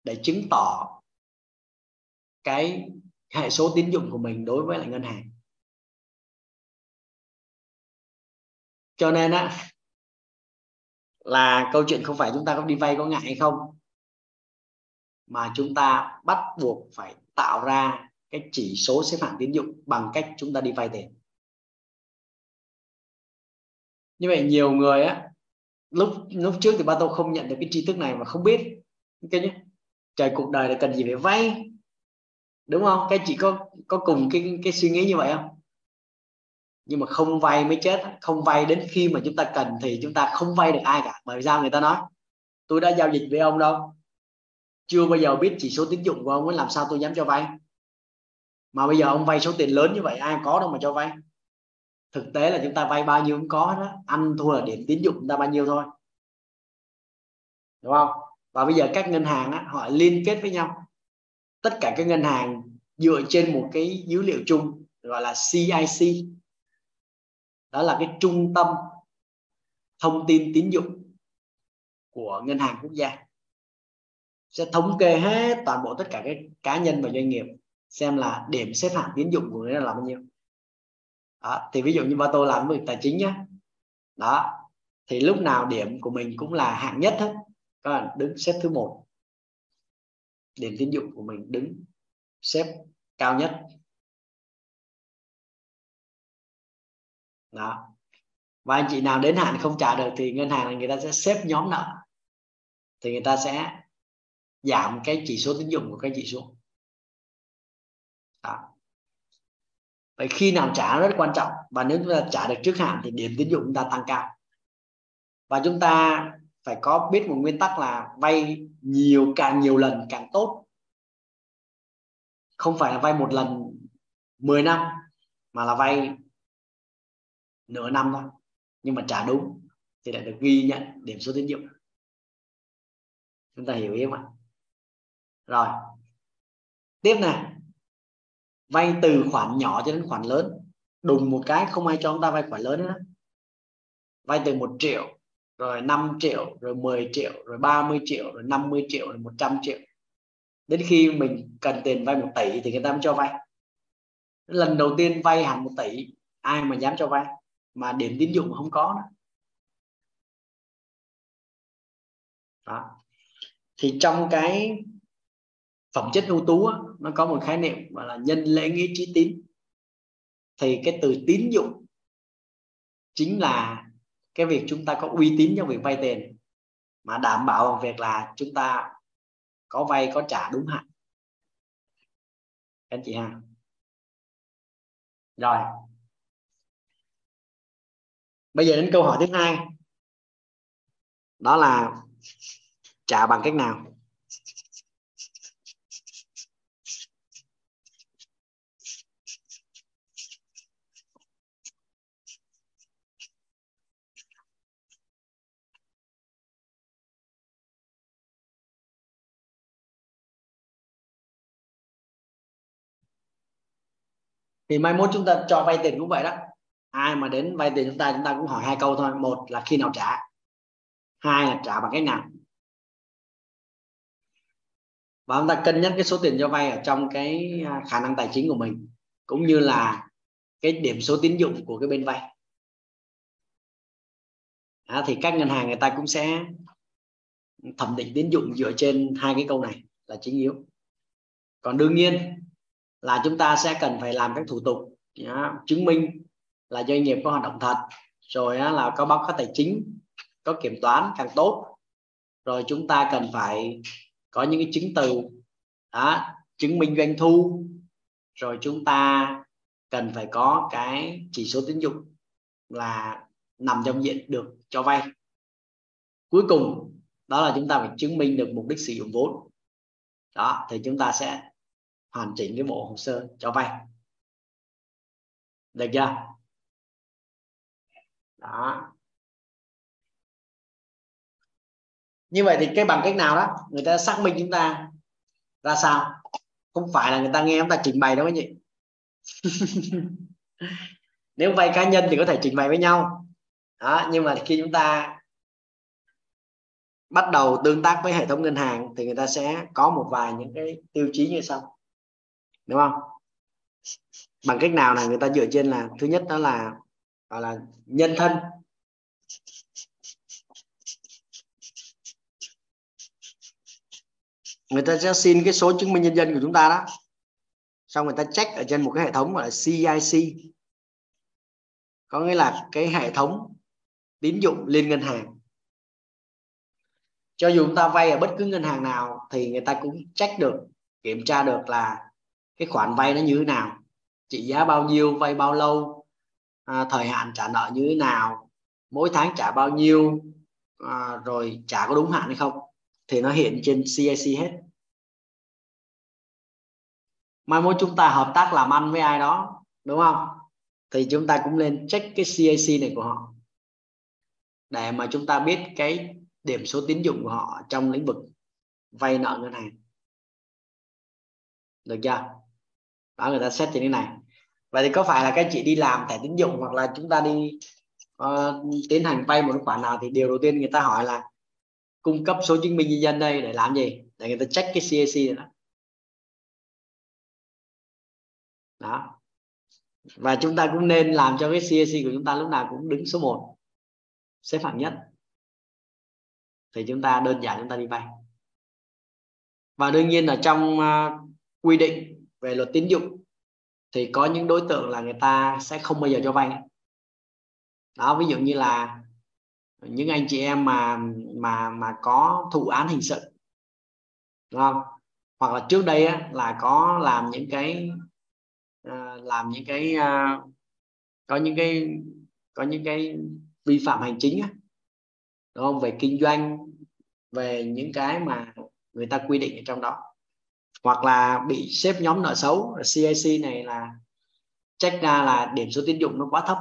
để chứng tỏ cái hệ số tín dụng của mình đối với lại ngân hàng. Cho nên á là câu chuyện không phải chúng ta có đi vay có ngại hay không, mà chúng ta bắt buộc phải tạo ra cái chỉ số xếp hạng tín dụng bằng cách chúng ta đi vay tiền. Như vậy nhiều người á, lúc trước thì ba tôi không nhận được cái tri thức này mà không biết. Okay nhé. Trời, cuộc đời là cần gì phải vay, đúng không? Các chị có cùng cái suy nghĩ như vậy không? Nhưng mà không vay mới chết. Không vay đến khi mà chúng ta cần thì chúng ta không vay được ai cả. Bởi vì sao? Người ta nói tôi đã giao dịch với ông đâu, chưa bao giờ biết chỉ số tín dụng của ông ấy, làm sao tôi dám cho vay. Mà bây giờ ông vay số tiền lớn như vậy ai có đâu mà cho vay. Thực tế là chúng ta vay bao nhiêu cũng có đó, ăn thua là điểm tín dụng chúng ta bao nhiêu thôi, đúng không? Và bây giờ các ngân hàng á, họ liên kết với nhau, tất cả các ngân hàng dựa trên một cái dữ liệu chung gọi là CIC, đó là cái trung tâm thông tin tín dụng của ngân hàng quốc gia, sẽ thống kê hết toàn bộ tất cả các cá nhân và doanh nghiệp xem là điểm xếp hạng tín dụng của người ta là bao nhiêu. Đó, thì ví dụ như ba tôi làm việc tài chính nhá, đó thì lúc nào điểm của mình cũng là hạng nhất hết, các bạn đứng xếp thứ 1, điểm tín dụng của mình đứng xếp cao nhất đó. Và anh chị nào đến hạn không trả được thì ngân hàng này người ta sẽ xếp nhóm nợ, thì người ta sẽ giảm cái chỉ số tín dụng của các chị xuống. Đó. Vậy khi nào trả rất quan trọng, và nếu chúng ta trả được trước hạn thì điểm tín dụng chúng ta tăng cao. Và chúng ta phải có biết một nguyên tắc là vay nhiều, càng nhiều lần càng tốt. Không phải là vay một lần 10 năm mà là vay nửa năm thôi, nhưng mà trả đúng thì lại được ghi nhận điểm số tín dụng. Chúng ta hiểu ý không ạ? Rồi, tiếp này, vay từ khoản nhỏ cho đến khoản lớn. Đùng một cái không ai cho chúng ta vay khoản lớn nữa. Vay từ 1 triệu, rồi 5 triệu, rồi 10 triệu, rồi 30 triệu, rồi 50 triệu, rồi 100 triệu. Đến khi mình cần tiền vay 1 tỷ thì người ta mới cho vay. Lần đầu tiên vay hẳn 1 tỷ, ai mà dám cho vay, mà điểm tín dụng không có nữa. Đó. Thì trong cái phẩm chất ưu tú á, nó có một khái niệm gọi là nhân lễ nghĩa trí tín. Thì cái từ tín dụng chính là cái việc chúng ta có uy tín trong việc vay tiền, mà đảm bảo bằng việc là chúng ta có vay có trả đúng hạn, anh chị ha. Rồi, bây giờ đến câu hỏi thứ hai, đó là trả bằng cách nào? Thì mai mốt chúng ta cho vay tiền cũng vậy đó, ai mà đến vay tiền chúng ta cũng hỏi hai câu thôi. Một là khi nào trả, hai là trả bằng cách nào. Và chúng ta cân nhắc cái số tiền cho vay ở trong cái khả năng tài chính của mình, cũng như là cái điểm số tín dụng của cái bên vay. Đó, thì các ngân hàng người ta cũng sẽ thẩm định tín dụng dựa trên hai cái câu này là chính yếu. Còn đương nhiên là chúng ta sẽ cần phải làm các thủ tục chứng minh là doanh nghiệp có hoạt động thật, rồi là có báo cáo tài chính, có kiểm toán càng tốt. Rồi chúng ta cần phải có những cái chứng từ đó, chứng minh doanh thu. Rồi chúng ta cần phải có cái chỉ số tín dụng là nằm trong diện được cho vay. Cuối cùng đó là chúng ta phải chứng minh được mục đích sử dụng vốn. Đó, thì chúng ta sẽ hoàn chỉnh cái bộ hồ sơ cho vay, được chưa? Đó. Như vậy thì cái bằng cách nào đó người ta xác minh chúng ta ra sao, không phải là người ta nghe chúng ta trình bày đâu anh chị. Nếu vay cá nhân thì có thể trình bày với nhau đó, nhưng mà khi chúng ta bắt đầu tương tác với hệ thống ngân hàng thì người ta sẽ có một vài những cái tiêu chí như sau, đúng không? Bằng cách nào là người ta dựa trên là thứ nhất đó là gọi là nhân thân. Người ta sẽ xin cái số chứng minh nhân dân của chúng ta đó, xong người ta check ở trên một cái hệ thống gọi là CIC, có nghĩa là cái hệ thống tín dụng liên ngân hàng. Cho dù chúng ta vay ở bất cứ ngân hàng nào thì người ta cũng check được, kiểm tra được là cái khoản vay nó như thế nào, trị giá bao nhiêu, vay bao lâu, thời hạn trả nợ như thế nào, mỗi tháng trả bao nhiêu, rồi trả có đúng hạn hay không, thì nó hiện trên CIC hết. mai mốt chúng ta hợp tác làm ăn với ai đó, đúng không, thì chúng ta cũng nên check cái CIC này của họ để mà chúng ta biết cái điểm số tín dụng của họ trong lĩnh vực vay nợ ngân hàng, được chưa? Đó, người ta xét trên cái này. Vậy thì có phải là các chị đi làm thẻ tín dụng hoặc là chúng ta đi tiến hành vay một khoản nào thì điều đầu tiên người ta hỏi là cung cấp số chứng minh nhân dân đây để làm gì, để người ta check cái CIC này đó. Đó. Và chúng ta cũng nên làm cho cái CIC của chúng ta lúc nào cũng đứng số 1, xếp hạng nhất, thì chúng ta đơn giản chúng ta đi vay. Và đương nhiên là trong quy định về luật tín dụng thì có những đối tượng là người ta sẽ không bao giờ cho vay. Đó, ví dụ như là những anh chị em mà có thụ án hình sự, đúng không? Hoặc là trước đây á, là có có những cái vi phạm hành chính á, đúng không? Về kinh doanh, về những cái mà người ta quy định ở trong đó, hoặc là bị xếp nhóm nợ xấu. CIC này là check ra là điểm số tín dụng nó quá thấp,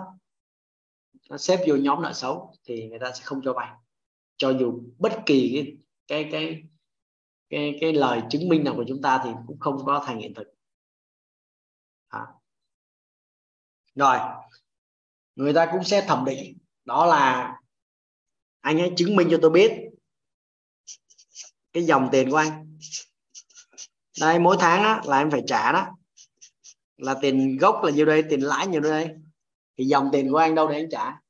nó xếp vô nhóm nợ xấu thì người ta sẽ không cho vay, cho dù bất kỳ cái lời chứng minh nào của chúng ta thì cũng không có thành hiện thực. Đó. Rồi người ta cũng sẽ thẩm định, đó là anh hãy chứng minh cho tôi biết cái dòng tiền của anh đây mỗi tháng đó, là em phải trả đó, là tiền gốc là nhiêu đây, tiền lãi nhiêu đây, thì dòng tiền của anh đâu để anh trả.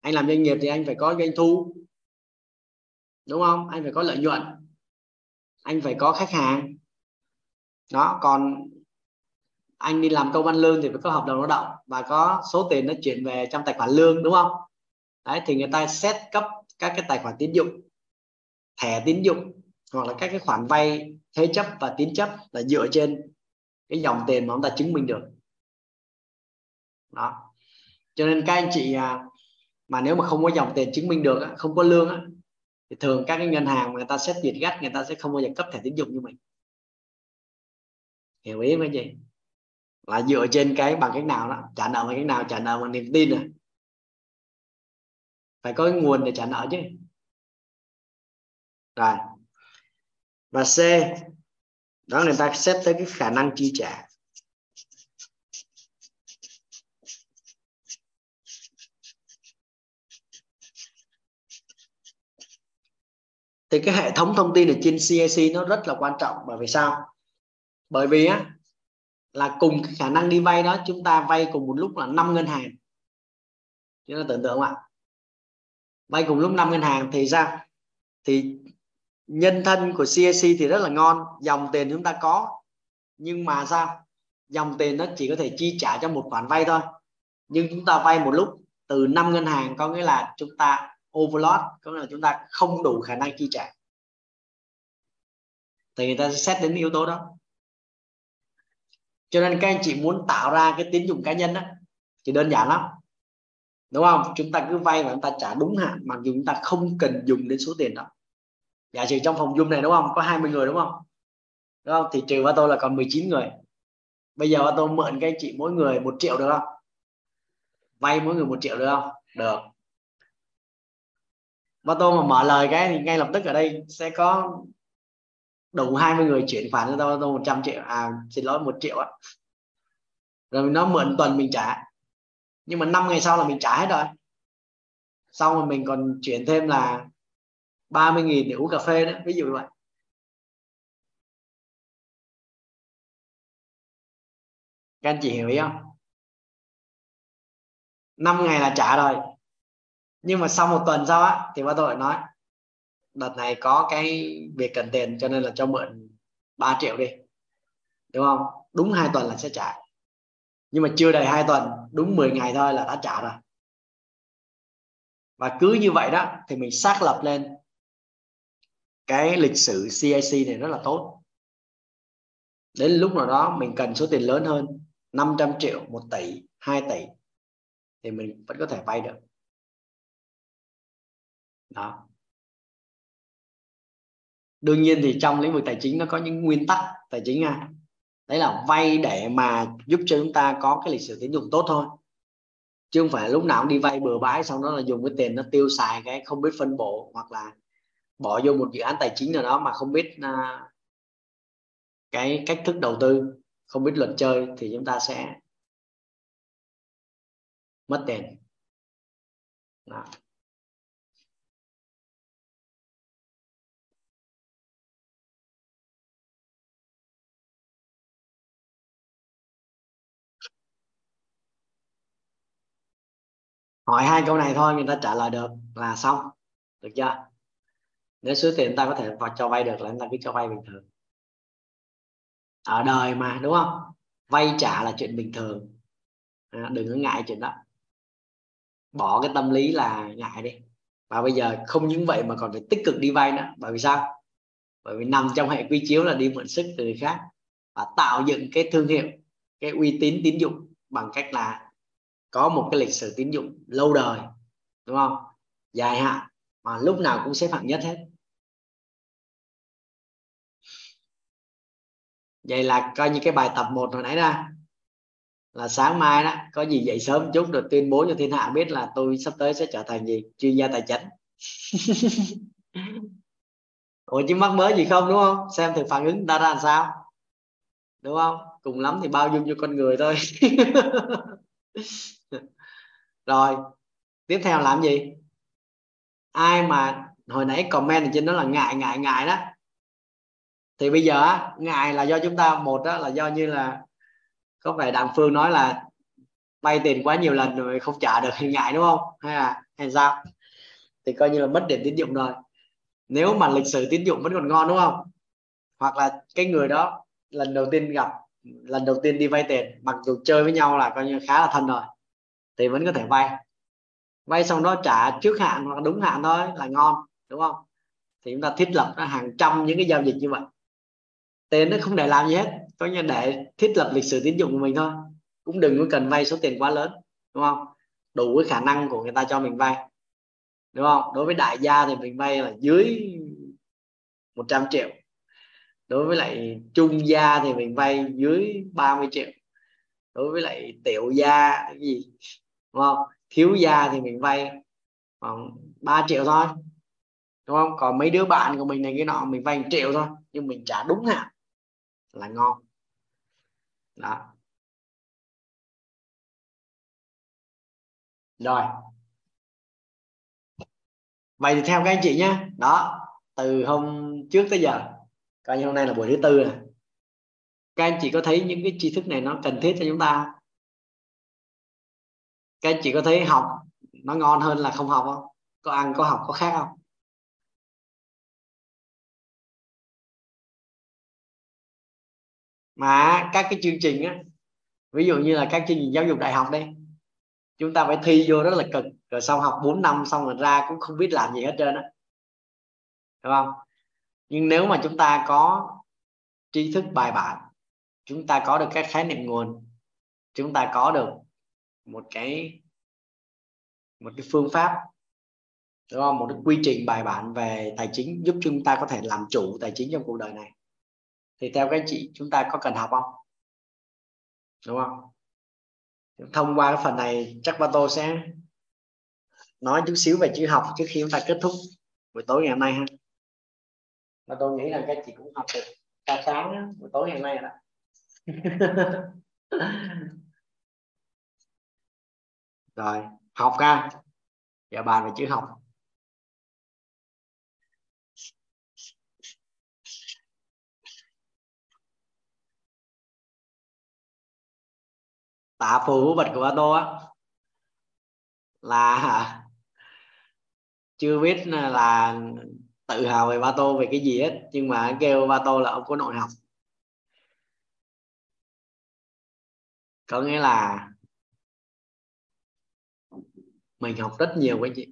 Anh làm doanh nghiệp thì anh phải có doanh thu, đúng không, anh phải có lợi nhuận, anh phải có khách hàng đó. Còn anh đi làm công ăn lương thì phải có hợp đồng lao động và có số tiền nó chuyển về trong tài khoản lương, đúng không? Đấy, thì người ta xét cấp các cái tài khoản tín dụng, thẻ tín dụng hoặc là các cái khoản vay thế chấp và tín chấp là dựa trên cái dòng tiền mà chúng ta chứng minh được. Đó. Cho nên các anh chị mà nếu mà không có dòng tiền chứng minh được, không có lương, thì thường các cái ngân hàng người ta xét duyệt gắt, người ta sẽ không bao giờ cấp thẻ tín dụng như mình. Hiểu ý không anh chị? Là dựa trên cái bằng cách nào đó, trả nợ bằng cách nào, trả nợ bằng niềm tin này, phải có cái nguồn để trả nợ chứ. Rồi. Và C, đó người ta xét tới cái khả năng chi trả. Thì cái hệ thống thông tin ở trên CIC nó rất là quan trọng. Bởi vì sao? Bởi vì á, là cùng cái khả năng đi vay đó, chúng ta vay cùng một lúc là 5 ngân hàng. Chúng ta tưởng tượng không ạ? Vay cùng lúc 5 ngân hàng thì sao? Thì nhân thân của CIC thì rất là ngon, dòng tiền chúng ta có, nhưng mà sao? Dòng tiền nó chỉ có thể chi trả cho một khoản vay thôi. Nhưng chúng ta vay một lúc từ 5 ngân hàng có nghĩa là chúng ta overload, có nghĩa là chúng ta không đủ khả năng chi trả. Thì người ta sẽ xét đến yếu tố đó. Cho nên các anh chị muốn tạo ra cái tín dụng cá nhân đó thì đơn giản lắm, đúng không? Chúng ta cứ vay và chúng ta trả đúng hạn, mặc dù chúng ta không cần dùng đến số tiền đó. Giả sử trong phòng Zoom này, đúng không, có 20 người, đúng không? Đúng không? Thì trừ qua tôi là còn 19 người. Bây giờ tôi mượn các anh chị mỗi người 1 triệu được không? Vay mỗi người 1 triệu được không? Được. Và tôi mà mở lời cái thì ngay lập tức ở đây sẽ có đủ 20 người chuyển khoản cho tôi 100 triệu, à xin lỗi 1 triệu á. Rồi mình nói mượn tuần mình trả. Nhưng mà 5 ngày sau là mình trả hết rồi. Xong rồi mình còn chuyển thêm là 30.000 để uống cà phê đó, ví dụ như vậy. Các anh chị hiểu ý không? 5 ngày là trả rồi. Nhưng mà sau một tuần sau á thì bác tôi lại nói đợt này có cái việc cần tiền cho nên là cho mượn 3 triệu đi, đúng không? Đúng 2 tuần là sẽ trả, nhưng mà chưa đầy 2 tuần, đúng 10 ngày thôi là đã trả rồi. Và cứ như vậy đó thì mình xác lập lên cái lịch sử CIC này rất là tốt. Đến lúc nào đó mình cần số tiền lớn hơn 500 triệu, 1 tỷ, 2 tỷ thì mình vẫn có thể vay được. Đó. Đương nhiên thì trong lĩnh vực tài chính nó có những nguyên tắc tài chính Đấy là vay để mà giúp cho chúng ta có cái lịch sử tín dụng tốt thôi, chứ không phải lúc nào cũng đi vay bừa bãi, xong đó là dùng cái tiền nó tiêu xài cái không biết phân bổ, hoặc là bỏ vô một dự án tài chính nào đó mà không biết cái cách thức đầu tư, không biết luật chơi thì chúng ta sẽ mất tiền. Đó. Hỏi hai câu này thôi người ta trả lời được là xong, được chưa? Nếu số tiền ta có thể vào cho vay được là chúng ta cứ cho vay bình thường. Ở đời mà, đúng không? Vay trả là chuyện bình thường, đừng có ngại chuyện đó. Bỏ cái tâm lý là ngại đi. Và bây giờ không những vậy mà còn phải tích cực đi vay nữa. Bởi vì sao? Bởi vì nằm trong hệ quy chiếu là đi mượn sức từ người khác và tạo dựng cái thương hiệu, cái uy tín tín dụng bằng cách là có một cái lịch sử tín dụng lâu đời, đúng không? Dài hạn mà lúc nào cũng xếp hạng nhất hết. Vậy là coi như cái bài tập 1 hồi nãy ra là sáng mai đó, có gì dậy sớm chút rồi tuyên bố cho thiên hạ biết là tôi sắp tới sẽ trở thành gì, chuyên gia tài chính. Ủa chứ mắc mới gì không, đúng không? Xem thử phản ứng ta ra làm sao, đúng không? Cùng lắm thì bao dung cho con người thôi. Rồi tiếp theo làm gì? Ai mà hồi nãy comment ở trên đó là ngại đó, thì bây giờ ngại là do chúng ta, một đó là do như là có vẻ Đặng Phương nói là vay tiền quá nhiều lần rồi không trả được thì ngại, đúng không? Hay sao? Thì coi như là mất điểm tín dụng rồi. Nếu mà lịch sử tín dụng vẫn còn ngon, đúng không? Hoặc là cái người đó lần đầu tiên gặp, lần đầu tiên đi vay tiền, mặc dù chơi với nhau là coi như khá là thân rồi, thì vẫn có thể vay xong đó trả trước hạn hoặc đúng hạn thôi là ngon, đúng không? Thì chúng ta thiết lập ra hàng trăm những cái giao dịch như vậy, tiền nó không để làm gì hết, coi như để thiết lập lịch sử tín dụng của mình thôi. Cũng đừng có cần vay số tiền quá lớn, đúng không? Đủ cái khả năng của người ta cho mình vay, đúng không? Đối với đại gia thì mình vay là dưới 100 triệu, đối với lại trung gia thì mình vay dưới 30 triệu, đối với lại tiểu gia cái gì, đúng không? Thiếu gia thì mình vay khoảng 3 triệu thôi, đúng không? Còn mấy đứa bạn của mình này cái nọ mình vay 1 triệu thôi, nhưng mình trả đúng hạn là ngon. Đó. Rồi. Vậy thì theo các anh chị nhé. Đó, từ hôm trước tới giờ, coi như hôm nay là buổi thứ tư rồi. Các anh chị có thấy những cái tri thức này nó cần thiết cho chúng ta không? Các anh chị có thấy học nó ngon hơn là không học không? Có ăn, có học, có khác không? Mà các cái chương trình á, ví dụ như là các chương trình giáo dục đại học đây, chúng ta phải thi vô rất là cực, rồi sau học 4 năm xong rồi ra cũng không biết làm gì hết trơn á, đúng không? Nhưng nếu mà chúng ta có tri thức bài bản, chúng ta có được các khái niệm nguồn, chúng ta có được một cái phương pháp, đúng không? Một cái quy trình bài bản về tài chính giúp chúng ta có thể làm chủ tài chính trong cuộc đời này, thì theo các chị chúng ta có cần học không, đúng không? Thông qua cái phần này chắc Bato sẽ nói chút xíu về chữ học trước khi chúng ta kết thúc buổi tối ngày hôm nay ha. Bato nghĩ là các chị cũng học được cả sáng buổi tối ngày hôm nay rồi đó. Rồi học ha, giờ bàn về chữ học. Tạ phù vật của Bato á là chưa biết là tự hào về Bato về cái gì hết, nhưng mà kêu Bato là ông có nội học, có nghĩa là mình học rất nhiều với chị.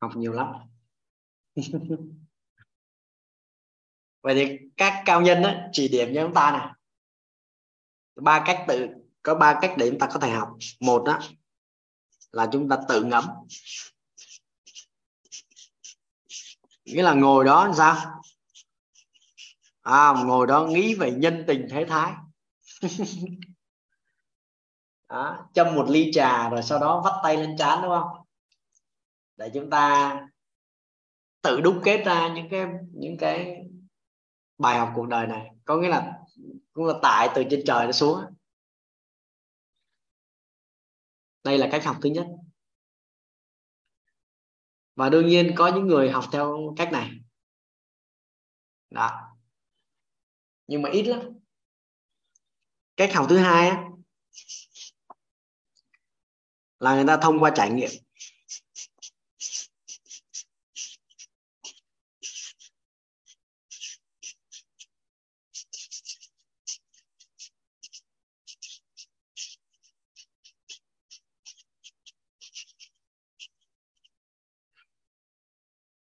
Học nhiều lắm. Vậy thì các cao nhân đó, chỉ điểm cho chúng ta này có ba cách để chúng ta có thể học. Một đó là chúng ta tự ngẫm, Nghĩa là ngồi đó làm sao? Ngồi đó nghĩ về nhân tình thế thái. Châm một ly trà rồi sau đó vắt tay lên trán, đúng không? Để chúng ta tự đúc kết ra những cái bài học cuộc đời này. Có nghĩa là cũng là tại từ trên trời nó xuống. Đây là cách học thứ nhất. Và đương nhiên có những người học theo cách này đó, nhưng mà ít lắm. Cách học thứ hai á, là người ta thông qua trải nghiệm.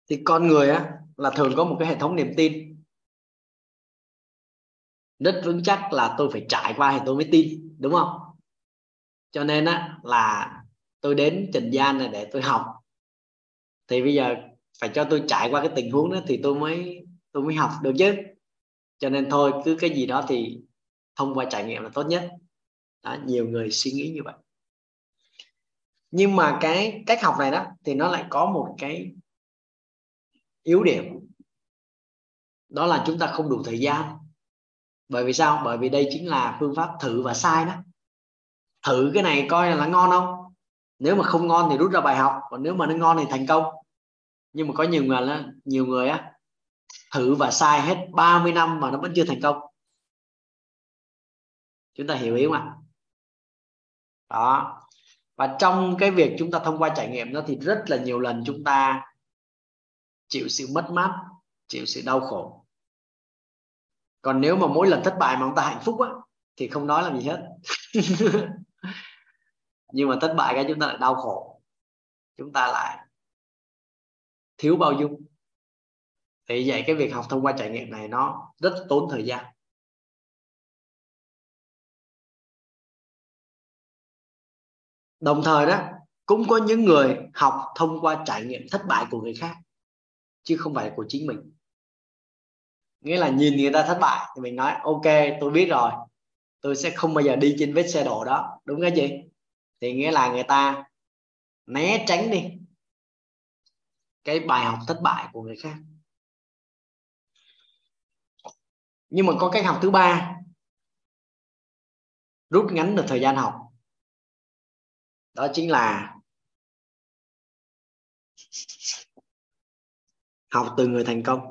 Thì con người á, là thường có một cái hệ thống niềm tin rất vững chắc là tôi phải trải qua thì tôi mới tin, đúng không? Cho nên á, là tôi đến trần gian này để tôi học, thì bây giờ phải cho tôi trải qua cái tình huống đó thì tôi mới học được chứ. Cho nên thôi cứ cái gì đó thì thông qua trải nghiệm là tốt nhất đó, nhiều người suy nghĩ như vậy. Nhưng mà cái cách học này đó thì nó lại có một cái yếu điểm, đó là chúng ta không đủ thời gian. Bởi vì sao? Bởi vì đây chính là phương pháp thử và sai đó. Thử cái này coi là ngon không, nếu mà không ngon thì rút ra bài học, còn nếu mà nó ngon thì thành công. Nhưng mà có nhiều người á, thử và sai hết 30 năm mà nó vẫn chưa thành công. Chúng ta hiểu ý không ạ? Đó. Và trong cái việc chúng ta thông qua trải nghiệm đó thì rất là nhiều lần chúng ta chịu sự mất mát, chịu sự đau khổ. Còn nếu mà mỗi lần thất bại mà chúng ta hạnh phúc á, thì không nói làm gì hết. Nhưng mà thất bại cái chúng ta lại đau khổ, chúng ta lại thiếu bao dung. Thì vậy cái việc học thông qua trải nghiệm này nó rất tốn thời gian. Đồng thời đó, cũng có những người học thông qua trải nghiệm thất bại của người khác chứ không phải của chính mình. Nghĩa là nhìn người ta thất bại thì mình nói ok, tôi biết rồi, tôi sẽ không bao giờ đi trên vết xe đổ đó, đúng cái gì? Thì nghĩa là người ta né tránh đi cái bài học thất bại của người khác. Nhưng mà có cách học thứ ba, rút ngắn được thời gian học. Đó chính là học từ người thành công.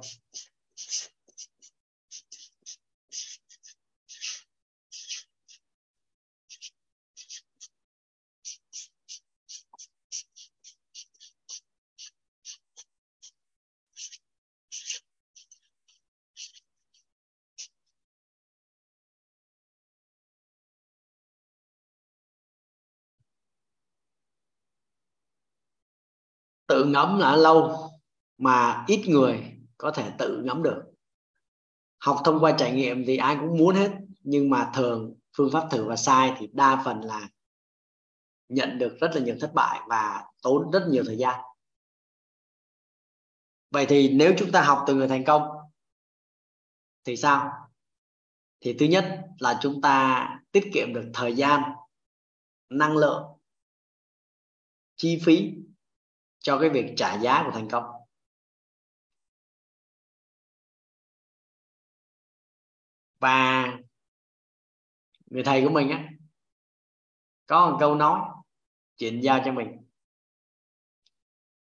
Tự ngẫm là lâu mà ít người có thể tự ngẫm được. Học thông qua trải nghiệm thì ai cũng muốn hết, nhưng mà thường phương pháp thử và sai thì đa phần là nhận được rất là nhiều thất bại và tốn rất nhiều thời gian. Vậy thì nếu chúng ta học từ người thành công thì sao? Thì thứ nhất là chúng ta tiết kiệm được thời gian, năng lượng, chi phí cho cái việc trả giá của thành công. Và người thầy của mình á, có một câu nói chuyển giao cho mình,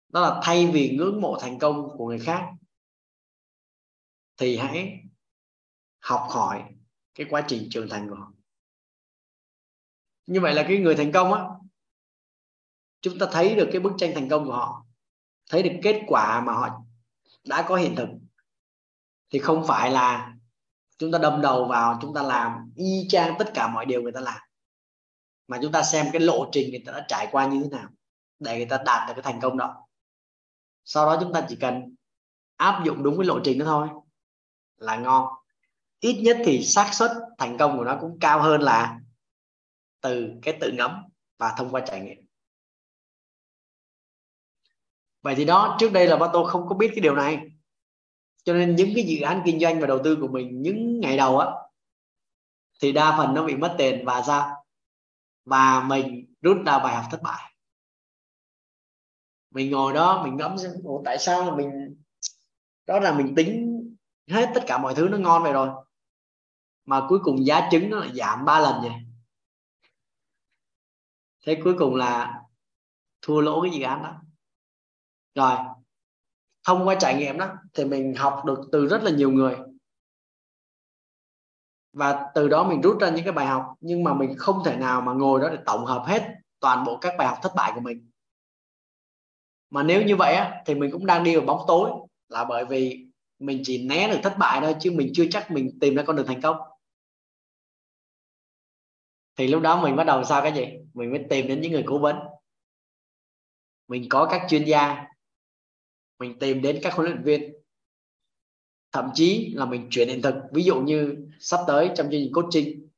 đó là thay vì ngưỡng mộ thành công của người khác thì hãy học hỏi cái quá trình trưởng thành của họ. Như vậy là cái người thành công á, chúng ta thấy được cái bức tranh thành công của họ, thấy được kết quả mà họ đã có hiện thực, thì không phải là chúng ta đâm đầu vào chúng ta làm y chang tất cả mọi điều người ta làm, mà chúng ta xem cái lộ trình người ta đã trải qua như thế nào để người ta đạt được cái thành công đó. Sau đó chúng ta chỉ cần áp dụng đúng cái lộ trình đó thôi là ngon. Ít nhất thì xác suất thành công của nó cũng cao hơn là từ cái tự ngẫm và thông qua trải nghiệm. Vậy thì đó, trước đây là ba tôi không có biết cái điều này. Cho nên những cái dự án kinh doanh và đầu tư của mình những ngày đầu á thì đa phần nó bị mất tiền và ra, và mình rút ra bài học thất bại. Mình ngồi đó mình ngẫm xem, ủa tại sao mình, đó là mình tính hết tất cả mọi thứ nó ngon vậy rồi mà cuối cùng giá trứng nó lại giảm 3 lần vậy. Thế cuối cùng là thua lỗ cái dự án đó. Rồi thông qua trải nghiệm đó thì mình học được từ rất là nhiều người, và từ đó mình rút ra những cái bài học. Nhưng mà mình không thể nào mà ngồi đó để tổng hợp hết toàn bộ các bài học thất bại của mình. Mà nếu như vậy á, thì mình cũng đang đi vào bóng tối, là bởi vì mình chỉ né được thất bại thôi, chứ mình chưa chắc mình tìm ra con đường thành công. Thì lúc đó mình bắt đầu sao cái gì? Mình mới tìm đến những người cố vấn. Mình có các chuyên gia, mình tìm đến các huấn luyện viên, thậm chí là mình chuyển hiện thực. Ví dụ như sắp tới trong chương trình coaching,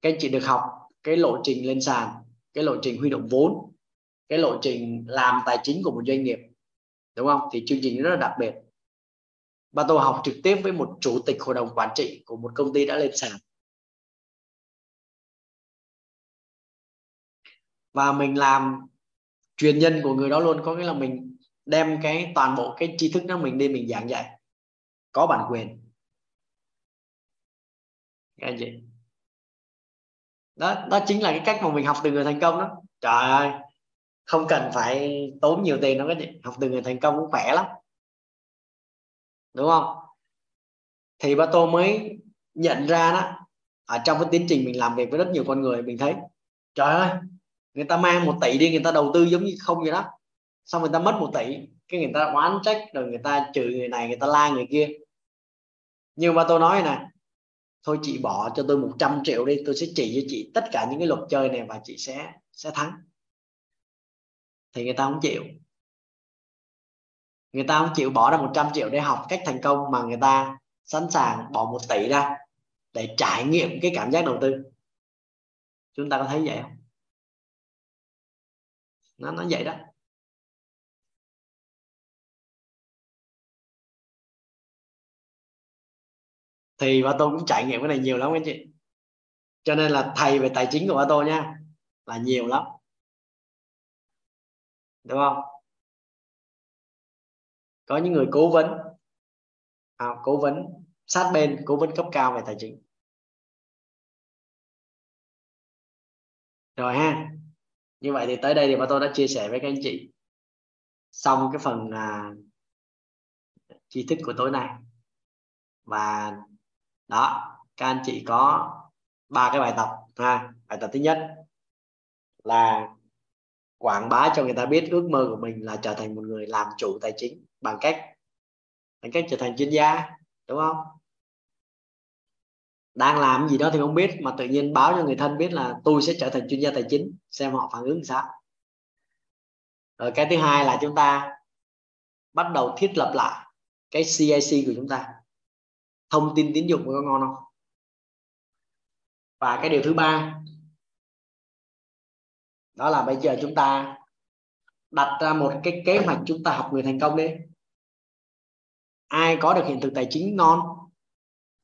các anh chị được học cái lộ trình lên sàn, cái lộ trình huy động vốn, cái lộ trình làm tài chính của một doanh nghiệp, đúng không? Thì chương trình rất là đặc biệt. Và tôi học trực tiếp với một chủ tịch hội đồng quản trị của một công ty đã lên sàn. Và mình làm truyền nhân của người đó luôn, có nghĩa là mình đem cái toàn bộ cái tri thức đó mình đi mình giảng dạy, có bản quyền. Các anh chị, đó chính là cái cách mà mình học từ người thành công đó. Trời ơi, không cần phải tốn nhiều tiền đâu các anh chị, học từ người thành công cũng khỏe lắm, đúng không? Thì ba tôi mới nhận ra đó, ở trong cái tiến trình mình làm việc với rất nhiều con người, mình thấy trời ơi, người ta mang 1 tỷ đi, người ta đầu tư giống như không vậy đó, xong người ta mất 1 tỷ, cái người ta oán trách, rồi người ta chửi người này, người ta la người kia. Nhưng mà tôi nói này, thôi chị bỏ cho tôi 100 triệu đi, tôi sẽ chỉ cho chị tất cả những cái luật chơi này và chị sẽ thắng. Thì người ta không chịu. Người ta không chịu bỏ ra 100 triệu để học cách thành công, mà người ta sẵn sàng bỏ 1 tỷ ra để trải nghiệm cái cảm giác đầu tư. Chúng ta có thấy vậy không? Nó vậy đó. Thì ba tôi cũng trải nghiệm cái này nhiều lắm anh chị. Cho nên là thầy về tài chính của ba tôi nha, là nhiều lắm, đúng không? Có những người cố vấn, cố vấn sát bên, cố vấn cấp cao về tài chính. Rồi ha. Như vậy thì tới đây thì ba tôi đã chia sẻ với các anh chị xong cái phần tri thức của tối nay. Và đó, các anh chị có 3 cái bài tập ha. Bài tập thứ nhất là quảng bá cho người ta biết ước mơ của mình là trở thành một người làm chủ tài chính bằng cách trở thành chuyên gia, đúng không? Đang làm gì đó thì không biết, mà tự nhiên báo cho người thân biết là tôi sẽ trở thành chuyên gia tài chính, xem họ phản ứng sao. Rồi cái thứ hai là chúng ta bắt đầu thiết lập lại cái CIC của chúng ta, thông tin tín dụng có ngon không? Và cái điều thứ ba đó là bây giờ chúng ta đặt ra một cái kế hoạch chúng ta học người thành công đi. Ai có được hiện thực tài chính ngon,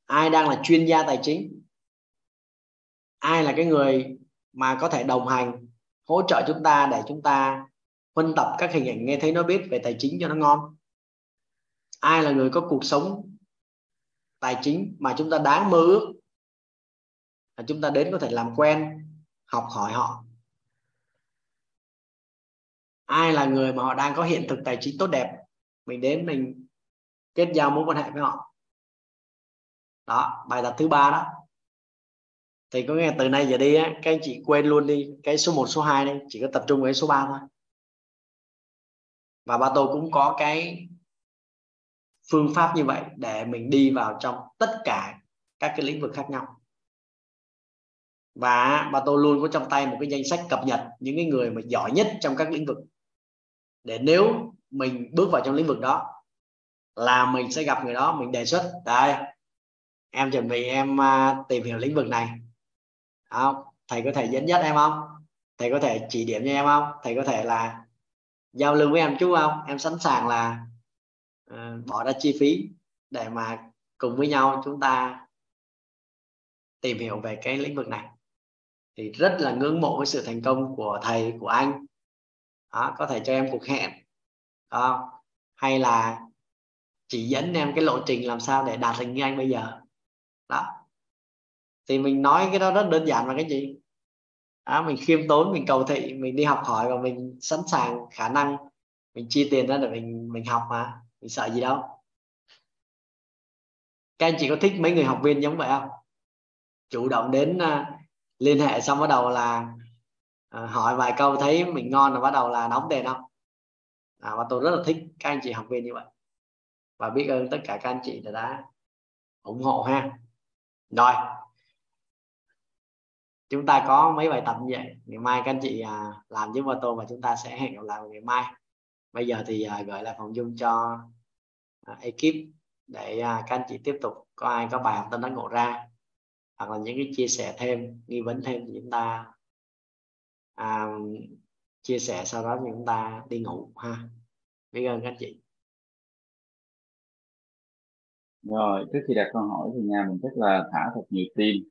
ai đang là chuyên gia tài chính, ai là cái người mà có thể đồng hành hỗ trợ chúng ta để chúng ta phân tập các hình ảnh nghe thấy nó biết về tài chính cho nó ngon, ai là người có cuộc sống tài chính mà chúng ta đáng mơ ước, là chúng ta đến có thể làm quen, học hỏi họ. Ai là người mà họ đang có hiện thực tài chính tốt đẹp, mình đến mình kết giao mối quan hệ với họ. Đó, bài tập thứ 3 đó. Thì có nghe từ nay giờ đi á, các anh chị quên luôn đi cái số 1, số 2 đi, chỉ có tập trung với số 3 thôi. Và ba tôi cũng có cái phương pháp như vậy để mình đi vào trong tất cả các cái lĩnh vực khác nhau. Và bà tôi luôn có trong tay một cái danh sách cập nhật những cái người mà giỏi nhất trong các lĩnh vực, để nếu mình bước vào trong lĩnh vực đó là mình sẽ gặp người đó, mình đề xuất đây, em chuẩn bị em tìm hiểu lĩnh vực này, thầy có thể dẫn dắt em không, thầy có thể chỉ điểm cho em không, thầy có thể là giao lưu với em chút không, em sẵn sàng là bỏ ra chi phí để mà cùng với nhau chúng ta tìm hiểu về cái lĩnh vực này. Thì rất là ngưỡng mộ với sự thành công của thầy, của anh. Đó, có thể cho em cuộc hẹn đó, hay là chỉ dẫn em cái lộ trình làm sao để đạt được như anh bây giờ. Đó, thì mình nói cái đó rất đơn giản là cái gì? Đó, mình khiêm tốn, mình cầu thị, mình đi học hỏi và mình sẵn sàng khả năng. Mình chi tiền ra để mình học mà, mình sợ gì đâu. Các anh chị có thích mấy người học viên giống vậy không? Chủ động đến liên hệ xong bắt đầu là hỏi vài câu, thấy mình ngon rồi bắt đầu là đóng tiền không? Và tôi rất là thích các anh chị học viên như vậy. Và biết ơn tất cả các anh chị đã ủng hộ ha. Rồi, chúng ta có mấy bài tập như vậy. Ngày mai các anh chị làm giúp tôi và chúng ta sẽ hẹn gặp lại vào ngày mai. Bây giờ thì gửi lại phòng Zoom cho ekip để các anh chị tiếp tục có ai có bài học tâm đắc ngộ ra hoặc là những cái chia sẻ thêm, nghi vấn thêm thì chúng ta chia sẻ, sau đó thì chúng ta đi ngủ ha. Biết ơn các anh chị. Rồi, trước khi đặt câu hỏi thì nhà mình rất là thả thật nhiều tim,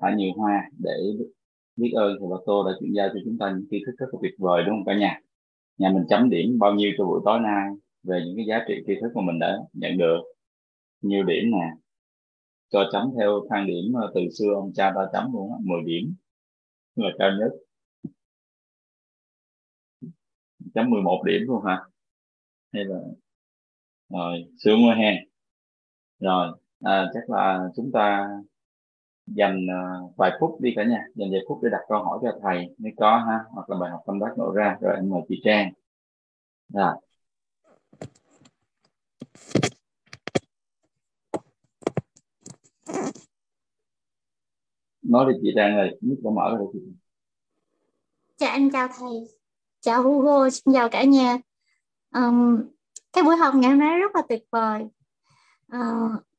thả nhiều hoa để biết ơn thầy Bà Tô đã chuyển giao cho chúng ta những kiến thức rất là tuyệt vời, đúng không cả nhà? Nhà mình chấm điểm bao nhiêu cho buổi tối nay về những cái giá trị kiến thức mà mình đã nhận được? Nhiều điểm nè, cho chấm theo thang điểm từ xưa ông cha ta chấm luôn á, 10 điểm là cao nhất, chấm 11 điểm luôn hả? Hay là rồi sướng quá hen. Rồi chắc là chúng ta dành vài phút đi cả nhà, dành vài phút để đặt câu hỏi cho thầy nếu có ha, hoặc là bài học tâm đắc ngộ ra. Rồi em mời chị Trang. Rồi. Nói đi chị Trang ơi, mic đã mở rồi chị. Chào anh, chào thầy, chào Hugo, xin chào cả nhà. Cái buổi học ngày hôm nay rất là tuyệt vời.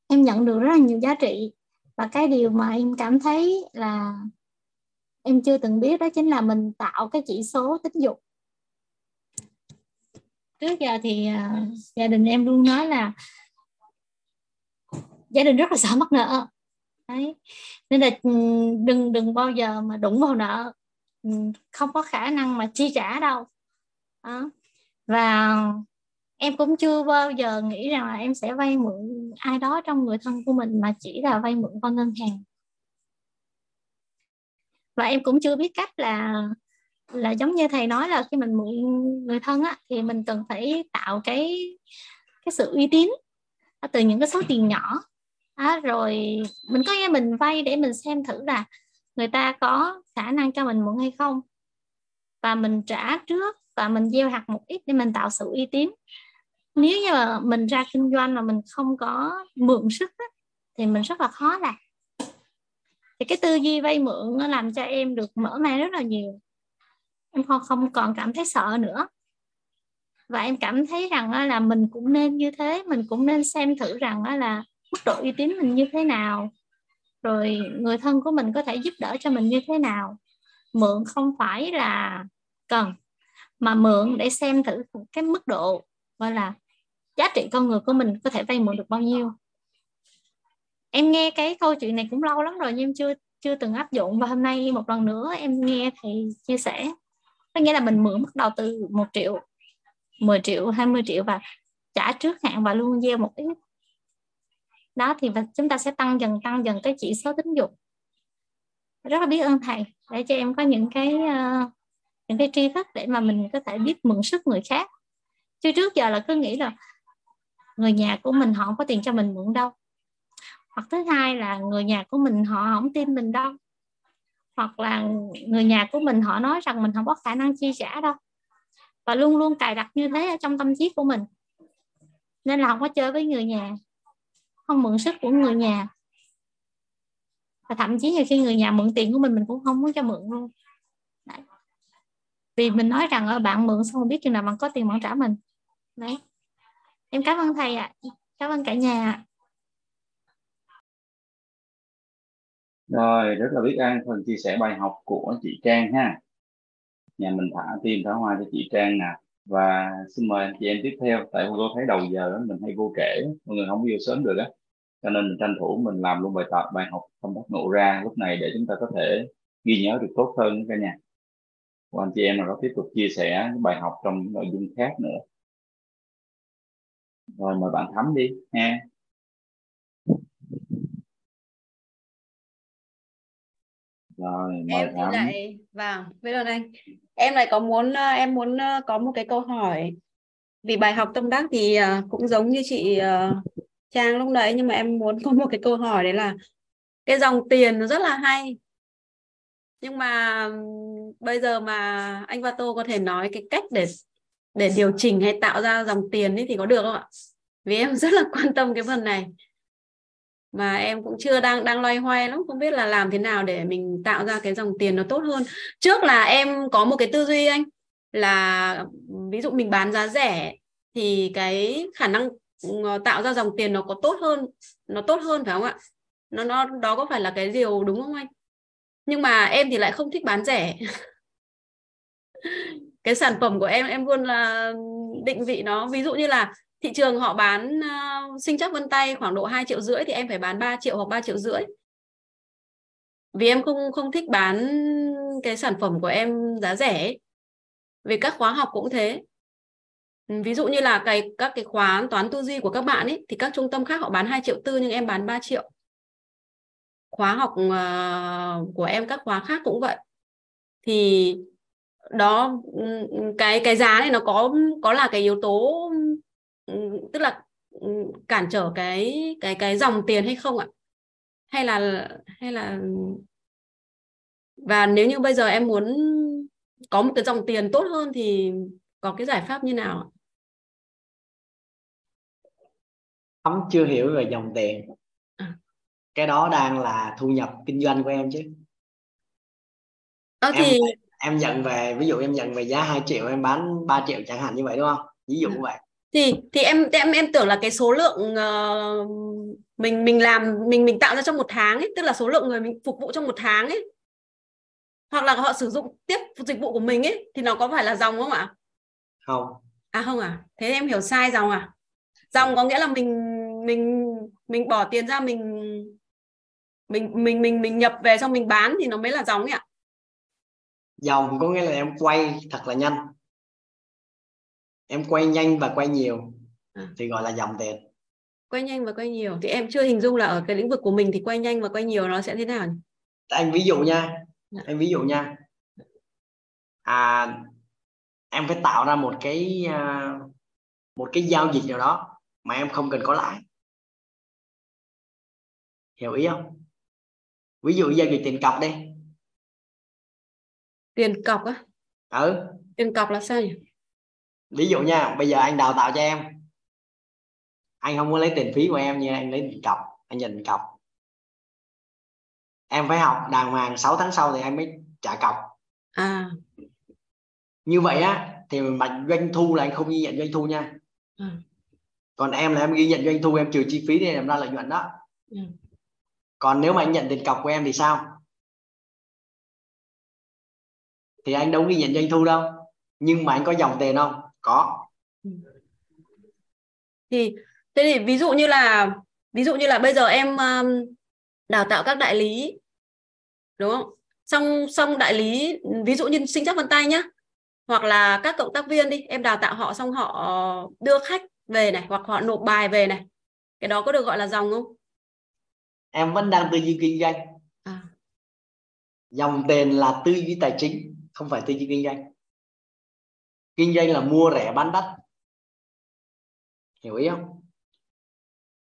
Em nhận được rất là nhiều giá trị. Và cái điều mà em cảm thấy là em chưa từng biết đó chính là mình tạo cái chỉ số tính dục. Trước giờ thì gia đình em luôn nói là gia đình rất là sợ mắc nợ. Đấy. Nên là đừng bao giờ mà đụng vào nợ, không có khả năng mà chi trả đâu. Đó. Và em cũng chưa bao giờ nghĩ rằng là em sẽ vay mượn ai đó trong người thân của mình, mà chỉ là vay mượn qua ngân hàng. Và em cũng chưa biết cách là giống như thầy nói là khi mình mượn người thân á, thì mình cần phải tạo cái sự uy tín từ những cái số tiền nhỏ. Rồi mình có nghe mình vay để mình xem thử là người ta có khả năng cho mình mượn hay không. Và mình trả trước và mình gieo hạt một ít để mình tạo sự uy tín. Nếu như mà mình ra kinh doanh mà mình không có mượn sức á, thì mình rất là khó làm. Thì cái tư duy vay mượn nó làm cho em được mở mang rất là nhiều. Em không còn cảm thấy sợ nữa. Và em cảm thấy rằng là mình cũng nên như thế. Mình cũng nên xem thử rằng là mức độ uy tín mình như thế nào, rồi người thân của mình có thể giúp đỡ cho mình như thế nào. Mượn không phải là cần, mà mượn để xem thử cái mức độ gọi là giá trị con người của mình có thể vay mượn được bao nhiêu. Em nghe cái câu chuyện này cũng lâu lắm rồi nhưng em chưa từng áp dụng, và hôm nay một lần nữa em nghe thầy chia sẻ. Có nghĩa là mình mượn bắt đầu từ 1 triệu, 10 triệu, 20 triệu và trả trước hạn và luôn gieo một ít. Đó thì chúng ta sẽ tăng dần cái chỉ số tín dụng. Rất là biết ơn thầy để cho em có những cái tri thức để mà mình có thể biết mượn sức người khác. Chứ trước giờ là cứ nghĩ là người nhà của mình họ không có tiền cho mình mượn đâu. Hoặc thứ hai là người nhà của mình họ không tin mình đâu. Hoặc là người nhà của mình họ nói rằng mình không có khả năng chi trả đâu. Và luôn luôn cài đặt như thế ở trong tâm trí của mình. Nên là không có chơi với người nhà, không mượn sức của người nhà. Và thậm chí nhiều khi người nhà mượn tiền của mình cũng không muốn cho mượn luôn. Đấy. Vì mình nói rằng bạn mượn xong biết chừng nào bạn có tiền bạn trả mình. Đấy. Em cảm ơn thầy ạ. Cảm ơn cả nhà. Rồi, rất là biết ơn phần chia sẻ bài học của chị Trang ha. Nhà mình thả tim thả hoa cho chị Trang nè. Và xin mời anh chị em tiếp theo. Tại tôi thấy đầu giờ mình hay vô trễ, mọi người không vô sớm được á, cho nên mình tranh thủ mình làm luôn bài tập bài học tâm đắc ngộ ra lúc này để chúng ta có thể ghi nhớ được tốt hơn cả nhà. Và anh chị em nó tiếp tục chia sẻ bài học trong những nội dung khác nữa. Rồi mời bạn Thắm đi nha. Rồi, em thì lại vào bây giờ này em lại có muốn có một cái câu hỏi, vì bài học tâm đắc thì cũng giống như chị Trang lúc đấy, nhưng mà em muốn có một cái câu hỏi, đấy là cái dòng tiền nó rất là hay, nhưng mà bây giờ mà anh Vato có thể nói cái cách để điều chỉnh hay tạo ra dòng tiền ấy thì có được không ạ? Vì em rất là quan tâm cái phần này mà em cũng chưa đang loay hoay lắm, không biết là làm thế nào để mình tạo ra cái dòng tiền nó tốt hơn. Trước là em có một cái tư duy anh, là ví dụ mình bán giá rẻ thì cái khả năng tạo ra dòng tiền nó có tốt hơn, nó tốt hơn phải không ạ? Nó đó có phải là cái điều đúng không anh? Nhưng mà em thì lại không thích bán rẻ. Cái sản phẩm của em luôn là định vị nó, ví dụ như là thị trường họ bán sinh chắc vân tay khoảng độ 2,5 triệu thì em phải bán 3 triệu hoặc 3,5 triệu. Vì em không thích bán cái sản phẩm của em giá rẻ ấy. Vì các khóa học cũng thế. Ví dụ như là các cái khóa toán tư duy của các bạn ấy thì các trung tâm khác họ bán 2,4 triệu nhưng em bán 3 triệu. Khóa học của em các khóa khác cũng vậy. Thì đó, cái giá này nó có là cái yếu tố, tức là cản trở cái dòng tiền hay không ạ? Hay là và nếu như bây giờ em muốn có một cái dòng tiền tốt hơn thì có cái giải pháp như nào? Thấm chưa hiểu về dòng tiền. Cái đó đang là thu nhập kinh doanh của em chứ. Em nhận về, ví dụ em nhận về giá 2 triệu em bán 3 triệu chẳng hạn, như vậy đúng không? Ví dụ vậy. Thì em tưởng là cái số lượng mình tạo ra trong một tháng ấy, tức là số lượng người mình phục vụ trong một tháng ấy, hoặc là họ sử dụng tiếp dịch vụ của mình ấy, thì nó có phải là dòng không ạ? Không. À không à? Thế em hiểu sai dòng à? Dòng có nghĩa là mình bỏ tiền ra mình nhập về xong mình bán thì nó mới là dòng ấy ạ. Dòng có nghĩa là em quay thật là nhanh. Em quay nhanh và quay nhiều thì gọi là dòng tiền. Quay nhanh và quay nhiều. Thì em chưa hình dung là ở cái lĩnh vực của mình thì quay nhanh và quay nhiều nó sẽ thế nào. Anh ví dụ nha. Em ví dụ nha. Em phải tạo ra một cái giao dịch nào đó mà em không cần có lãi. Hiểu ý không? Ví dụ giao dịch tiền cọc đi. Tiền cọc á? Ừ. Tiền cọc là sao nhỉ? Ví dụ nha, bây giờ anh đào tạo cho em, anh không có lấy tiền phí của em, nhưng anh lấy tiền cọc, anh nhận tiền cọc. Em phải học đàng hoàng, 6 tháng sau thì anh mới trả cọc. Như vậy á thì mà doanh thu là anh không ghi nhận doanh thu nha. Còn em là em ghi nhận doanh thu, em trừ chi phí để làm ra lợi nhuận đó. Còn nếu mà anh nhận tiền cọc của em thì sao? Thì anh đâu ghi nhận doanh thu đâu, nhưng mà anh có dòng tiền không? Có. Thế thì ví dụ như là bây giờ em đào tạo các đại lý đúng không? Xong đại lý ví dụ như sinh chắc vân tay nhá, hoặc là các cộng tác viên đi, em đào tạo họ xong họ đưa khách về này, hoặc họ nộp bài về này, cái đó có được gọi là dòng không? Em vẫn đang tư duy kinh doanh. Dòng tiền là tư duy tài chính, không phải tư duy kinh doanh. Kinh doanh là mua rẻ bán đắt. Hiểu ý không?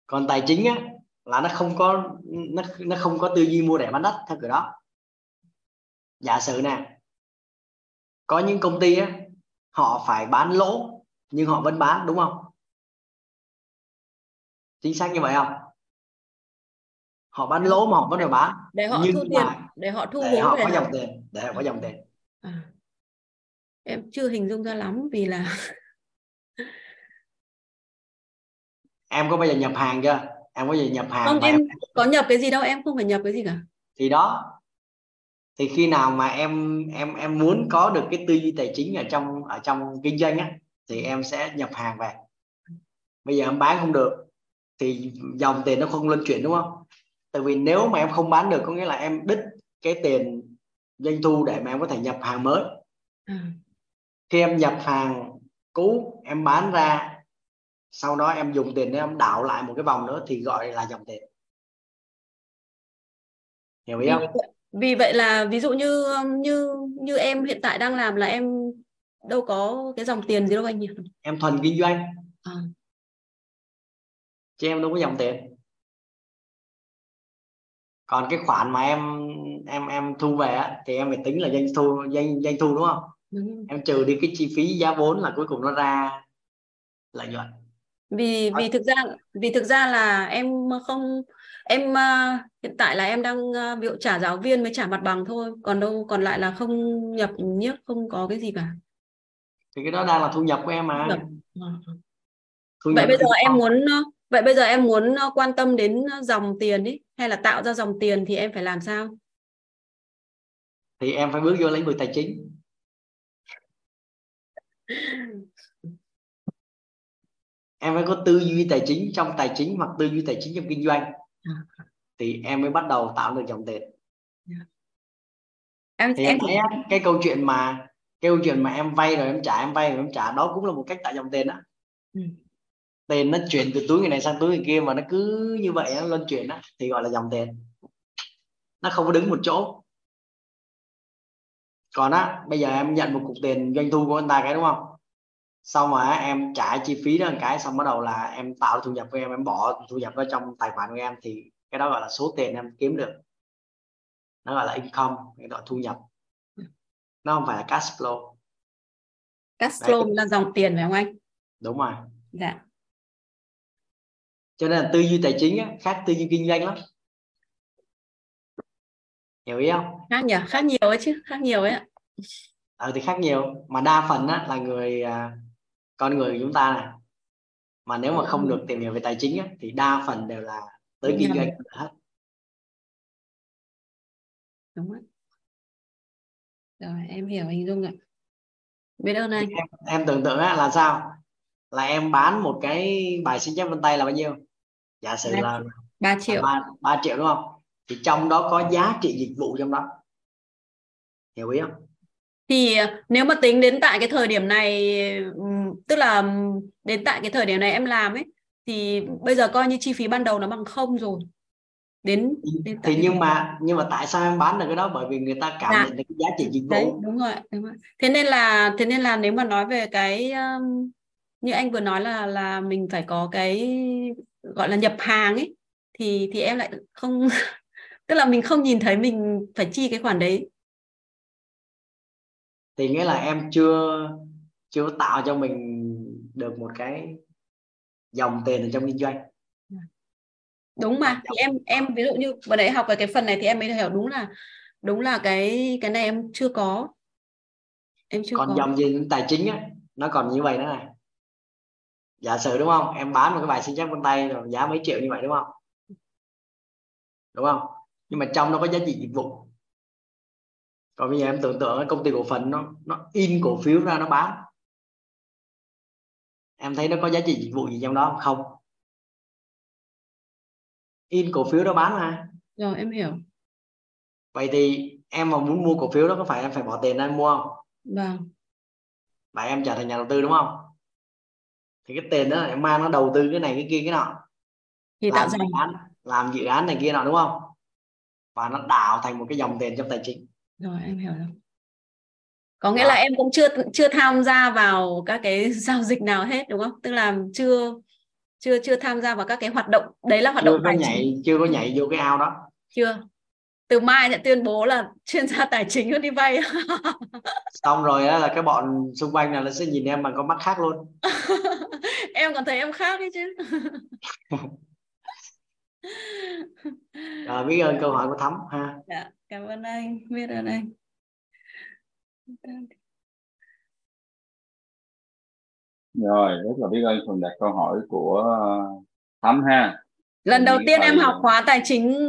Còn tài chính á là nó không có tư duy mua rẻ bán đắt theo kiểu đó. Giả sử nè, có những công ty á họ phải bán lỗ nhưng họ vẫn bán, đúng không? Chính xác như vậy không? Họ bán lỗ mà họ vẫn phải bán để họ thu tiền, để họ thu vốn, để họ có dòng tiền. Em chưa hình dung ra lắm vì là em có bao giờ nhập hàng chưa? Em có bao giờ nhập hàng? Không, em có nhập cái gì đâu, em không phải nhập cái gì cả. Thì đó, Thì khi nào mà em muốn có được cái tư duy tài chính ở trong kinh doanh á, thì em sẽ nhập hàng về. Bây giờ em bán không được thì dòng tiền nó không luân chuyển, đúng không? Tại vì nếu mà em không bán được có nghĩa là em đứt cái tiền doanh thu để mà em có thể nhập hàng mới. Khi em nhập hàng cũ em bán ra, sau đó em dùng tiền để em đảo lại một cái vòng nữa thì gọi là dòng tiền. Hiểu ý không? Vì vậy là ví dụ như em hiện tại đang làm là em đâu có cái dòng tiền gì đâu anh nhỉ? Em thuần kinh doanh. Chứ em đâu có dòng tiền. Còn cái khoản mà em thu về á, thì em phải tính là doanh thu đúng không? Đúng. Em trừ đi cái chi phí giá vốn là cuối cùng nó ra lợi nhuận. Vì thực ra là em hiện tại là em đang ví dụ trả giáo viên mới trả mặt bằng thôi, còn lại là không nhập nhiếc, không có cái gì cả. Thì cái đó đang là thu nhập của em mà. Vậy bây giờ em muốn quan tâm đến dòng tiền ấy, hay là tạo ra dòng tiền thì em phải làm sao? Thì em phải bước vô lĩnh vực tài chính. Em phải có tư duy tài chính trong tài chính hoặc tư duy tài chính trong kinh doanh thì em mới bắt đầu tạo được dòng tiền. Em thấy cái câu chuyện mà em vay rồi em trả đó cũng là một cách tạo dòng tiền đó. Tiền nó chuyển từ túi người này sang túi người kia mà nó cứ như vậy nó luân chuyển đó, thì gọi là dòng tiền. Nó không có đứng một chỗ. Còn á, bây giờ em nhận một cục tiền doanh thu của anh ta cái, đúng không? Sau mà em trả chi phí đó một cái, xong bắt đầu là em tạo thu nhập của em bỏ thu nhập đó trong tài khoản của em, thì cái đó gọi là số tiền em kiếm được. Nó gọi là income, cái đó thu nhập. Nó không phải là cash flow. Cash flow đấy là dòng tiền phải không anh? Đúng rồi. Dạ. Cho nên là tư duy tài chính á, khác tư duy kinh doanh lắm. Hiểu ý không? Khác nhỉ? Khác nhiều ấy chứ, khác nhiều ấy ạ. Thì khác nhiều. Mà đa phần á, là con người của chúng ta này, mà nếu mà không được tìm hiểu về tài chính á, thì đa phần đều là tới kinh doanh hết. Đúng rồi. Rồi, em hiểu hình dung ạ. Biết ơn anh. Em tưởng tượng á, là sao? Là em bán một cái bài sinh chắc vân tay là bao nhiêu? Giả sử là 3 triệu đúng không? Thì trong đó có giá trị dịch vụ trong đó. Hiểu ý không? Thì nếu mà tính đến tại cái thời điểm này, tức là đến tại cái thời điểm này em làm ấy, thì bây giờ coi như chi phí ban đầu nó bằng 0 rồi. Đến thì nhưng mà tại sao em bán được cái đó? Bởi vì người ta cảm nhận được cái giá trị dịch vụ. Đấy, đúng rồi. Thế nên là nếu mà nói về cái như anh vừa nói là mình phải có cái gọi là nhập hàng ấy, thì em lại không tức là mình không nhìn thấy mình phải chi cái khoản đấy. Thì nghĩa là em chưa tạo cho mình được một cái dòng tiền ở trong kinh doanh. Đúng mà, thì em ví dụ như vừa nãy học về cái phần này thì em mới hiểu đúng là cái này em chưa có. Em chưa còn có. Dòng gì tài chính á, nó còn như vậy nữa này. Giả sử đúng không? Em bán một cái bài sinh chắc vân tay rồi giá mấy triệu như vậy đúng không? Đúng không? Nhưng mà trong nó có giá trị dịch vụ. Còn bây giờ em tưởng tượng công ty cổ phần nó in cổ phiếu ra nó bán. Em thấy nó có giá trị dịch vụ gì trong đó không? In cổ phiếu đó bán mà. Rồi em hiểu. Vậy thì em mà muốn mua cổ phiếu đó có phải em phải bỏ tiền ra em mua không? Vâng. Vậy em trở thành nhà đầu tư đúng không? Thì cái tiền đó là em mang nó đầu tư cái này cái kia cái nọ, thì tạo làm dự án này kia nọ đúng không? Và nó đảo thành một cái dòng tiền trong tài chính. Rồi em hiểu rồi. Có nghĩa là em cũng chưa tham gia vào các cái giao dịch nào hết đúng không? Tức là chưa tham gia vào các cái hoạt động. Đấy là hoạt động tài chính. Chưa có nhảy vô cái ao đó. Chưa. Từ mai sẽ tuyên bố là chuyên gia tài chính đi vay. Xong rồi đó là cái bọn xung quanh là nó sẽ nhìn em bằng con mắt khác luôn. Em còn thấy em khác đấy chứ. Rồi, biết ơn câu hỏi của Thắm ha. Dạ, cảm ơn anh, biết ơn anh. Rồi, rất là biết ơn phần đặt câu hỏi của Thắm ha. Lần đầu tiên em học khóa tài chính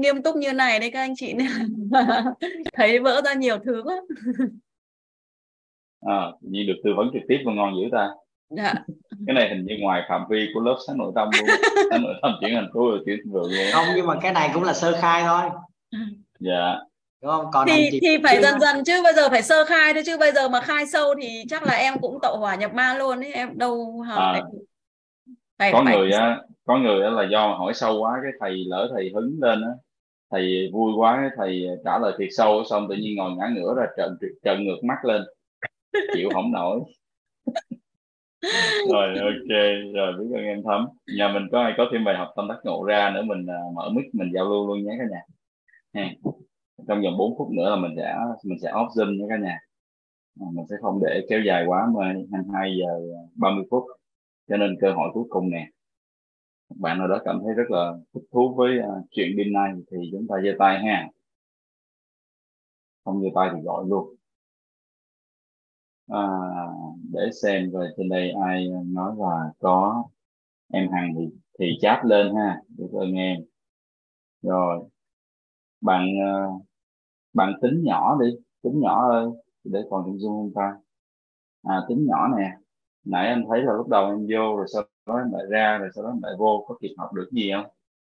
nghiêm túc như này đấy các anh chị, thấy vỡ ra nhiều thứ quá. Như được tư vấn trực tiếp mà ngon dữ ta. Dạ. Cái này hình như ngoài phạm vi của lớp Sáng Nội Tâm luôn. Sáng Nội Tâm chuyển thành phố rồi Chuyển Vượng luôn. Không, nhưng mà cái này cũng là sơ khai thôi. Dạ. Đúng không? Còn thì phải dần dần chứ, bây giờ phải sơ khai thôi chứ, bây giờ mà khai sâu thì chắc là em cũng tẩu hỏa nhập ma luôn ấy, em đâu Có người là do hỏi sâu quá, cái thầy lỡ thầy hứng lên á, thầy vui quá thầy trả lời thiệt sâu, xong tự nhiên ngồi ngã ngửa ra trợn ngược mắt lên, chịu không nổi. Rồi ok, rồi biết ơn em Thấm. Nhà mình có ai có thêm bài học tâm đắc ngộ ra nữa mình mở mic mình giao lưu luôn nhé cả nhà. Trong vòng 4 phút nữa là mình sẽ off Zoom nha cả nhà. Mình sẽ không để kéo dài quá mà 22 giờ 30 phút, cho nên cơ hội cuối cùng nè. Bạn nào đó cảm thấy rất là thích thú với chuyện đêm nay thì chúng ta giơ tay ha. Không giơ tay thì gọi luôn. Để xem rồi trên đây ai nói là có em Hằng thì chat lên ha, để tôi nghe. Rồi bạn Tính Nhỏ đi, Tính Nhỏ ơi, để còn điểm Zoom không ta? Tính Nhỏ nè, nãy anh thấy là lúc đầu em vô rồi sau đó em lại ra rồi sau đó em lại vô, có kịp học được gì không?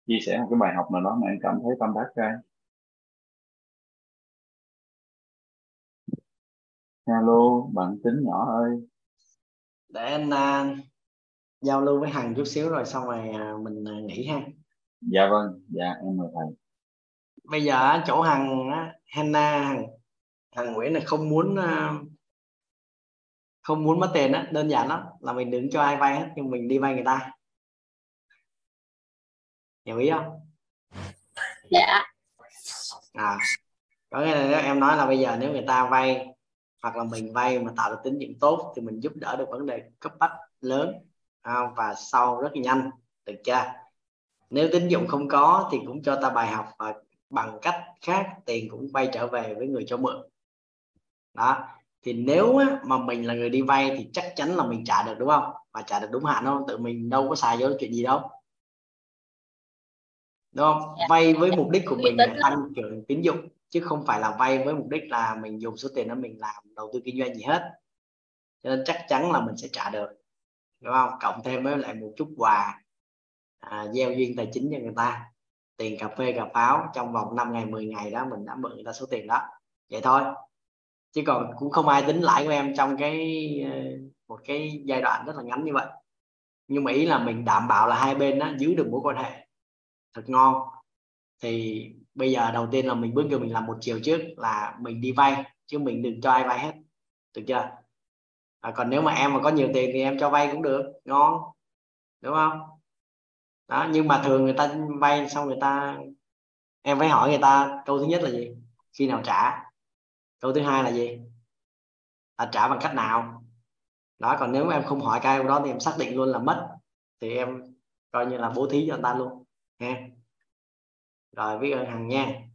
Chia sẻ một cái bài học nào đó mà em cảm thấy tâm đắc ra. Hello bạn Tính Nhỏ ơi, để anh giao lưu với Hằng chút xíu rồi xong rồi mình nghỉ ha. Dạ vâng, dạ em mời thầy. Bây giờ chỗ Hằng Hannah, Hằng Nguyễn này không muốn mất tiền đó, đơn giản lắm là mình đừng cho ai vay hết, nhưng mình đi vay người ta, hiểu ý không? Dạ. Có nghĩa là nếu em nói là bây giờ nếu người ta vay hoặc là mình vay mà tạo được tín dụng tốt thì mình giúp đỡ được vấn đề cấp bách lớn và sau rất là nhanh, được chưa? Nếu tín dụng không có thì cũng cho ta bài học và bằng cách khác tiền cũng quay trở về với người cho mượn đó. Thì nếu mà mình là người đi vay thì chắc chắn là mình trả được đúng không, và trả được đúng hạn không, tự mình đâu có xài vô chuyện gì đâu, đúng không? Vay với mục đích của mình là tăng trưởng tín dụng chứ không phải là vay với mục đích là mình dùng số tiền đó mình làm đầu tư kinh doanh gì hết, cho nên chắc chắn là mình sẽ trả được, đúng không? Cộng thêm với lại một chút quà gieo duyên tài chính cho người ta, tiền cà phê cà pháo trong vòng 5 ngày 10 ngày đó mình đã mượn người ta số tiền đó, vậy thôi. Chứ còn cũng không ai tính lãi của em trong một cái giai đoạn rất là ngắn như vậy, nhưng mà ý là mình đảm bảo là hai bên đó giữ được mối quan hệ thật ngon. Thì bây giờ đầu tiên là mình bước vô mình làm một chiều trước là mình đi vay chứ mình đừng cho ai vay hết, được chưa? Còn nếu mà em mà có nhiều tiền thì em cho vay cũng được, ngon, đúng không? Đó, nhưng mà thường người ta vay xong người ta, em phải hỏi người ta câu thứ nhất là gì, khi nào trả, câu thứ hai là gì, trả bằng cách nào đó. Còn nếu em không hỏi cái đó thì em xác định luôn là mất thì em coi như là bố thí cho người ta luôn ha. Rồi biết ơn Hằng nha.